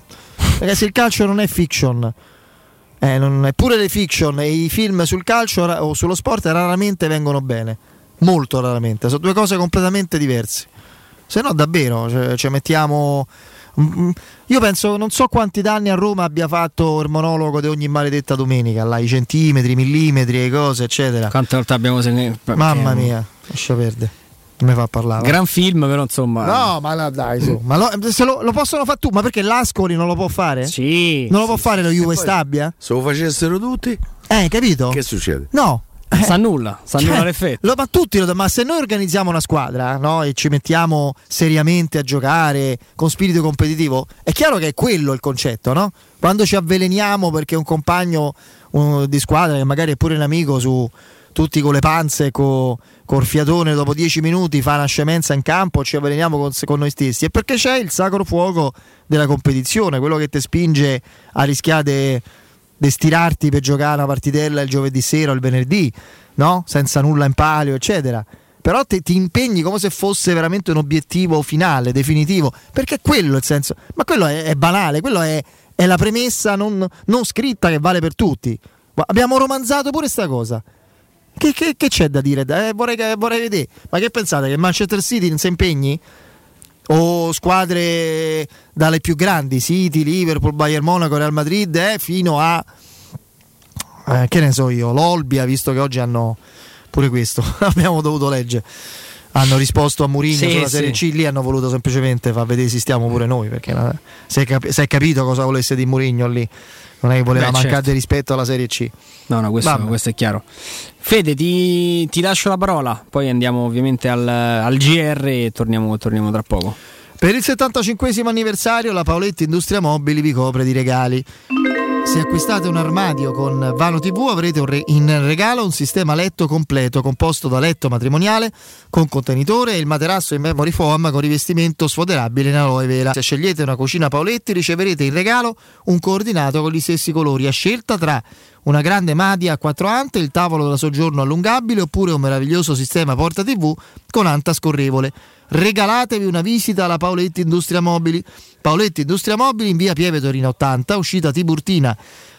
ragazzi, il calcio non è fiction, eh, non è, pure le fiction e i film sul calcio o sullo sport raramente vengono bene, molto raramente, sono due cose completamente diverse, se no davvero ci, cioè, mettiamo... Io penso, non so quanti danni a Roma abbia fatto il monologo di ogni maledetta domenica, là, i centimetri, i millimetri, le cose, eccetera. Quante volte abbiamo segnato? Mamma mia, lascia perdere, mi fa parlare. Gran film, però insomma. No, ma no, dai, su. Ma lo, se lo, lo possono fare tu, ma perché l'Ascoli non lo può fare? Sì. Non lo può sì, fare sì, lo Juve Stabia? Se lo facessero tutti, eh, capito? Che succede? No. Eh, sa nulla, sa cioè, nulla l'effetto. Lo, ma tutti lo, ma se noi organizziamo una squadra, no, e ci mettiamo seriamente a giocare con spirito competitivo, è chiaro che è quello il concetto, no? Quando ci avveleniamo perché un compagno uh, di squadra, che magari è pure un amico, su tutti con le panze, co, col fiatone dopo dieci minuti fa una scemenza in campo, ci avveleniamo con, con noi stessi. È perché c'è il sacro fuoco della competizione, quello che ti spinge a rischiare di stirarti per giocare una partitella il giovedì sera o il venerdì, no? Senza nulla in palio, eccetera. Però te, ti impegni come se fosse veramente un obiettivo finale, definitivo, perché quello è il senso. Ma quello è, è banale, quello è, è la premessa non, non scritta che vale per tutti. Abbiamo romanzato pure sta cosa. Che, che, che c'è da dire? Eh, vorrei, vorrei vedere. Ma che pensate, che Manchester City non si impegni? O squadre dalle più grandi, City, Liverpool, Bayern Monaco, Real Madrid, eh, fino a eh, che ne so io, l'Olbia, visto che oggi hanno pure questo abbiamo dovuto leggere, hanno risposto a Mourinho sì, sulla Serie sì. C, lì hanno voluto semplicemente far vedere si stiamo pure noi, perché si è, cap- si è capito cosa volesse di Mourinho lì, non è che voleva Beh, mancare certo. di rispetto alla Serie C. No, no, questo, questo è chiaro. Fede, ti, ti lascio la parola, poi andiamo ovviamente al, al G R e torniamo, torniamo tra poco. Per il settantacinquesimo anniversario la Paoletti Industria Mobili vi copre di regali. Se acquistate un armadio con Vano tivù avrete un re- in regalo un sistema letto completo composto da letto matrimoniale con contenitore e il materasso in memory foam con rivestimento sfoderabile in aloe vera. Se scegliete una cucina Paoletti riceverete in regalo un coordinato con gli stessi colori a scelta tra una grande Madia a quattro ante, il tavolo da soggiorno allungabile oppure un meraviglioso sistema porta tivù con anta scorrevole. Regalatevi una visita alla Paoletti Industria Mobili. Paoletti Industria Mobili in via Pieve Torino ottanta, uscita Tiburtina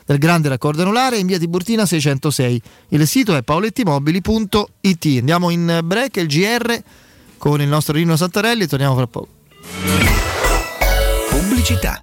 del grande raccordo anulare, in via Tiburtina seicentosei. Il sito è paolettimobili punto it. Andiamo in break, il G R con il nostro Rino Santarelli e torniamo fra poco. Pubblicità.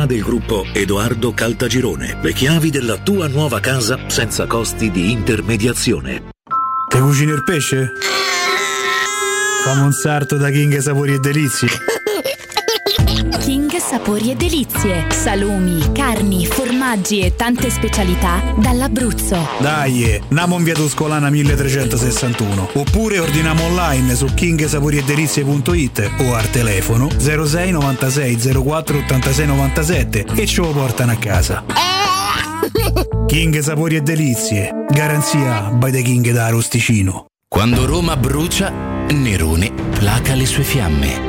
del gruppo Edoardo Caltagirone. Le chiavi della tua nuova casa senza costi di intermediazione. Te cucini il pesce? Famo un sarto da King Sapori e Delizie. King Sapori e Delizie. Salumi, carni, formaggi e tante specialità dall'Abruzzo. Dai, andiamo in via Tuscolana milletrecentosessantuno oppure ordiniamo online su king sapori e delizie punto it o al telefono zero sei novantasei zero quattro ottantasei novantasette e ce lo portano a casa. King Sapori e Delizie, garanzia by the King da Arosticino. Quando Roma brucia, Nerone placa le sue fiamme.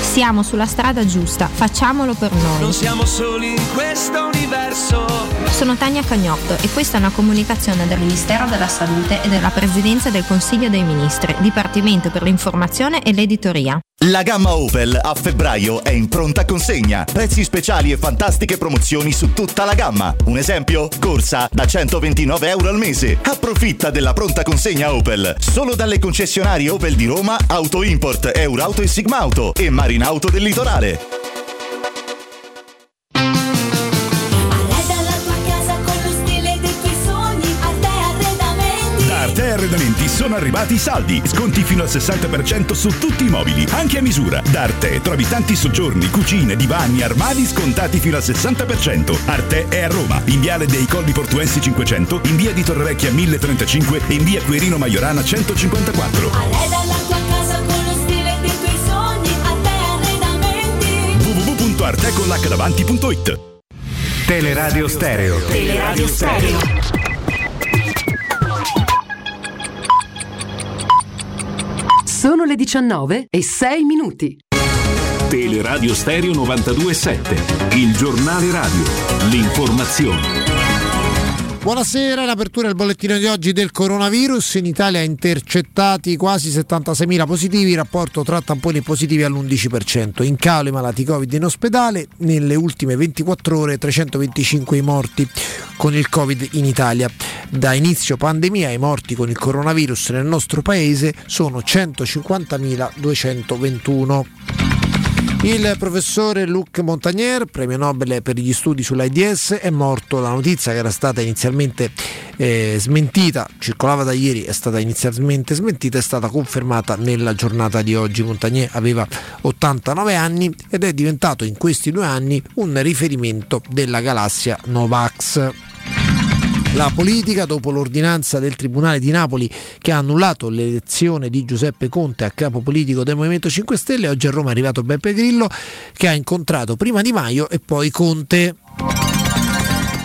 Siamo sulla strada giusta, facciamolo per noi. Non siamo soli in questo universo. Sono Tania Cagnotto e questa è una comunicazione del Ministero della Salute e della Presidenza del Consiglio dei Ministri, Dipartimento per l'informazione e l'editoria. La gamma Opel a febbraio è in pronta consegna. Prezzi speciali e fantastiche promozioni su tutta la gamma. Un esempio? Corsa da centoventinove euro al mese. Approfitta della pronta consegna Opel. Solo dalle concessionarie Opel di Roma, Auto Import, Eurauto e Sigmauto e Marinauto del Litorale. Arredamenti sono arrivati i saldi, sconti fino al sessanta per cento su tutti i mobili, anche a misura. Da Arte trovi tanti soggiorni, cucine, divani, armadi scontati fino al sessanta per cento. Arte è a Roma, in Viale dei Colli Portuensi cinquecento, in Via di Torrevecchia mille e trentacinque e in Via Quirino Maiorana centocinquantaquattro. Arreda la tua casa con lo stile dei tuoi sogni, Arte Arredamenti. w w w punto arte con l'acca davanti punto i t. Teleradio Stereo. Teleradio Stereo. Sono le diciannove e sei minuti. Teleradio Stereo novantadue e sette, il giornale radio, l'informazione. Buonasera, in apertura il bollettino di oggi del coronavirus. In Italia intercettati quasi settantaseimila positivi, rapporto tra tamponi positivi all'undici per cento. In calo i malati Covid in ospedale, nelle ultime ventiquattro ore trecentoventicinque i morti con il Covid in Italia. Da inizio pandemia i morti con il coronavirus nel nostro paese sono centocinquantamiladuecentoventuno. Il professore Luc Montagnier, premio Nobel per gli studi sull'AIDS, è morto. La notizia, che era stata inizialmente eh, smentita, circolava da ieri, è stata inizialmente smentita, è stata confermata nella giornata di oggi. Montagnier aveva ottantanove anni ed è diventato in questi due anni un riferimento della galassia Novax. La politica, dopo l'ordinanza del Tribunale di Napoli che ha annullato l'elezione di Giuseppe Conte a capo politico del Movimento cinque Stelle, oggi a Roma è arrivato Beppe Grillo, che ha incontrato prima Di Maio e poi Conte.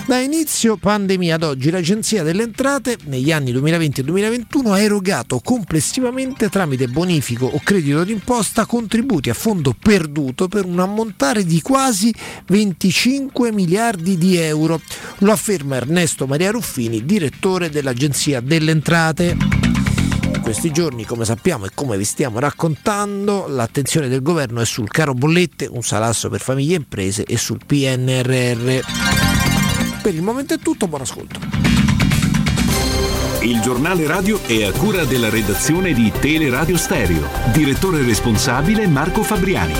Da inizio pandemia ad oggi l'Agenzia delle Entrate negli anni duemilaventi e duemilaventuno ha erogato complessivamente, tramite bonifico o credito d'imposta, contributi a fondo perduto per un ammontare di quasi venticinque miliardi di euro. Lo afferma Ernesto Maria Ruffini, direttore dell'Agenzia delle Entrate. Questi giorni, come sappiamo e come vi stiamo raccontando, l'attenzione del governo è sul caro bollette, un salasso per famiglie e imprese, e sul P N R R. Per il momento è tutto, buon ascolto. Il giornale radio è a cura della redazione di Teleradio Stereo. Direttore responsabile Marco Fabriani.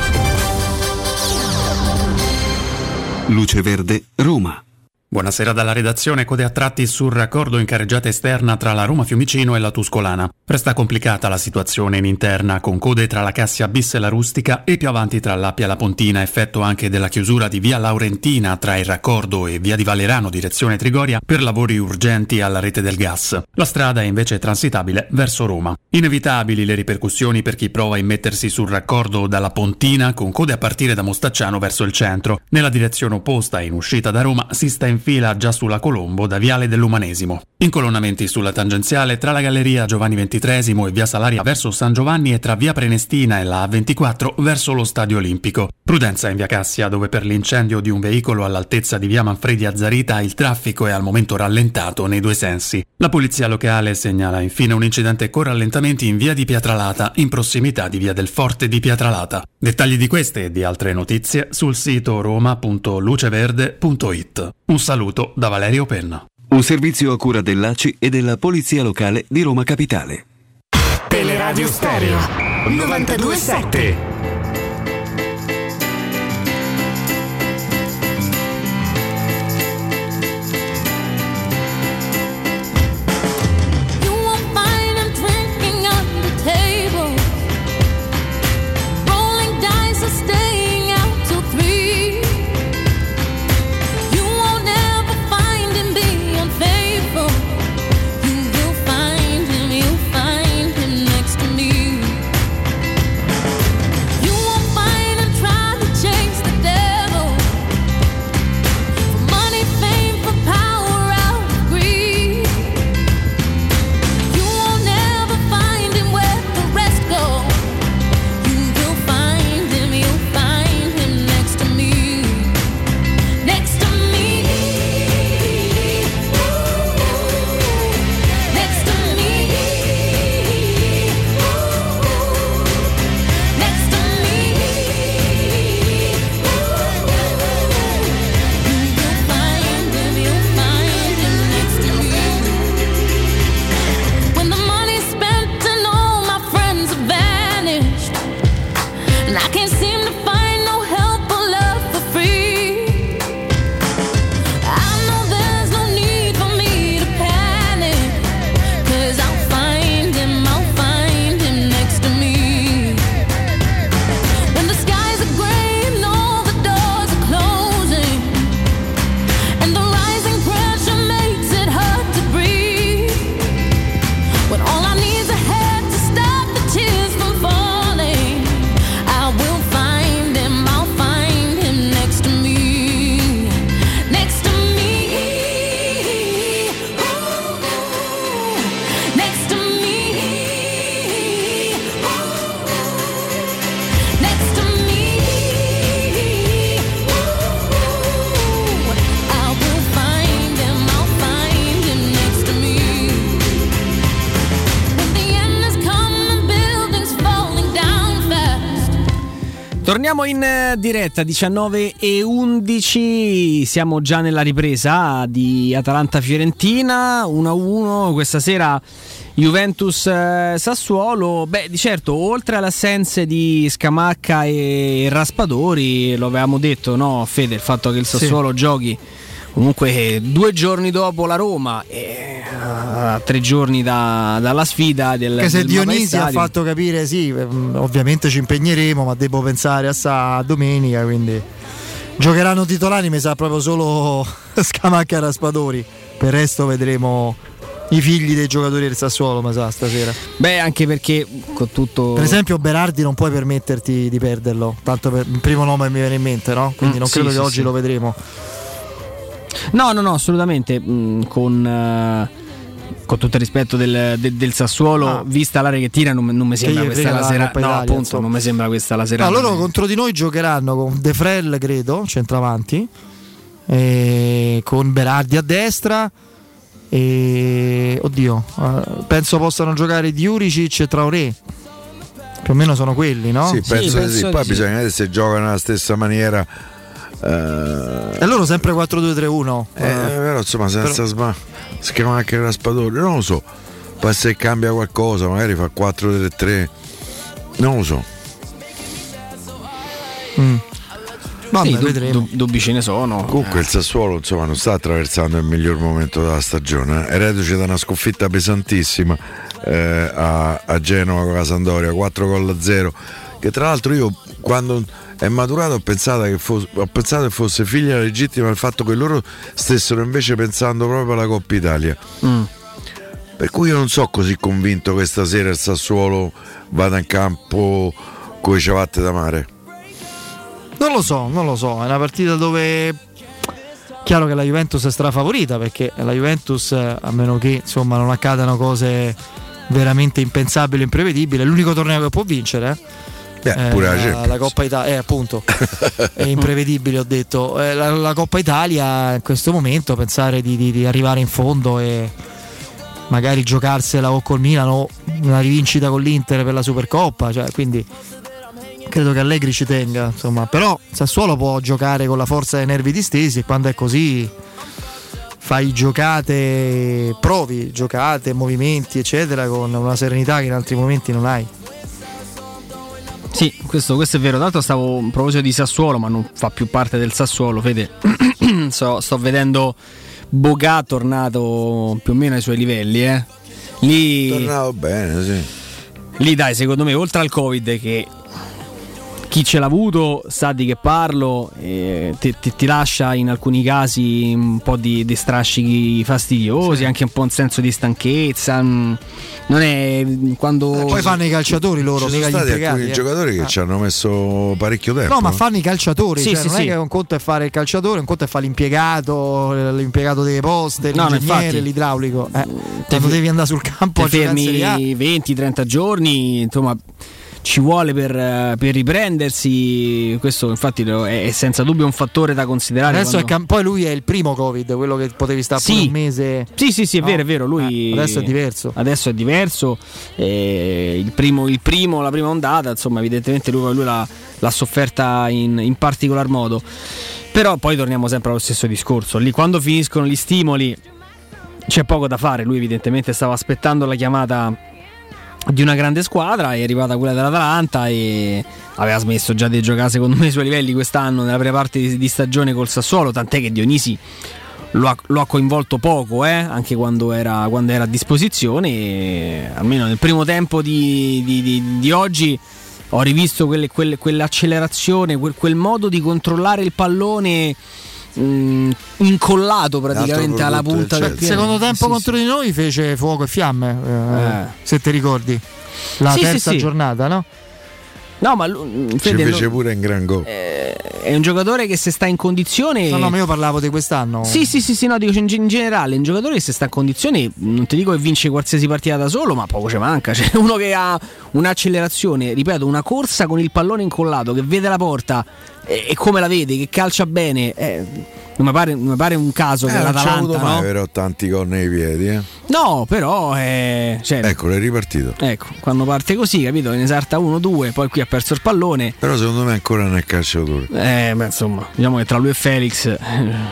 Luce Verde, Roma. Buonasera dalla redazione. Code a tratti sul raccordo in carreggiata esterna tra la Roma-Fiumicino e la Tuscolana. Resta complicata la situazione in interna, con code tra la Cassia Bis e la Rustica e più avanti tra l'Appia e la Pontina, effetto anche della chiusura di via Laurentina tra il raccordo e via di Valerano direzione Trigoria per lavori urgenti alla rete del gas. La strada è invece transitabile verso Roma. Inevitabili le ripercussioni per chi prova a immettersi sul raccordo dalla Pontina, con code a partire da Mostacciano verso il centro. Nella direzione opposta, in uscita da Roma, si sta in fila già sulla Colombo da Viale dell'Umanesimo. Incolonnamenti sulla tangenziale tra la Galleria Giovanni ventitreesimo e Via Salaria verso San Giovanni e tra Via Prenestina e la A ventiquattro verso lo Stadio Olimpico. Prudenza in Via Cassia, dove per l'incendio di un veicolo all'altezza di Via Manfredi Azzarita il traffico è al momento rallentato nei due sensi. La polizia locale segnala infine un incidente con rallentamenti in Via di Pietralata, in prossimità di Via del Forte di Pietralata. Dettagli di queste e di altre notizie sul sito roma punto luceverde punto i t. Un saluto da Valerio Penna. Un servizio a cura dell'A C I e della Polizia Locale di Roma Capitale. Teleradio Stereo novantadue e sette. You Torniamo in diretta, diciannove e undici, siamo già nella ripresa di Atalanta-Fiorentina, uno a uno questa sera Juventus-Sassuolo. Beh, di certo, oltre alle assenze di Scamacca e Raspadori, lo avevamo detto, no Fede, il fatto che il Sassuolo sì. giochi comunque due giorni dopo la Roma, eh, a tre giorni da, dalla sfida del, che se del Dionisi ha fatto capire sì, ovviamente ci impegneremo, ma devo pensare a, sa, a domenica, quindi giocheranno titolari, mi sa proprio solo Scamacca e Raspadori, per il resto vedremo i figli dei giocatori del Sassuolo, ma sa stasera. Beh, anche perché con tutto, per esempio Berardi non puoi permetterti di perderlo, tanto per il primo nome mi viene in mente, no? Quindi mm, non sì, credo sì, che sì. oggi lo vedremo. No, no, no, assolutamente, mm, con, uh, con tutto il rispetto del, de, del Sassuolo, ah. vista l'area che tira, non, non mi sembra che questa la sera. No, Italia, appunto, non mi sembra questa la serata. No, loro contro di noi giocheranno con De Frel, credo, centravanti, e con Berardi a destra, e oddio, uh, penso possano giocare Diuricic e Traoré. Più o meno sono quelli, no? Sì, penso, sì, penso sì. Di poi sì. bisogna vedere se giocano alla stessa maniera. Uh, e loro sempre quattro due tre uno, eh, però insomma senza però... schema anche Raspadori, non lo so, poi se cambia qualcosa magari fa quattro tre tre, non lo so. mm. Vabbè, sì, vedremo. Du- dubbi ce ne sono. Comunque eh. il Sassuolo insomma non sta attraversando il miglior momento della stagione, eh. è reduce da una sconfitta pesantissima eh, a-, a Genova con la Sampdoria, quattro gol a zero, che tra l'altro io quando è maturato ho pensato che fosse, ho pensato che fosse figlia legittima del fatto che loro stessero invece pensando proprio alla Coppa Italia, mm. per cui io non sono così convinto che stasera il Sassuolo vada in campo coi ciabatte da mare. Non lo so, non lo so, è una partita dove chiaro che la Juventus è strafavorita, perché la Juventus, a meno che insomma non accadano cose veramente impensabili, imprevedibili, è l'unico torneo che può vincere, eh? Eh, pure la, la, la Coppa Italia, eh, appunto, è imprevedibile, ho detto, eh, la, la Coppa Italia in questo momento pensare di, di, di arrivare in fondo e magari giocarsela o col Milano, una rivincita con l'Inter per la Supercoppa, cioè, quindi credo che Allegri ci tenga, insomma. Però Sassuolo può giocare con la forza dei nervi distesi, e quando è così fai giocate, provi giocate, movimenti eccetera con una serenità che in altri momenti non hai. Sì, questo, questo è vero. D'altro stavo a proposito di Sassuolo, ma non fa più parte del Sassuolo, Fede. so, sto vedendo Bocà tornato più o meno ai suoi livelli, eh. Lì tornato bene, sì. Lì dai, secondo me, oltre al Covid, che chi ce l'ha avuto sa di che parlo, eh, ti, ti, ti lascia in alcuni casi un po' di, di strascichi fastidiosi, sì. anche un po' un senso di stanchezza, mh, non è quando eh, poi fanno i calciatori loro, ci sono stati alcuni eh. giocatori che ah. ci hanno messo parecchio tempo, no ma fanno i calciatori, sì, cioè, sì, non sì. è che un conto è fare il calciatore, un conto è fare l'impiegato l'impiegato delle poste, l'ingegnere, no, infatti, l'idraulico, eh, te devi andare sul campo a fermi venti trenta giorni, insomma ci vuole per, per riprendersi. Questo infatti è senza dubbio un fattore da considerare adesso quando... è cam- poi lui è il primo Covid, quello che potevi stare sì. pure un mese, sì sì sì è no. vero è vero lui eh, adesso è diverso adesso è diverso eh, il primo il primo la prima ondata, insomma evidentemente lui, lui l'ha, l'ha sofferta in, in particolar modo. Però poi torniamo sempre allo stesso discorso, lì quando finiscono gli stimoli c'è poco da fare, lui evidentemente stava aspettando la chiamata di una grande squadra, è arrivata quella dell'Atalanta e aveva smesso già di giocare secondo me i suoi livelli quest'anno nella prima parte di, di stagione col Sassuolo, tant'è che Dionisi lo ha, lo ha coinvolto poco, eh, anche quando era, quando era a disposizione, e almeno nel primo tempo di, di, di, di oggi ho rivisto quelle, quelle, quell'accelerazione, quel, quel modo di controllare il pallone mh, incollato praticamente alla punta del piede. Secondo tempo sì, contro sì. di noi fece fuoco e fiamme, eh, eh. se ti ricordi la sì, terza sì, giornata sì. no? No, ma lui, Fede, ci fece lo, pure in gran gol, eh, è un giocatore che se sta in condizione, no no ma io parlavo di quest'anno, sì sì sì, sì no dico in, in generale, un giocatore che se sta in condizione non ti dico che vince qualsiasi partita da solo, ma poco ci manca, c'è uno che ha un'accelerazione, ripeto, una corsa con il pallone incollato che vede la porta, e, e come la vede, che calcia bene, eh, non mi pare, non mi pare un caso eh, che l'Atalanta, mai, no? Però tanti gol nei piedi, eh? No, però eh, cioè, ecco, è ripartito. Ecco, quando parte così, capito? Ne salta uno, due, poi qui ha perso il pallone. Però secondo me ancora non è calciatore. Eh, beh, insomma, diciamo che tra lui e Felix eh,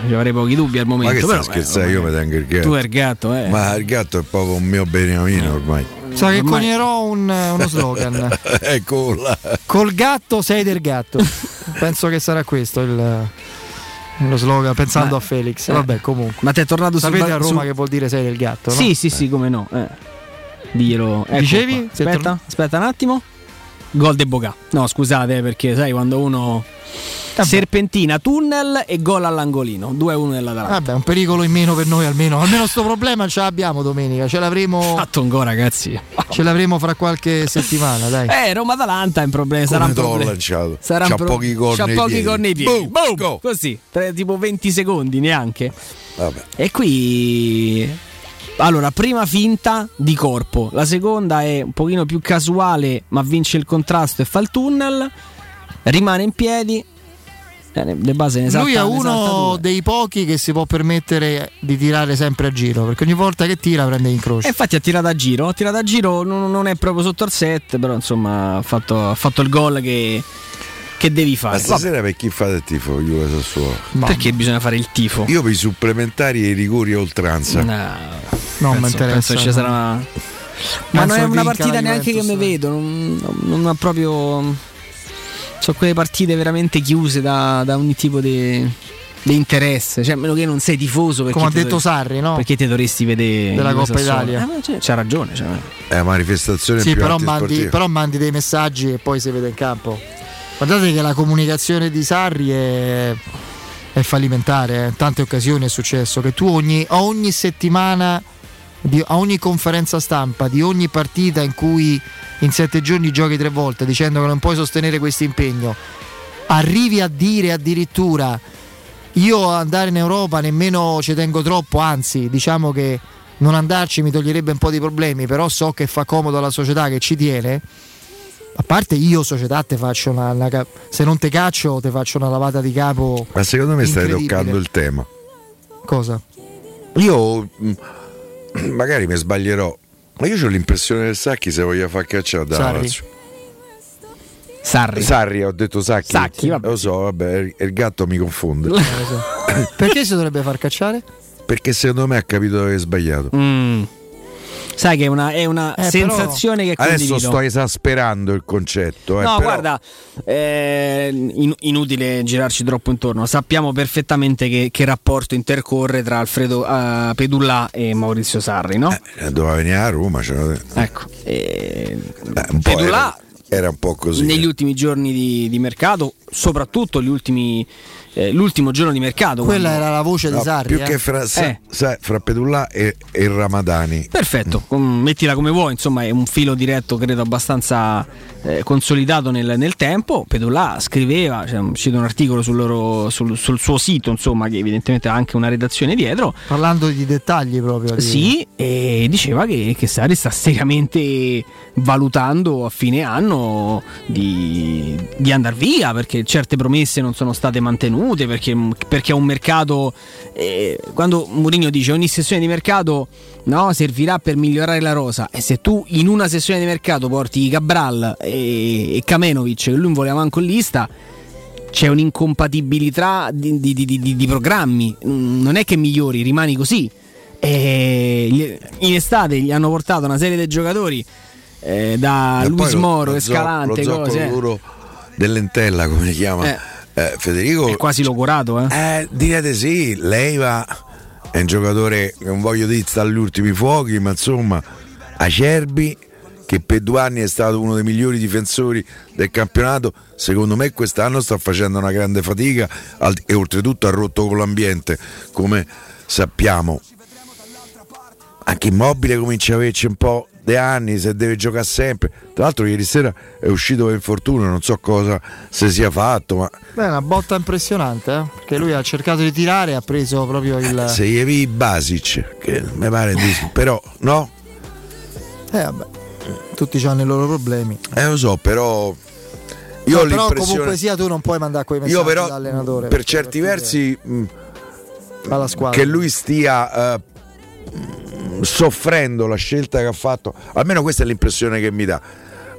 ci avrei pochi dubbi al momento. Ma che però, scherzai, eh, io mi tengo il gatto. Tu il gatto, eh. Ma il gatto è proprio un mio beniamino eh. ormai. Sa che ormai coninerò un, uno slogan. Ecco là. Col gatto sei del gatto. Penso che sarà questo il lo slogan, pensando ma, a Felix. Vabbè, comunque. Ma te è tornato sapete sul ba- a Roma su... che vuol dire sei del gatto? Sì, no? sì, eh. sì, come no. Eh. Diglielo. Ecco, dicevi? Aspetta, torn- aspetta un attimo. Gol de Bocà. No, scusate, perché sai quando uno vabbè. Serpentina, tunnel e gol all'angolino, due a uno dell'Atalanta. Vabbè, un pericolo in meno per noi almeno. Almeno sto problema ce l'abbiamo domenica, ce l'avremo fatto un gol, ragazzi. Ce l'avremo fra qualche settimana, dai. Eh, Roma-Atalanta è un problema, sarà un problema. Lanciato. Sarà c'ha un pro- pochi gol c'ha nei pochi piedi. Gol nei piedi. Boom, boom, così, tre, tipo venti secondi neanche. Vabbè. E qui allora, prima finta di corpo, la seconda è un pochino più casuale, ma vince il contrasto e fa il tunnel, rimane in piedi. Le base ne salta, lui è uno dei pochi che si può permettere di tirare sempre a giro, perché ogni volta che tira prende incrocio. E infatti ha tirato a giro, ha tirato a giro, non è proprio sotto il set, però insomma ha fatto, ha fatto il gol che, che devi fare. Ma stasera per chi fate il tifo? Io Sassuolo. Perché bisogna fare il tifo? Io per i supplementari e i rigori a oltranza. No, non mi interessa. Ci sarà una... Ma non è una partita neanche che mi vedo, non, non ha proprio... Sono quelle partite veramente chiuse da, da ogni tipo di interesse, cioè a meno che non sei tifoso, come ha detto Sarri, no? Perché te dovresti vedere della Coppa Italia? Eh, ma c'è, c'ha ragione, cioè. È una manifestazione sì, più però mandi, però mandi dei messaggi e poi si vede in campo. Guardate che la comunicazione di Sarri è, è fallimentare, eh. In tante occasioni è successo che tu ogni, ogni settimana, di, a ogni conferenza stampa di ogni partita in cui in sette giorni giochi tre volte dicendo che non puoi sostenere questo impegno, arrivi a dire addirittura io andare in Europa nemmeno ci tengo troppo, anzi diciamo che non andarci mi toglierebbe un po' di problemi, però so che fa comodo alla società che ci tiene. A parte io società te faccio una, una se non te caccio te faccio una lavata di capo. Ma secondo me stai toccando il tema. Cosa? Io magari mi sbaglierò, ma io ho l'impressione del Sacchi se voglia far cacciare da Lazio. Sarri. Sarri, ho detto Sacchi. Sacchi, vabbè. Lo so, vabbè, il gatto mi confonde. Perché si dovrebbe far cacciare? Perché secondo me ha capito di aver sbagliato. Mm. Sai che è una, è una eh, sensazione che condivido. Adesso sto esasperando il concetto. Eh, no, però... guarda, eh, in, inutile girarci troppo intorno. Sappiamo perfettamente che, che rapporto intercorre tra Alfredo uh, Pedulla e Maurizio Sarri, no? Eh, doveva venire a Roma, cioè... ecco. Eh, eh, Pedulla era, era un po' così. Negli eh. ultimi giorni di, di mercato, soprattutto gli ultimi. Eh, l'ultimo giorno di mercato, quella quando... era la voce no, di Sarri più eh. che fra, sa, eh. sa, fra Pedulla e, e Ramadani. Perfetto, mm. um, mettila come vuoi, insomma è un filo diretto credo abbastanza eh, consolidato nel, nel tempo. Pedulla scriveva, cioè, è uscito un articolo sul, loro, sul, sul suo sito, insomma, che evidentemente ha anche una redazione dietro, parlando di dettagli proprio di... sì, e diceva che, che Sarri sta seriamente valutando a fine anno di, di andar via, perché certe promesse non sono state mantenute. Perché, perché è un mercato eh, quando Mourinho dice ogni sessione di mercato no, servirà per migliorare la rosa, e se tu in una sessione di mercato porti Cabral e, e Kamenovic, che lui non voleva manco in lista, c'è un'incompatibilità di, di, di, di, di programmi, non è che migliori, rimani così. E in estate gli hanno portato una serie di giocatori eh, da e Luis Moro, lo, lo Escalante, lo cose, eh. dell'entella come si chiama eh. Eh, Federico è quasi logorato, eh? Eh, direte sì, Leiva è un giocatore che non voglio dire sta agli ultimi fuochi, ma insomma Acerbi, che per due anni è stato uno dei migliori difensori del campionato, secondo me quest'anno sta facendo una grande fatica e oltretutto ha rotto con l'ambiente, come sappiamo. Anche Immobile comincia a averci un po' di anni, se deve giocare sempre. Tra l'altro ieri sera è uscito per infortunio, non so cosa se sia fatto, ma beh, una botta impressionante, eh? Perché lui ha cercato di tirare, ha preso proprio il eh, se Jevi Basic, che mi pare di sì, però no? Eh vabbè, tutti hanno i loro problemi. Eh lo so, però Io no, però comunque sia tu non puoi mandare quei messaggi però, all'allenatore. Per certi versi mh, alla squadra. Che lui stia uh, soffrendo la scelta che ha fatto, almeno questa è l'impressione che mi dà.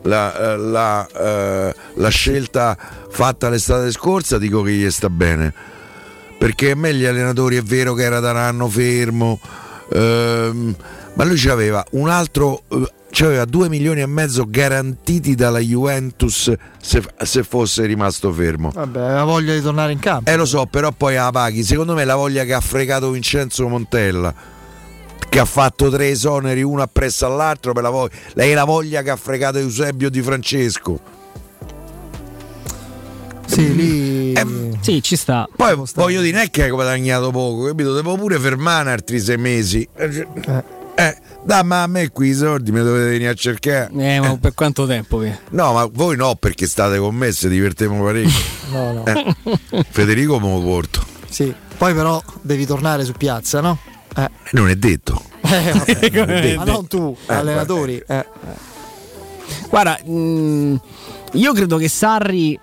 La, la, la, la scelta fatta l'estate scorsa, dico che gli sta bene, perché a me gli allenatori è vero che era da un anno fermo, ehm, ma lui c'aveva un altro, c'aveva due milioni e mezzo garantiti dalla Juventus se, se fosse rimasto fermo. Vabbè, aveva voglia di tornare in campo, eh lo so, però poi la paghi. Secondo me la voglia che ha fregato Vincenzo Montella, che ha fatto tre esoneri uno appresso all'altro, per la voglia. Lei è la voglia che ha fregato Eusebio Di Francesco. Sì, lì eh, sì, ci sta. Poi voglio dire, non è che hai guadagnato poco, capito? Devo pure fermare altri sei mesi. Eh, eh da ma a me qui i soldi me dovete venire a cercare. Eh, ma eh. per quanto tempo? Via? No, ma voi no, perché state con me, se divertiamo parecchio. No, no. Eh, Federico me lo porto. Sì. Poi però devi tornare su piazza, no? Eh. Non è detto, eh, vabbè, non è detto. Ma non tu, eh, allenatori. Eh. Guarda, mh, io credo che Sarri,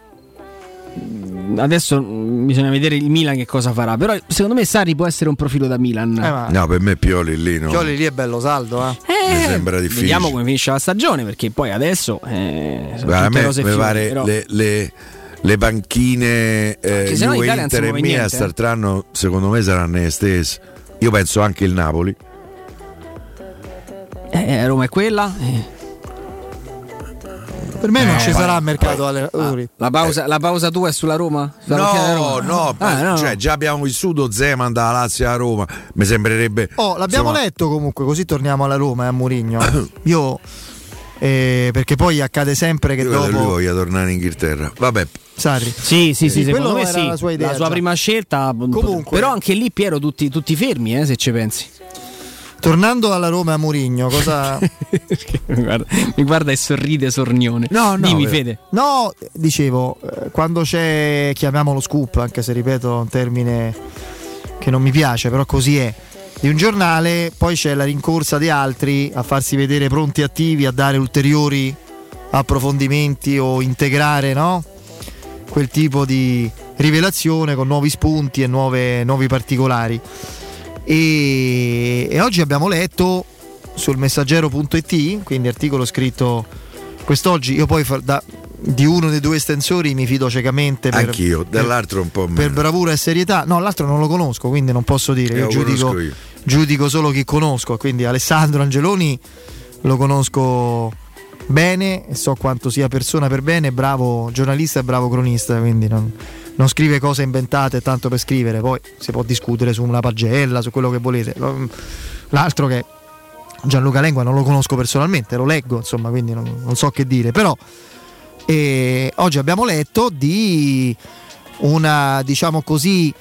adesso bisogna vedere il Milan che cosa farà, però secondo me Sarri può essere un profilo da Milan. Eh, ma... No, per me Pioli lì no. Pioli lì è bello saldo, eh. Eh, mi sembra difficile. Vediamo come finisce la stagione, perché poi adesso eh, guarda, a me mi fiume, pare però... le, le, le banchine eh, Juve, Inter e Milan quest'anno secondo me saranno le stesse. Io penso anche il Napoli. Eh, Roma è quella. Eh. Per me non eh, ci pa- sarà mercato. Pa- alle... ah, la, pausa, eh. la pausa tua è sulla Roma? Sulla no, Roma. no, ah, no, cioè, no. Già abbiamo vissuto Zeman dalla Lazio a Roma. Mi sembrerebbe. Oh, l'abbiamo insomma... letto comunque, così torniamo alla Roma e eh, a Mourinho. Io. Eh, perché poi accade sempre che io dopo lui voglia tornare in Inghilterra. Vabbè. Sarri. Sì, sì, sì, eh, secondo me sì. La sua, idea, la sua prima scelta. Comunque. Però anche lì Piero tutti, tutti fermi, eh, se ci pensi. Tornando alla Roma a Mourinho, cosa mi, guarda, mi guarda e sorride sornione. No, no. Dimmi, Fede. No, dicevo, quando c'è, chiamiamolo scoop, anche se ripeto un termine che non mi piace, però così è. Di un giornale, poi c'è la rincorsa di altri a farsi vedere pronti e attivi a dare ulteriori approfondimenti o integrare, no? Quel tipo di rivelazione con nuovi spunti e nuove, nuovi particolari. E, e oggi abbiamo letto sul messaggero punto it, quindi articolo scritto quest'oggi. Io poi da, di uno dei due estensori mi fido ciecamente per, anch'io, dall'altro un po' meno. Per bravura e serietà. No, l'altro non lo conosco, quindi non posso dire. Io giudico, io. giudico solo chi conosco, quindi Alessandro Angeloni lo conosco bene, so quanto sia persona per bene, bravo giornalista e bravo cronista, quindi non, non scrive cose inventate tanto per scrivere, poi si può discutere su una pagella, su quello che volete. L'altro, che Gianluca Lengua, non lo conosco personalmente, lo leggo, insomma, quindi non, non so che dire, però eh, oggi abbiamo letto di una, diciamo così,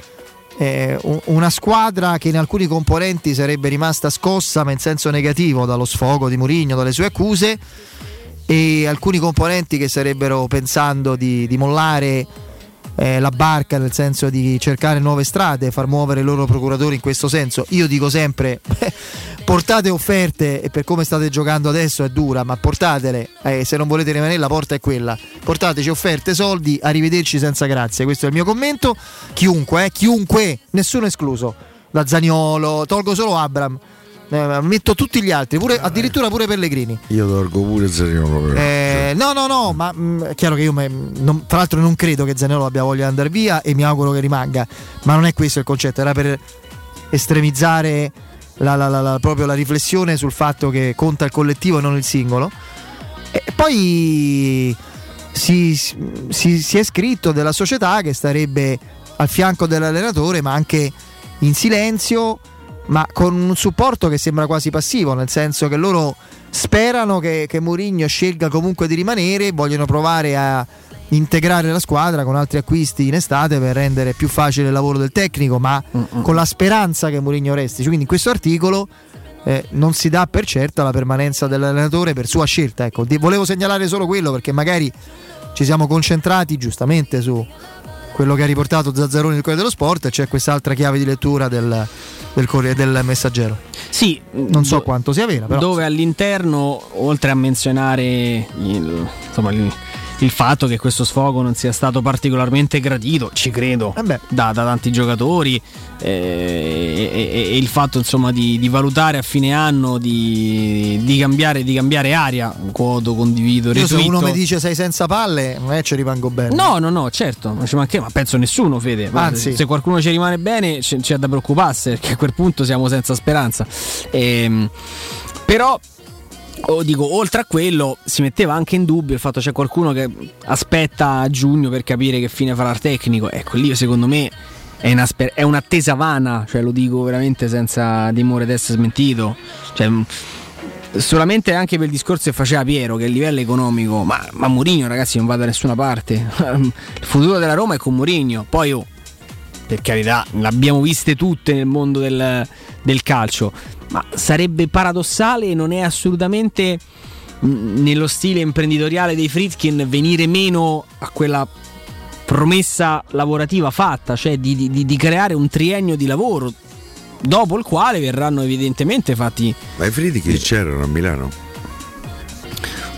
eh, una squadra che in alcuni componenti sarebbe rimasta scossa, ma in senso negativo, dallo sfogo di Mourinho, dalle sue accuse, e alcuni componenti che sarebbero pensando di, di mollare eh, la barca, nel senso di cercare nuove strade, far muovere i loro procuratori in questo senso. Io dico sempre eh, portate offerte, e per come state giocando adesso è dura, ma portatele, eh, se non volete rimanere la porta è quella, portateci offerte, soldi, arrivederci senza grazie. Questo è il mio commento. Chiunque, eh, chiunque, nessuno escluso, da Zaniolo, tolgo solo Abraham, Eh, metto tutti gli altri, pure, addirittura pure Pellegrini. Io tolgo pure Zaniolo. Eh, no, no, no, ma mh, è chiaro che io me, non, tra l'altro non credo che Zaniolo abbia voglia di andare via, e mi auguro che rimanga. Ma non è questo il concetto, era per estremizzare la, la, la, la, proprio la riflessione sul fatto che conta il collettivo e non il singolo. E poi si, si, si è scritto della società che starebbe al fianco dell'allenatore, ma anche in silenzio, ma con un supporto che sembra quasi passivo, nel senso che loro sperano che, che Mourinho scelga comunque di rimanere, vogliono provare a integrare la squadra con altri acquisti in estate per rendere più facile il lavoro del tecnico, ma Mm-mm. con la speranza che Mourinho resti. Quindi in questo articolo eh, non si dà per certa la permanenza dell'allenatore per sua scelta, ecco. Volevo segnalare solo quello, perché magari ci siamo concentrati giustamente su quello che ha riportato Zazzaroni del Corriere dello Sport, e c'è quest'altra chiave di lettura del, del Corriere, del Messaggero. Sì, non so do, quanto sia vera, però. Dove all'interno, oltre a menzionare il, insomma, il, il fatto che questo sfogo non sia stato particolarmente gradito, ci credo, eh da, da tanti giocatori, eh, e, e il fatto insomma di, di valutare a fine anno di, di cambiare di cambiare aria, quoto, condivido, retweet. Se uno mi dice sei senza palle, non è, ci rimango bene. No, no, no, certo, ma, manca, ma penso nessuno, Fede. Anzi, se qualcuno ci rimane bene c'è da preoccuparsi, perché a quel punto siamo senza speranza. Ehm, però o dico, oltre a quello si metteva anche in dubbio il fatto c'è qualcuno che aspetta giugno per capire che fine farà il tecnico. Ecco, lì secondo me è, una sper- è un'attesa vana, cioè lo dico veramente senza timore di essere smentito, cioè, solamente anche per il discorso che faceva Piero, che a livello economico ma, ma Mourinho, ragazzi, non va da nessuna parte. Il futuro della Roma è con Mourinho, poi oh, per carità, l'abbiamo viste tutte nel mondo del, del calcio, ma sarebbe paradossale e non è assolutamente mh, nello stile imprenditoriale dei Friedkin venire meno a quella promessa lavorativa fatta, cioè di, di, di creare un triennio di lavoro dopo il quale verranno evidentemente fatti. Ma i Friedkin c'erano a Milano?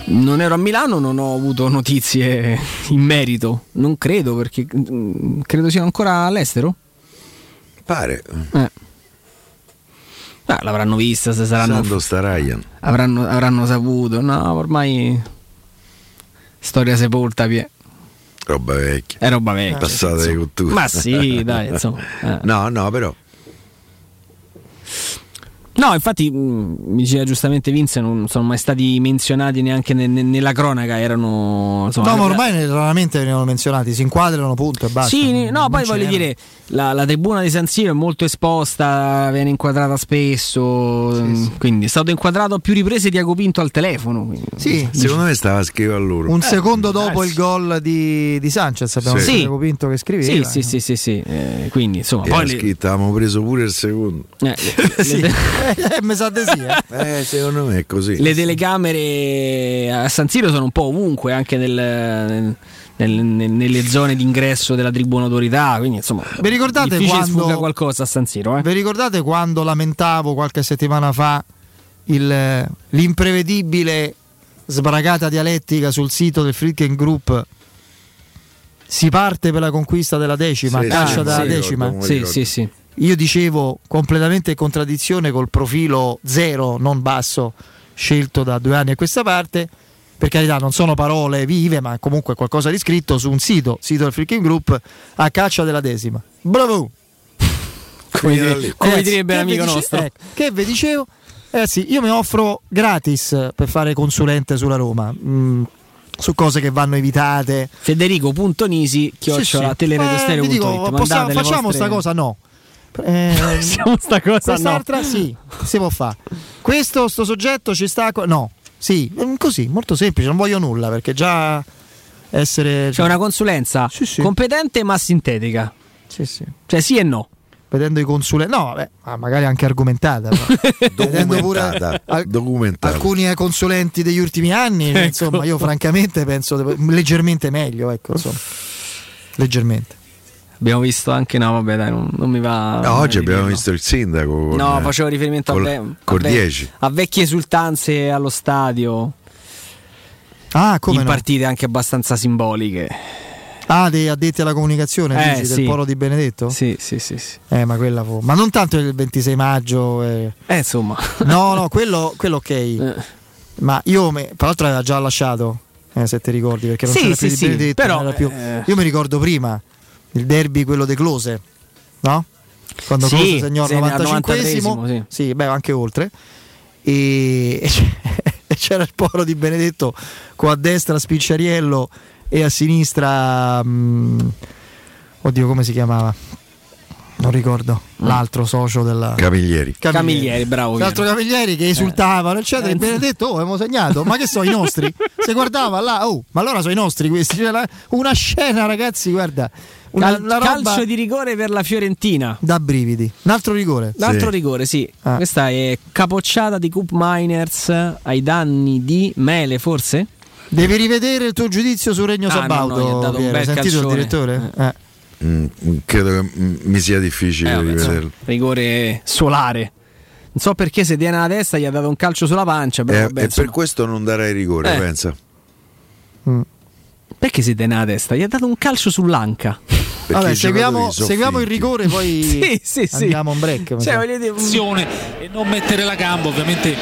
Non ero a Milano, non ho avuto notizie in merito, non credo, perché mh, credo siano ancora all'estero, pare. eh Ah, l'avranno vista, se saranno avranno, avranno saputo. No, ormai storia sepolta, pie. Roba vecchia. È roba vecchia. Passata di cottura. Ma sì, dai, insomma. Eh. No, no, però. No, infatti mi diceva giustamente Vince, non sono mai stati menzionati neanche ne, ne, nella cronaca, erano insomma, no, ma ormai raramente venivano menzionati, si inquadrano, punto e basta. Sì, non, no, non poi voglio dire, la, la tribuna di San Siro è molto esposta, viene inquadrata spesso, sì, sì. Quindi è stato inquadrato a più riprese Tiago Pinto al telefono, quindi, sì, secondo me stava a scrivere a loro un eh, secondo dopo eh, il gol di, di Sanchez abbiamo sì. Tiago Pinto che scriveva. Sì, sì, sì, sì, sì. Eh, quindi insomma, e poi scritta, le... avevamo preso pure il secondo eh, le, sì. le... Eh, mi sa di sì, eh. eh, secondo me è così. Le telecamere a San Siro sono un po' ovunque, anche nel, nel, nel, nelle zone d'ingresso della tribuna d'autorità. Quindi, insomma, vi ricordate quando qualcosa a San Siro? Eh? Vi ricordate quando lamentavo qualche settimana fa il, l'imprevedibile sbragata dialettica sul sito del Friedkin Group? Si parte per la conquista della decima, sì, caccia sì, dalla sì, decima. Sì, sì, sì. Io dicevo, completamente in contraddizione col profilo zero, non basso, scelto da due anni a questa parte. Per carità, non sono parole vive, ma comunque qualcosa di scritto su un sito, sito del Freaking Group, a caccia della decima. Bravo! Come, dire, come direbbe l'amico nostro. Eh, che vi dicevo? Eh sì, io mi offro gratis per fare consulente sulla Roma. Mm. Su cose che vanno evitate. Federico.nisi, chiocciola, sì, sì. Teleradio Stereo. Dico, possiamo, facciamo vostre... sta cosa? No. Eh, siamo sta cosa quest'altra no. Sì, si può fare. Questo sto soggetto ci sta co- no, sì, così, molto semplice, non voglio nulla perché già essere c'è cioè una consulenza sì, sì. competente ma sintetica. Sì, sì. Cioè sì e no. Vedendo i consulenti, no, vabbè, ma magari anche argomentata, documentata, pure al- documentata. Alcuni consulenti degli ultimi anni, ecco. Insomma, io francamente penso leggermente meglio, ecco, insomma. Leggermente. Abbiamo visto anche, no vabbè dai, non, non mi va. No, oggi abbiamo no. visto il sindaco con, no, facevo riferimento col, a, col a, dieci. a vecchie esultanze allo stadio. Ah, come in no? partite anche abbastanza simboliche. Ah, dei addetti alla comunicazione eh, dici, sì. del Polo di Benedetto? Sì, sì, sì, sì. Eh, ma quella fu. Ma non tanto il ventisei maggio eh. eh, insomma. No, no, quello, quello ok. Eh. Ma io me, tra l'altro aveva già lasciato, eh, se ti ricordi, perché non sì, c'era sì, più sì, di Benedetto, però, non era più. Eh. Io mi ricordo prima il derby, quello de Close, no? Quando sì, Close segnò il novantacinquesimo, sì. sì, beh, anche oltre. E c'era il Polo di Benedetto con a destra Spicciariello e a sinistra mh, oddio, come si chiamava? Non ricordo. L'altro socio della Camiglieri. Camiglieri, Camiglieri bravo. L'altro Camiglieri che esultavano, eccetera. Eh. Benedetto, oh, abbiamo segnato. Ma che so, i nostri? Se guardava là, oh, ma allora sono i nostri questi. C'era una scena, ragazzi, guarda. Una, Cal- calcio di rigore per la Fiorentina. Da brividi. Un altro rigore. Un altro sì. rigore, sì. Ah. Questa è capocciata di Cup Miners ai danni di Mele, forse? Devi rivedere il tuo giudizio su Regno ah, Sabaudo. No, no, gli ha dato un bel sentito calcione. Il direttore? Eh. Eh. Mm, credo che mi sia difficile eh, vabbè, rivederlo. Rigore solare, non so perché se tiene la testa gli ha dato un calcio sulla pancia però eh, vabbè, e insomma. Per questo non darei rigore eh. pensa mm. Perché siete nella testa? Gli ha dato un calcio sull'anca. Vabbè, seguiamo, seguiamo il rigore, poi sì, sì, andiamo a sì. un break. Cioè, voglio dire... e non mettere la gamba, ovviamente.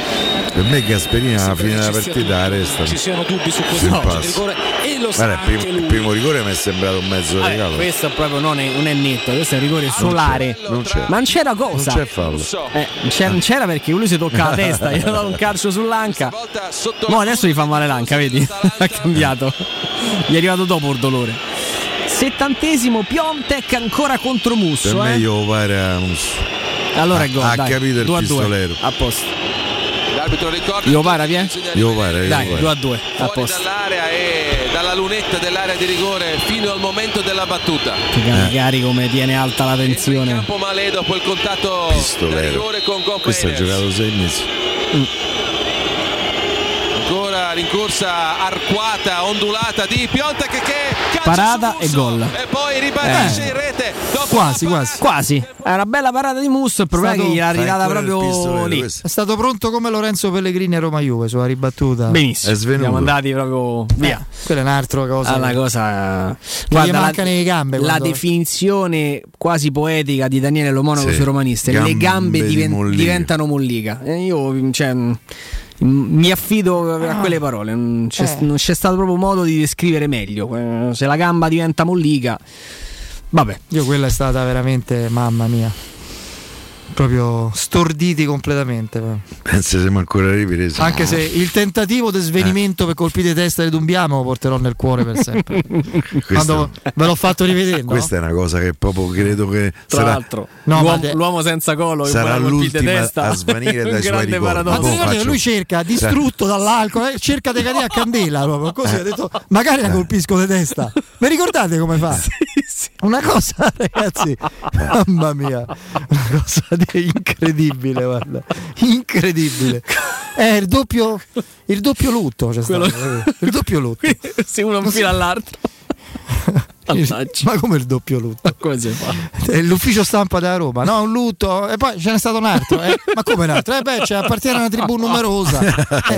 Per me Gasperina alla fine della partita resta. Ci siano dubbi su questo no. rigore e lo sa. Guarda, prim- il primo rigore mi è sembrato un mezzo ah, regalo. Questo proprio non è un netto, questo è un rigore solare. Non c'è. Ma non c'era cosa? Non c'è fallo. Eh, c'era, non c'era perché lui si tocca la testa, gli ha dato un calcio sull'anca. No, adesso gli fa male l'anca, vedi? Ha cambiato. Gli è arrivato dopo il dolore. Settantesimo, Piontek ancora contro Musso. Per eh? meglio pare Musso. Allora gol. Ha dai, capito il due a pistolero. Due. A posto. L'arbitro ricorda. Io pare, eh? Io pare. Dai, due a due. A posto. Dall'area e dalla lunetta dell'area di rigore fino al momento della battuta. Magari eh. come tiene alta la tensione. Campo Male dopo il contatto pistolero. Del rigore con Gomez. Questo ha giocato sei mesi. Mm. Ancora rincorsa arcuata, ondulata di Piontek che parata e gol. E poi ribatisce eh. in rete. Dopo quasi, quasi, quasi. È una bella parata di Musso, il problema è che gliel'ha ridata proprio lì. Questo. È stato pronto come Lorenzo Pellegrini a Roma Juve sulla ribattuta. Benissimo. Siamo andati proprio via. Eh, quella è un'altra cosa. Alla che... cosa guarda, manca la, nelle gambe. La quando... definizione quasi poetica di Daniele Lomonaco sì. sui romanisti. Gambe le gambe di diven- mollica. diventano mollica. E io cioè mi affido a quelle parole, non c'è, eh. non c'è stato proprio modo di descrivere meglio. Se la gamba diventa mollica, vabbè. Io quella è stata veramente, mamma mia, proprio storditi completamente. Penso siamo ancora ripresi. Anche se il tentativo di svenimento eh. per colpire testa di Dumbiamo lo porterò nel cuore per sempre. Quando ve l'ho fatto rivedere. Questa no? è una cosa che proprio credo che tra sarà... l'altro no, l'uomo, te... l'uomo senza collo che sarà l'ultima testa a svanire dai suoi ricordi. Ma ti ricordi che lui cerca distrutto dall'alcol, eh, cerca di cadere a candela proprio così, ha detto magari la colpisco di testa. Vi ricordate come fa? Sì, sì. Una cosa ragazzi, mamma mia, una cosa incredibile, guarda, incredibile. È il doppio, il doppio lutto c'è stato. Quello... il doppio lutto. Se uno infila all'altro. Ma come il doppio lutto? L'ufficio stampa della Roma, no, un lutto e poi ce n'è stato un altro, eh? Ma come un altro? Eh beh, cioè, appartiene a una tribù numerosa. Eh,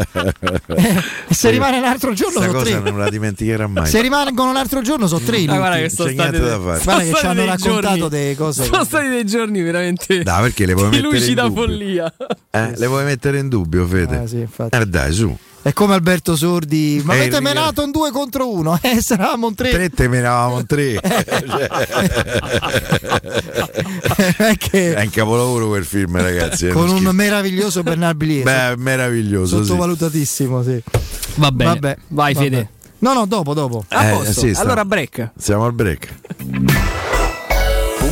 eh, se rimane un altro giorno sono tre. Non la dimenticherà mai. Se rimangono un altro giorno sono tre. Ah, guarda che sono c'è state, da fare. Guarda che ci hanno raccontato giorni, delle cose. Sono stati dei giorni veramente. No, perché le puoi mettere in dubbio? Follia. Eh, le puoi mettere in dubbio, Fede. Ah, sì, eh, dai, su. È come Alberto Sordi, ma avete menato un due contro uno, eh, saravamo un tre. Tre te menavamo un tre. È, che... è un capolavoro quel film, ragazzi. Con un schifo. Meraviglioso Bernard Blier. Beh, meraviglioso. Sottovalutatissimo, sì. sì. Va bene. Vabbè, vai, vabbè. Fede. No, no, dopo, dopo. Eh, a posto. Sì, allora break. Siamo al break.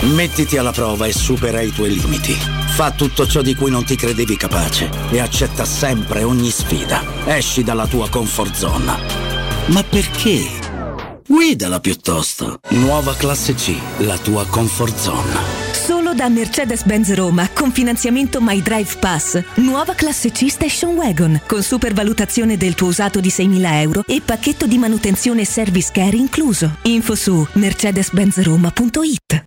Mettiti alla prova e supera i tuoi limiti. Fa tutto ciò di cui non ti credevi capace e accetta sempre ogni sfida. Esci dalla tua comfort zone. Ma perché? Guidala piuttosto. Nuova Classe C, la tua comfort zone. Solo da Mercedes-Benz Roma con finanziamento My Drive Pass. Nuova Classe C Station Wagon con supervalutazione del tuo usato di seimila euro e pacchetto di manutenzione e service care incluso. Info su mercedes benz roma punto it.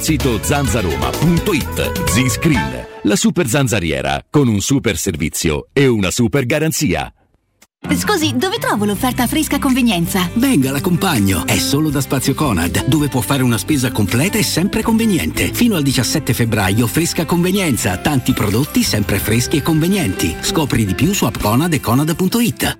sito zanzaroma punto it. Z-Screen, la super zanzariera con un super servizio e una super garanzia. Scusi, dove trovo l'offerta fresca convenienza? Venga, l'accompagno. È solo da Spazio Conad, dove può fare una spesa completa e sempre conveniente. Fino al diciassette febbraio, fresca convenienza. Tanti prodotti sempre freschi e convenienti. Scopri di più su app Conad e conad punto it.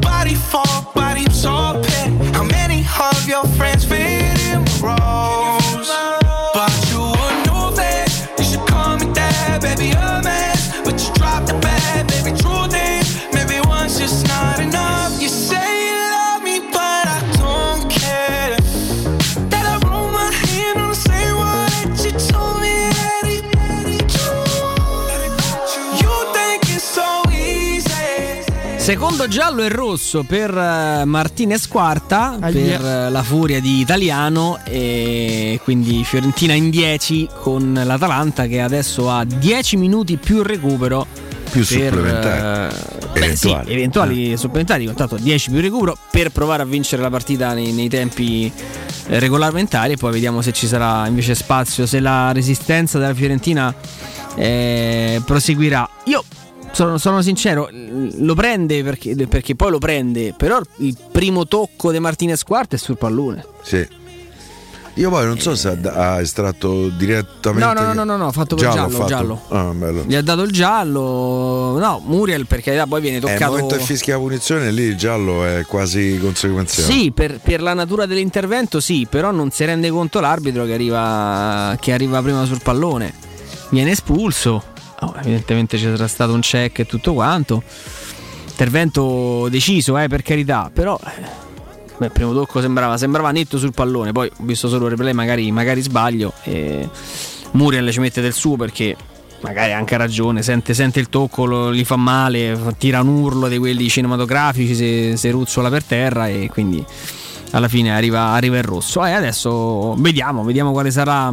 Body fall, body so pet. How many of your friends fit in the role? Secondo giallo e rosso per Martinez Quarta, ah, per yeah. la furia di Italiano, e quindi Fiorentina in dieci con l'Atalanta che adesso ha dieci minuti più recupero, più per, supplementari uh, eventuali, beh, sì, eventuali eh. supplementari, contato dieci più recupero per provare a vincere la partita nei, nei tempi regolamentari, e poi vediamo se ci sarà invece spazio, se la resistenza della Fiorentina eh, proseguirà. Io sono, sono sincero, lo prende perché, perché poi lo prende, però il primo tocco di Martinez Quarta è sul pallone. Sì. Io poi non so eh... se ha estratto direttamente. No, no, no, no, no, ha fatto giallo, giallo, fatto. giallo. Ah, bello. Gli ha dato il giallo. No, Muriel, perché poi viene toccato. Nel momento che fischia la punizione, lì il giallo è quasi conseguenziale. Sì, per, per la natura dell'intervento, sì, però non si rende conto l'arbitro che arriva, che arriva prima sul pallone. Viene espulso. Oh, evidentemente ci sarà stato un check e tutto quanto. Intervento deciso, eh, per carità, però. Il primo tocco sembrava, sembrava netto sul pallone, poi ho visto solo il replay, magari, magari sbaglio. E Muriel ci mette del suo perché magari ha anche ragione, sente, sente il tocco, lo, gli fa male, tira un urlo di quelli cinematografici, se, se ruzzola per terra, e quindi alla fine arriva, arriva il rosso. E adesso vediamo, vediamo quale sarà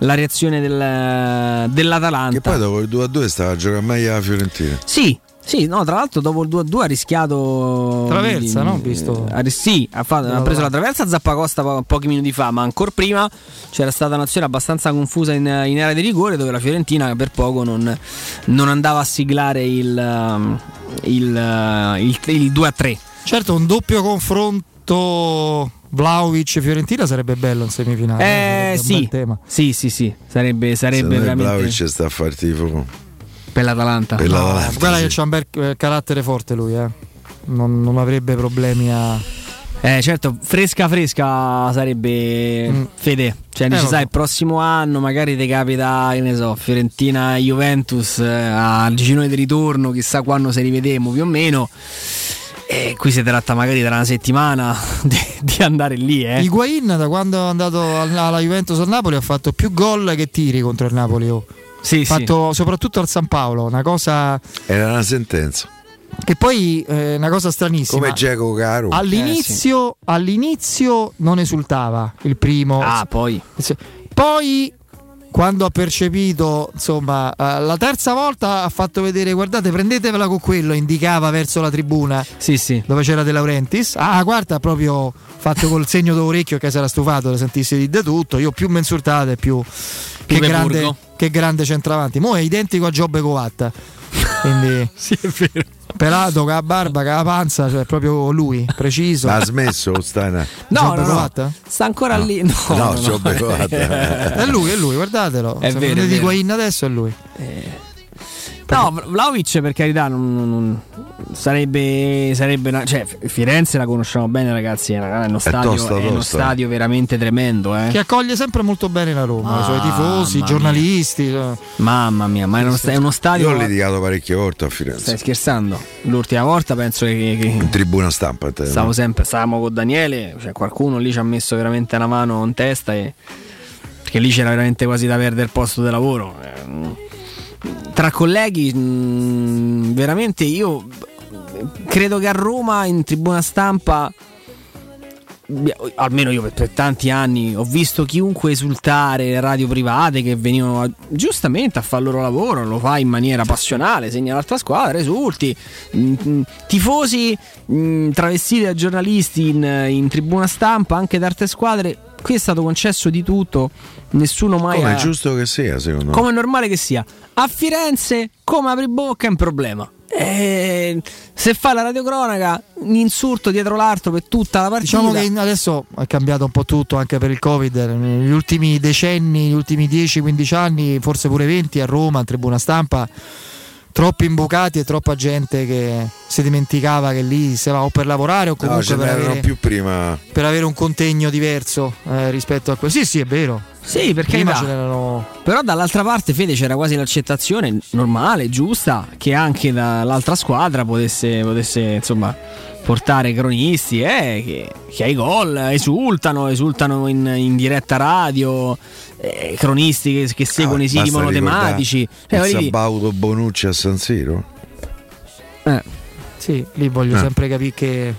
la reazione del, dell'Atalanta. Che poi dopo il due a due stava giocando meglio la Fiorentina. Sì. Sì, no, tra l'altro dopo il due a due ha rischiato traversa, no? Visto. Ha, sì, ha, fatto, ha preso la traversa Zappacosta po- pochi minuti fa, ma ancora prima c'era stata un'azione abbastanza confusa in, in area di rigore, dove la Fiorentina per poco non, non andava a siglare il, il, il, il due a tre. Certo, un doppio confronto Vlahovic-Fiorentina sarebbe bello in semifinale. Eh, sì. Tema. sì, sì, sì, sarebbe, sarebbe Se veramente... Vlahovic sta a far tifo per l'Atalanta, per l'Atalanta no, guarda sì. che c'ha un bel eh, carattere forte lui, eh. non, non avrebbe problemi a eh certo fresca fresca sarebbe mm. Fede, cioè eh, dici, sai, il prossimo anno magari ti capita, che ne so, Fiorentina Juventus eh, al girone di ritorno, chissà quando se rivedemo più o meno, e qui si tratta magari tra una settimana di, di andare lì. eh Higuain, da quando è andato alla Juventus al Napoli, ha fatto più gol che tiri contro il Napoli, oh. Sì, fatto sì. soprattutto al San Paolo, una cosa. Era una sentenza. Che poi è una cosa stranissima. Come Dzeko, caro. All'inizio, eh, sì. all'inizio non esultava il primo. Ah, poi. Poi, quando ha percepito, insomma, la terza volta ha fatto vedere: guardate, prendetevela con quello. Indicava verso la tribuna, sì, sì. dove c'era De Laurentiis. Ah, guarda, proprio fatto col segno d'orecchio, che si era stufato da sentirsi di tutto. Io più mi insultate, più. Che grande, che grande centravanti. Mo' è identico a Giobbe Coatta. Quindi sì, è vero. Pelato, con la barba, con la panza, cioè proprio lui, preciso. Ha smesso Stana? No, no, no, sta ancora no. lì. No, no, no, no. Giobbe Coatta. È lui, è lui, guardatelo. È Se vero. Di Higuain adesso è lui. Eh. No, Vlahovic per carità non, non, sarebbe, sarebbe una, cioè Firenze la conosciamo bene, ragazzi, è, una, è, uno, stadio, è, tosta, è tosta. uno stadio veramente tremendo, eh. che acoglie sempre molto bene la Roma, ah, i suoi tifosi, i giornalisti, cioè. Mamma mia, ma è uno, è uno stadio. Io ho litigato parecchie volte a Firenze. Stai scherzando? L'ultima volta penso che, che in tribuna stampa te, stavo no? sempre, stavamo con Daniele, cioè qualcuno lì ci ha messo veramente una mano in testa, e, perché lì c'era veramente quasi da perdere il posto di lavoro, eh. Tra colleghi, mh, veramente io credo che a Roma in tribuna stampa, almeno io per, per tanti anni, ho visto chiunque esultare, radio private che venivano a, giustamente a fare il loro lavoro, lo fa in maniera passionale, segna l'altra squadra, esulti, mh, tifosi mh, travestiti da giornalisti in, in tribuna stampa, anche da altre squadre. Qui è stato concesso di tutto, nessuno mai. Come è ha... giusto che sia, secondo me. Come è normale che sia. A Firenze, come apri bocca, è un problema. E se fa la radiocronaca, un insulto dietro l'altro per tutta la partita. Diciamo che adesso è cambiato un po' tutto, anche per il Covid. Negli ultimi decenni, gli ultimi dieci quindici anni, forse pure venti, a Roma, a tribuna stampa, troppi imbucati e troppa gente che si dimenticava che lì si va o per lavorare o comunque no, per, avere, più prima. per avere un contegno diverso eh, rispetto a quello. Sì, sì, è vero. Sì, perché prima ce n'erano... Però dall'altra parte, Fede, c'era quasi l'accettazione normale, giusta, che anche dall'altra squadra potesse, potesse insomma portare cronisti eh, che, che ai gol esultano, esultano in, in diretta radio. Eh, cronisti che, che seguono ah, i siti monotematici. Eh, il Sabaudo Bonucci a San Siro, eh, Sì, lì voglio eh. sempre capire che,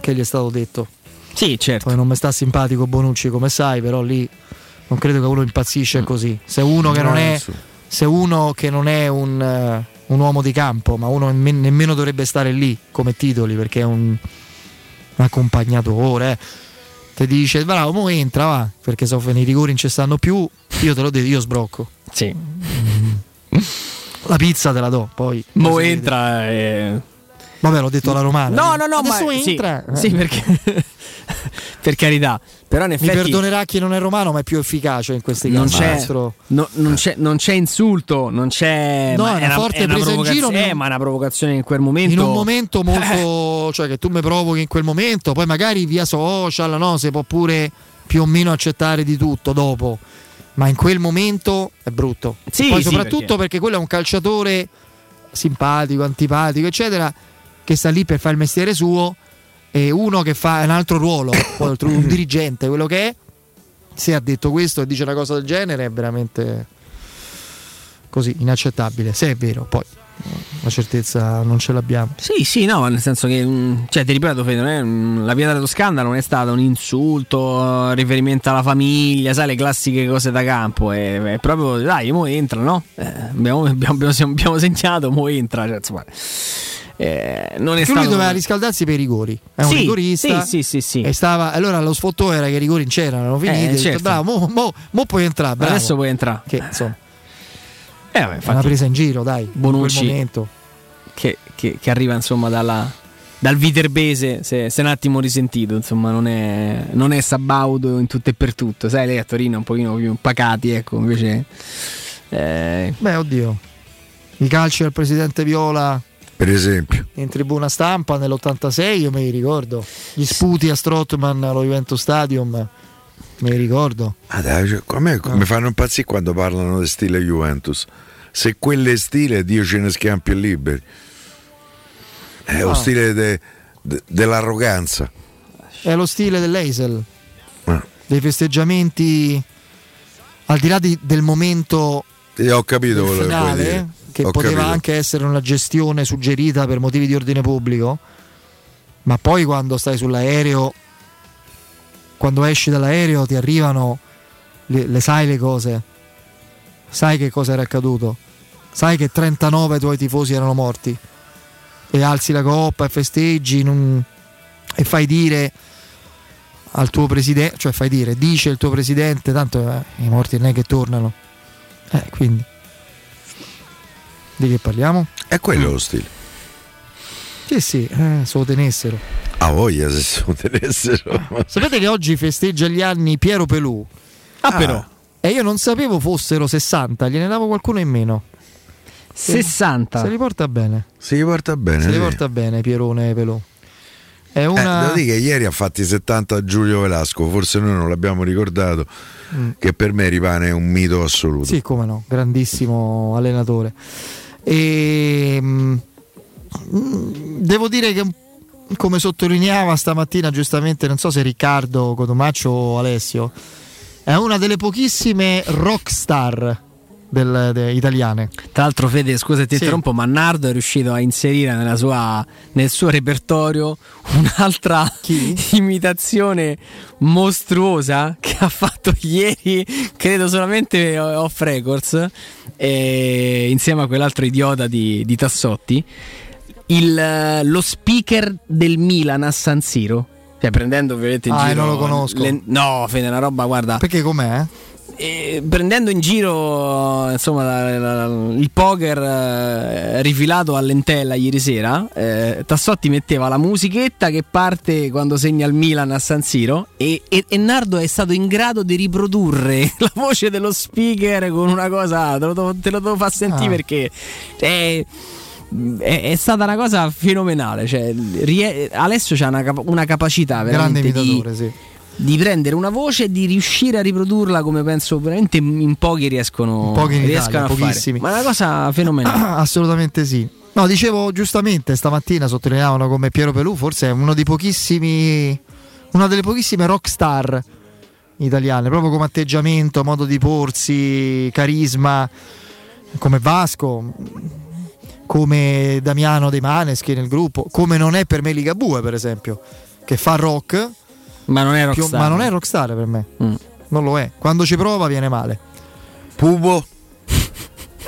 che gli è stato detto. Sì, certo. Poi non mi sta simpatico Bonucci, come sai, però lì non credo che uno impazzisce così. Se uno che non è, se uno che non è un, un uomo di campo, ma uno nemmeno dovrebbe stare lì come titoli, perché è un, un accompagnatore, eh. Te dice bravo, mo entra, va, perché so i rigori non ci stanno più, io te lo dico, io sbrocco. Sì. La pizza te la do, poi mo entra e... Vabbè, l'ho detto alla romana. No, no, no, adesso ma entra. Sì, eh. sì perché per carità, però in effetti mi perdonerà chi non è romano, ma è più efficace in questi casi. Non c'è, no, non c'è, non c'è insulto, non c'è, no, ma è una forte presa in giro, eh, ma una provocazione in quel momento. In un momento molto, eh. cioè che tu mi provochi in quel momento, poi magari via social, no, si può pure più o meno accettare di tutto dopo. Ma in quel momento è brutto. Sì, poi sì, soprattutto perché? perché quello è un calciatore simpatico, antipatico, eccetera, che sta lì per fare il mestiere suo, e uno che fa un altro ruolo, poi un dirigente, quello che è, se ha detto questo e dice una cosa del genere è veramente così inaccettabile, se è vero. Poi la certezza non ce l'abbiamo. Sì, sì, no, nel senso che, cioè, ti ripeto, Fede, non è, la Via della Toscana non è stata un insulto, riferimento alla famiglia, sai, le classiche cose da campo. È, è proprio, dai, mo entra, no? Eh, abbiamo, abbiamo, abbiamo segnato, mo entra, cioè, insomma. Eh, non è stato... Lui doveva riscaldarsi per i rigori, è un sì, rigorista, sì, sì, sì, sì. E stava... Allora lo sfotto era che i rigori non c'erano, erano finiti, eh, certo. Detto, bravo, mo, mo, mo puoi entrare, bravo. Adesso puoi entrare, che insomma, eh, vabbè, infatti, una presa in giro, dai, Bonucci, in quel momento che, che, che arriva insomma dalla, dal viterbese, se, se un attimo risentito, insomma, non è, non è Sabaudo in tutto e per tutto, sai, lei a Torino è un pochino più pacati, ecco, invece eh... beh, oddio, i calci del presidente Viola, per esempio, in tribuna stampa nell'ottantasei, io me li ricordo, gli sputi a Strootman allo Juventus Stadium, me li ricordo. Ah, dai, cioè, a me ah. mi fanno impazzire quando parlano di stile Juventus. Se quelle stile, Dio ce ne schiampi e liberi. È ah. lo stile de, de, dell'arroganza. È lo stile dell'Eisel, ah. dei festeggiamenti al di là di, del momento. E ho capito quello finale, che vuoi dire. Che ho poteva capito. Anche essere una gestione suggerita per motivi di ordine pubblico, ma poi quando stai sull'aereo, quando esci dall'aereo ti arrivano le, le sai le cose, sai che cosa era accaduto, sai che trentanove tuoi tifosi erano morti, e alzi la coppa e festeggi un, e fai dire al tuo presidente, cioè fai dire, dice il tuo presidente, tanto eh, i morti non è che tornano, eh, quindi di che parliamo? È quello mm. lo stile. Sì, sì, eh, se lo tenessero. A voglia se se lo tenessero. Sapete che oggi festeggia gli anni Piero Pelù. Ah, ah, però. E io non sapevo fossero sessanta, gliene davo qualcuno in meno. sessanta. Se li porta bene. Se li porta bene. Se li porta bene Pierone Pelù. È una... eh, devo dire che ieri ha fatti settanta Giulio Velasco, forse noi non l'abbiamo ricordato, mm. che per me rimane un mito assoluto. Sì, come no, grandissimo allenatore. E devo dire che, come sottolineava stamattina giustamente, non so se Riccardo Codomaccio o Alessio, è una delle pochissime rockstar del, de, italiane. Tra l'altro, Fede, scusa, ti sì. interrompo, ma Nardo è riuscito a inserire nella sua, nel suo repertorio un'altra Chi? imitazione mostruosa che ha fatto ieri, credo solamente Off Records, e insieme a quell'altro idiota di, di Tassotti, il, lo speaker del Milan a San Siro, cioè prendendo ovviamente in ah, giro. Ah, non lo conosco. Le, no, Fede, è una roba, guarda. Perché com'è? Eh? E prendendo in giro insomma la, la, la, il poker eh, rifilato a Lentella ieri sera, eh, Tassotti metteva la musichetta che parte quando segna il Milan a San Siro, e, e, e Nardo è stato in grado di riprodurre la voce dello speaker con una cosa, te lo, te lo devo far sentire ah. perché è, è, è stata una cosa fenomenale, cioè, rie- Alessio c'ha una, una capacità veramente grande imitatore, di, sì. di prendere una voce e di riuscire a riprodurla come penso veramente in pochi riescono, in pochi in riescono Italia, a pochissimi. Fare, ma è una cosa fenomenale. Assolutamente sì. No, dicevo, giustamente stamattina sottolineavano come Piero Pelù forse è uno dei pochissimi, una delle pochissime rockstar italiane, proprio come atteggiamento, modo di porsi, carisma, come Vasco. come Damiano De Maneschi nel gruppo, come non è per me Ligabue per esempio, che fa rock ma non è rockstar, più, ma non è rockstar per me, mm. non lo è, quando ci prova viene male. Pupo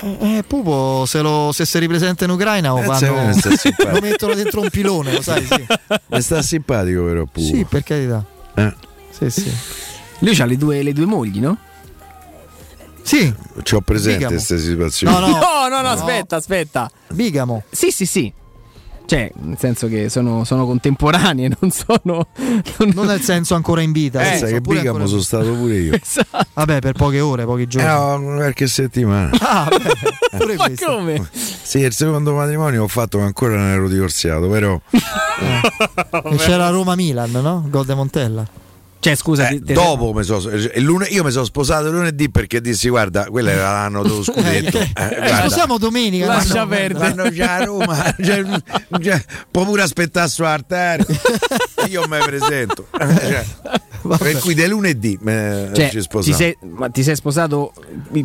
Eh, Pupo se, lo, se si ripresenta in Ucraina o vanno, lo mettono dentro un pilone, lo sai, sì. Ma sta simpatico però Pupo. Sì, per carità. Eh. Sì, sì. Lui c'ha le due, le due mogli, no? Sì. C'ho presente questa situazione. No no. no, no, no, aspetta, aspetta. Bigamo. Sì, sì, sì. Cioè, nel senso che sono, sono contemporanee, non sono. Non, non nel senso ancora in vita. Eh, pensa che bigamo sono stato pure io. Esatto. Vabbè, per poche ore, pochi giorni. Eh, no, qualche settimana. Ah, beh, pure ma questo. Come? Sì, il secondo matrimonio ho fatto che ancora non ero divorziato, però. Eh. E c'era Roma-Milan, no? Gol de Montella. Cioè, scusa, eh, te dopo te... Mi so, lune, io mi sono sposato lunedì perché dissi: guarda, quello era l'anno dello scudetto. Eh, eh, sposiamo domenica. Lascia no, perdere. No, già a Roma, già, già, può pure aspettare su altare. Io mi presento. Cioè, per cui del lunedì me, cioè, ci sposiamo. Ti sei, ma ti sei sposato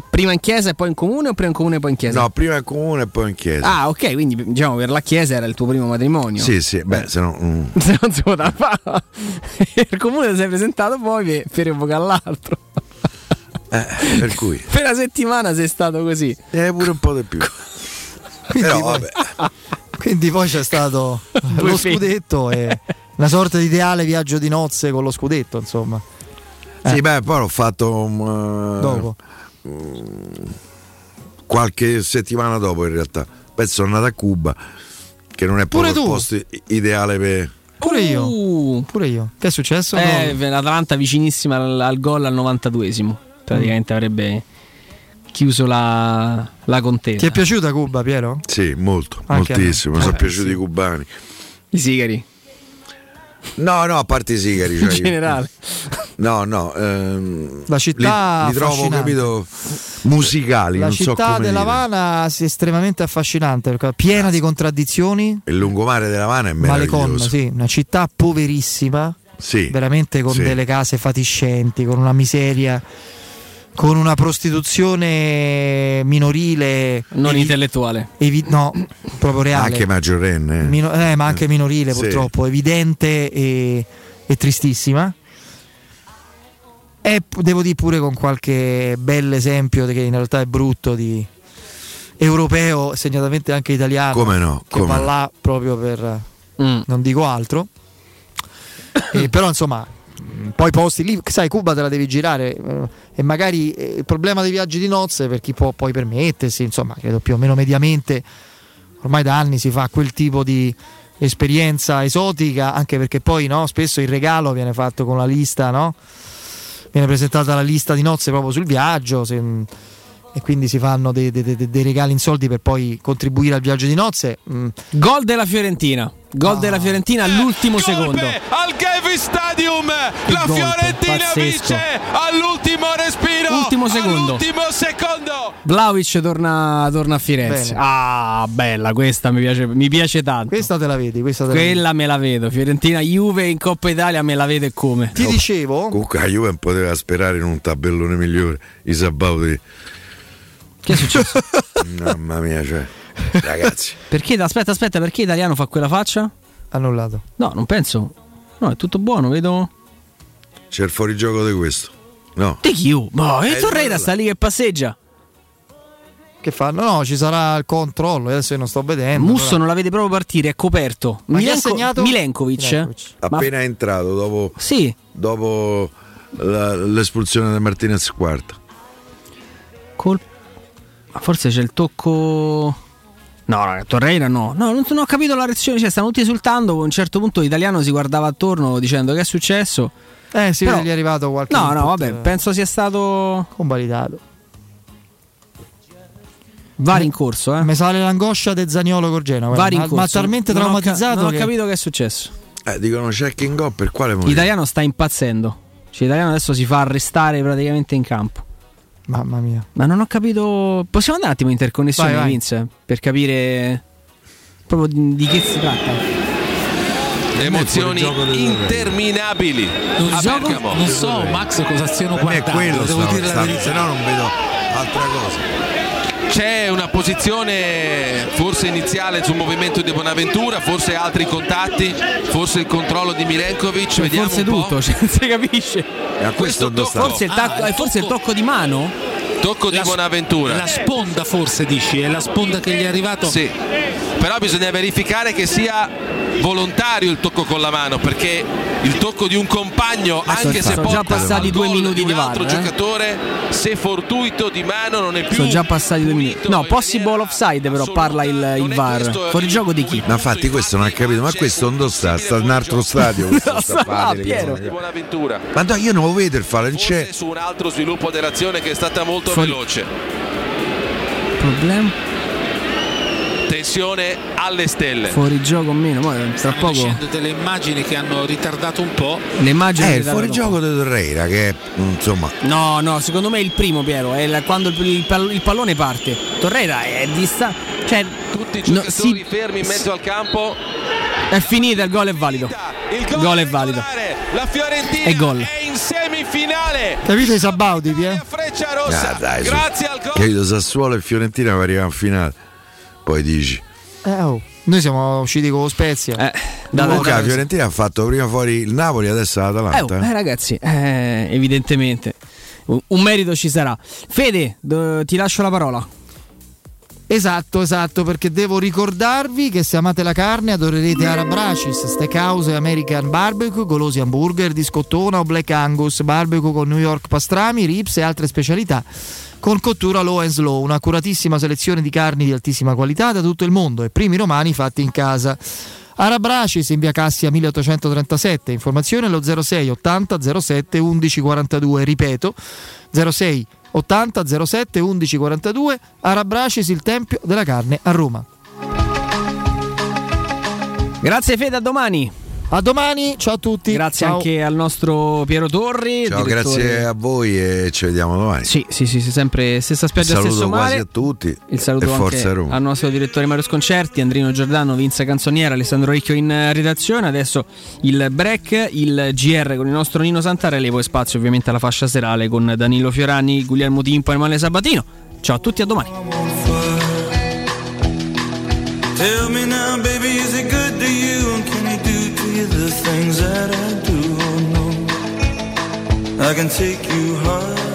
prima in chiesa e poi in comune, o prima in comune e poi in chiesa? No, prima in comune e poi in chiesa. Ah, ok, quindi diciamo per la chiesa era il tuo primo matrimonio. Sì, sì, beh, se no. Mm. Se non si poteva fare. Il comune sei presentato. Poi per evoca all'altro, eh, per cui per la settimana sei stato così, e pure un po' di più. Quindi, però, poi, vabbè. Quindi poi c'è stato lo scudetto e una sorta di ideale viaggio di nozze con lo scudetto, insomma. Eh. Sì, beh, poi l'ho fatto um, dopo. Um, qualche settimana dopo, in realtà. Poi sono andato a Cuba, che non è proprio il posto ideale per. Pure io, uh. pure io. Che è successo? Eh, no. L'Atalanta vicinissima al, al gol al novantaduesimo. Praticamente mm. avrebbe chiuso la, la contesa. Ti è piaciuta Cuba, Piero? Sì, molto, anche moltissimo. Mi sono eh, piaciuti sì. i cubani. I sigari? No, no, a parte i sigari. Cioè in io, generale. No, no. Ehm, la città li, li trovo, capito, musicali. La non città so dell'Avana è estremamente affascinante, perché piena ah. di contraddizioni. Il lungomare dell'Avana è meraviglioso. Malecon, sì, una città poverissima, sì, veramente con sì. delle case fatiscenti, con una miseria, con una prostituzione minorile, non evi- intellettuale, evi- no, proprio reale. Anche maggiorenne, eh. Mino- eh, ma anche minorile, sì. purtroppo, evidente e, e tristissima. E devo dire pure con qualche bell'esempio, che in realtà è brutto, di europeo, segnatamente anche italiano. Come no? Come che va no. là proprio per mm. non dico altro. E però insomma, poi posti lì, sai, Cuba te la devi girare, e magari il problema dei viaggi di nozze, per chi può poi permettersi, insomma, credo più o meno mediamente ormai da anni si fa quel tipo di esperienza esotica, anche perché poi no, spesso il regalo viene fatto con la lista, no? Viene presentata la lista di nozze proprio sul viaggio, se, e quindi si fanno dei, dei, dei, dei regali in soldi per poi contribuire al viaggio di nozze. Mm. Gol della Fiorentina. Gol ah. della Fiorentina all'ultimo golpe secondo. Al Gavi Stadium il la golpe, Fiorentina pazzesco. Vince all'ultimo respiro. Ultimo secondo. All'ultimo secondo. Vlahovic torna, torna a Firenze. Bene. Ah, bella, questa mi piace, mi piace tanto. Questa te la vedi, questa te Quella la vedi. Me la vedo. Fiorentina Juve in Coppa Italia me la vedo, e come. Ti oh, dicevo? Comunque la Juve poteva sperare in un tabellone migliore. Isabau di... Che è successo? Mamma mia, cioè. Ragazzi, perché aspetta aspetta perché Italiano fa quella faccia? Annullato. No, non penso. No, è tutto buono, vedo. C'è il fuorigioco di questo. No. Di chi? Ma e Torreira sta lì che passeggia. Che fanno? No, ci sarà il controllo, adesso io non sto vedendo. Musso però non la vede proprio partire, è coperto. Ma Milenko- ha segnato Milenkovic. Milenkovic. Appena Ma... è entrato dopo Sì. dopo la, l'espulsione di Martinez quarta. Col Ma forse c'è il tocco. No, raga, Torreira no. No, non, non ho capito la reazione, cioè, stanno tutti esultando. A un certo punto l'Italiano si guardava attorno dicendo: che è successo? Eh, sì, però... gli è arrivato qualche. No, no, vabbè, penso sia stato convalidato. Vari in corso, eh. Mi sale l'angoscia del Zaniolo Corgeno. Vari in corso. Ma talmente traumatizzato. Non ho, ca- non che... ho capito che è successo. Eh, dicono check in go, per quale motivo? L'Italiano sta impazzendo. Cioè, l'Italiano adesso si fa arrestare praticamente in campo. Mamma mia. Ma non ho capito. Possiamo andare un attimo in interconnessione, vai, vai. Vince, per capire proprio di, di che si tratta. Emozioni interminabili. Non, gioco, non so Max cosa stiano guardando, quello, devo sta, dire sta, la verità. Se no non vedo altra cosa. c'è una posizione forse iniziale sul movimento di Bonaventura, forse altri contatti, forse il controllo di Milenkovic, cioè, vediamo forse un tutto, po'. Cioè, non si capisce. A questo questo forse, il tacco, ah, il forse il tocco di mano? Tocco di la, Bonaventura. La sponda forse dici, è la sponda che gli è arrivato? Sì, però bisogna verificare che sia volontario il tocco con la mano, perché il tocco di un compagno, ah, anche sono, se sono già passati due minuti di un altro var, giocatore, eh? Se fortuito di mano non è più. Sono già passati due minuti. No, possible offside però parla il, il V A R. Fuori gioco di chi? Ma infatti questo non ha capito, ma questo onde sta? Sta in un altro stadio. Questo sta ah, Piero. Ma no, io non lo vedo il fallo, c'è. Su un altro sviluppo dell'azione che è stata molto Fuori. veloce. Problema. Tensione alle stelle. Fuori gioco meno, ma tra poco facendo delle immagini che hanno ritardato un po'. Le immagini eh, il fuori gioco di Torreira che insomma. No, no, secondo me è il primo, Piero, è la, quando il, il, pal- il pallone parte. Torreira è dista, cioè tutti i giocatori no, si... fermi in mezzo al campo. È finita, il gol è valido. Il gol, gol è valido. La Fiorentina è, gol. È in semifinale. Capito i Sabaudi, Piero? Freccia rossa. Ah, dai, grazie su... al gol. Capito Sassuolo e Fiorentina per arrivare in finale. Poi dici eh, oh. Noi siamo usciti con lo Spezia eh, da no, la Fiorentina ha fatto prima fuori il Napoli, adesso l'Atalanta eh, oh, eh, ragazzi eh, evidentemente un merito ci sarà. Fede, d- ti lascio la parola. Esatto, esatto, perché devo ricordarvi che se amate la carne adorerete Ara Bracis, Steakhouse e American Barbecue, golosi hamburger di scottona o Black Angus, barbecue con New York pastrami, ribs e altre specialità con cottura low and slow, un'accuratissima selezione di carni di altissima qualità da tutto il mondo e primi romani fatti in casa. Ara Bracis in via Cassia milleottocentotrentasette, informazione allo zero sei ottanta zero sette undici quarantadue, ripeto zero sei ottanta zero sette undici quarantadue. Ara Bracis, il tempio della carne a Roma. Grazie Fede, a domani. A domani, ciao a tutti. Grazie ciao. Anche al nostro Piero Torri. Ciao, direttore. Grazie a voi e ci vediamo domani. Sì, sì, sì, sì sempre stessa spiaggia, stesso mare. Saluto quasi a tutti. Il saluto e anche al nostro direttore Mario Sconcerti, Andrino Giordano, Vinza Canzoniera, Alessandro Ricchio in redazione. Adesso il break, il G R con il nostro Nino Santarelli, poi spazio ovviamente alla fascia serale con Danilo Fiorani, Guglielmo Timpo e Emanuele Sabatino. Ciao a tutti, a domani. Tell me now, baby, is it good to you? And can you do to you the things that I do? Oh no, I can take you high.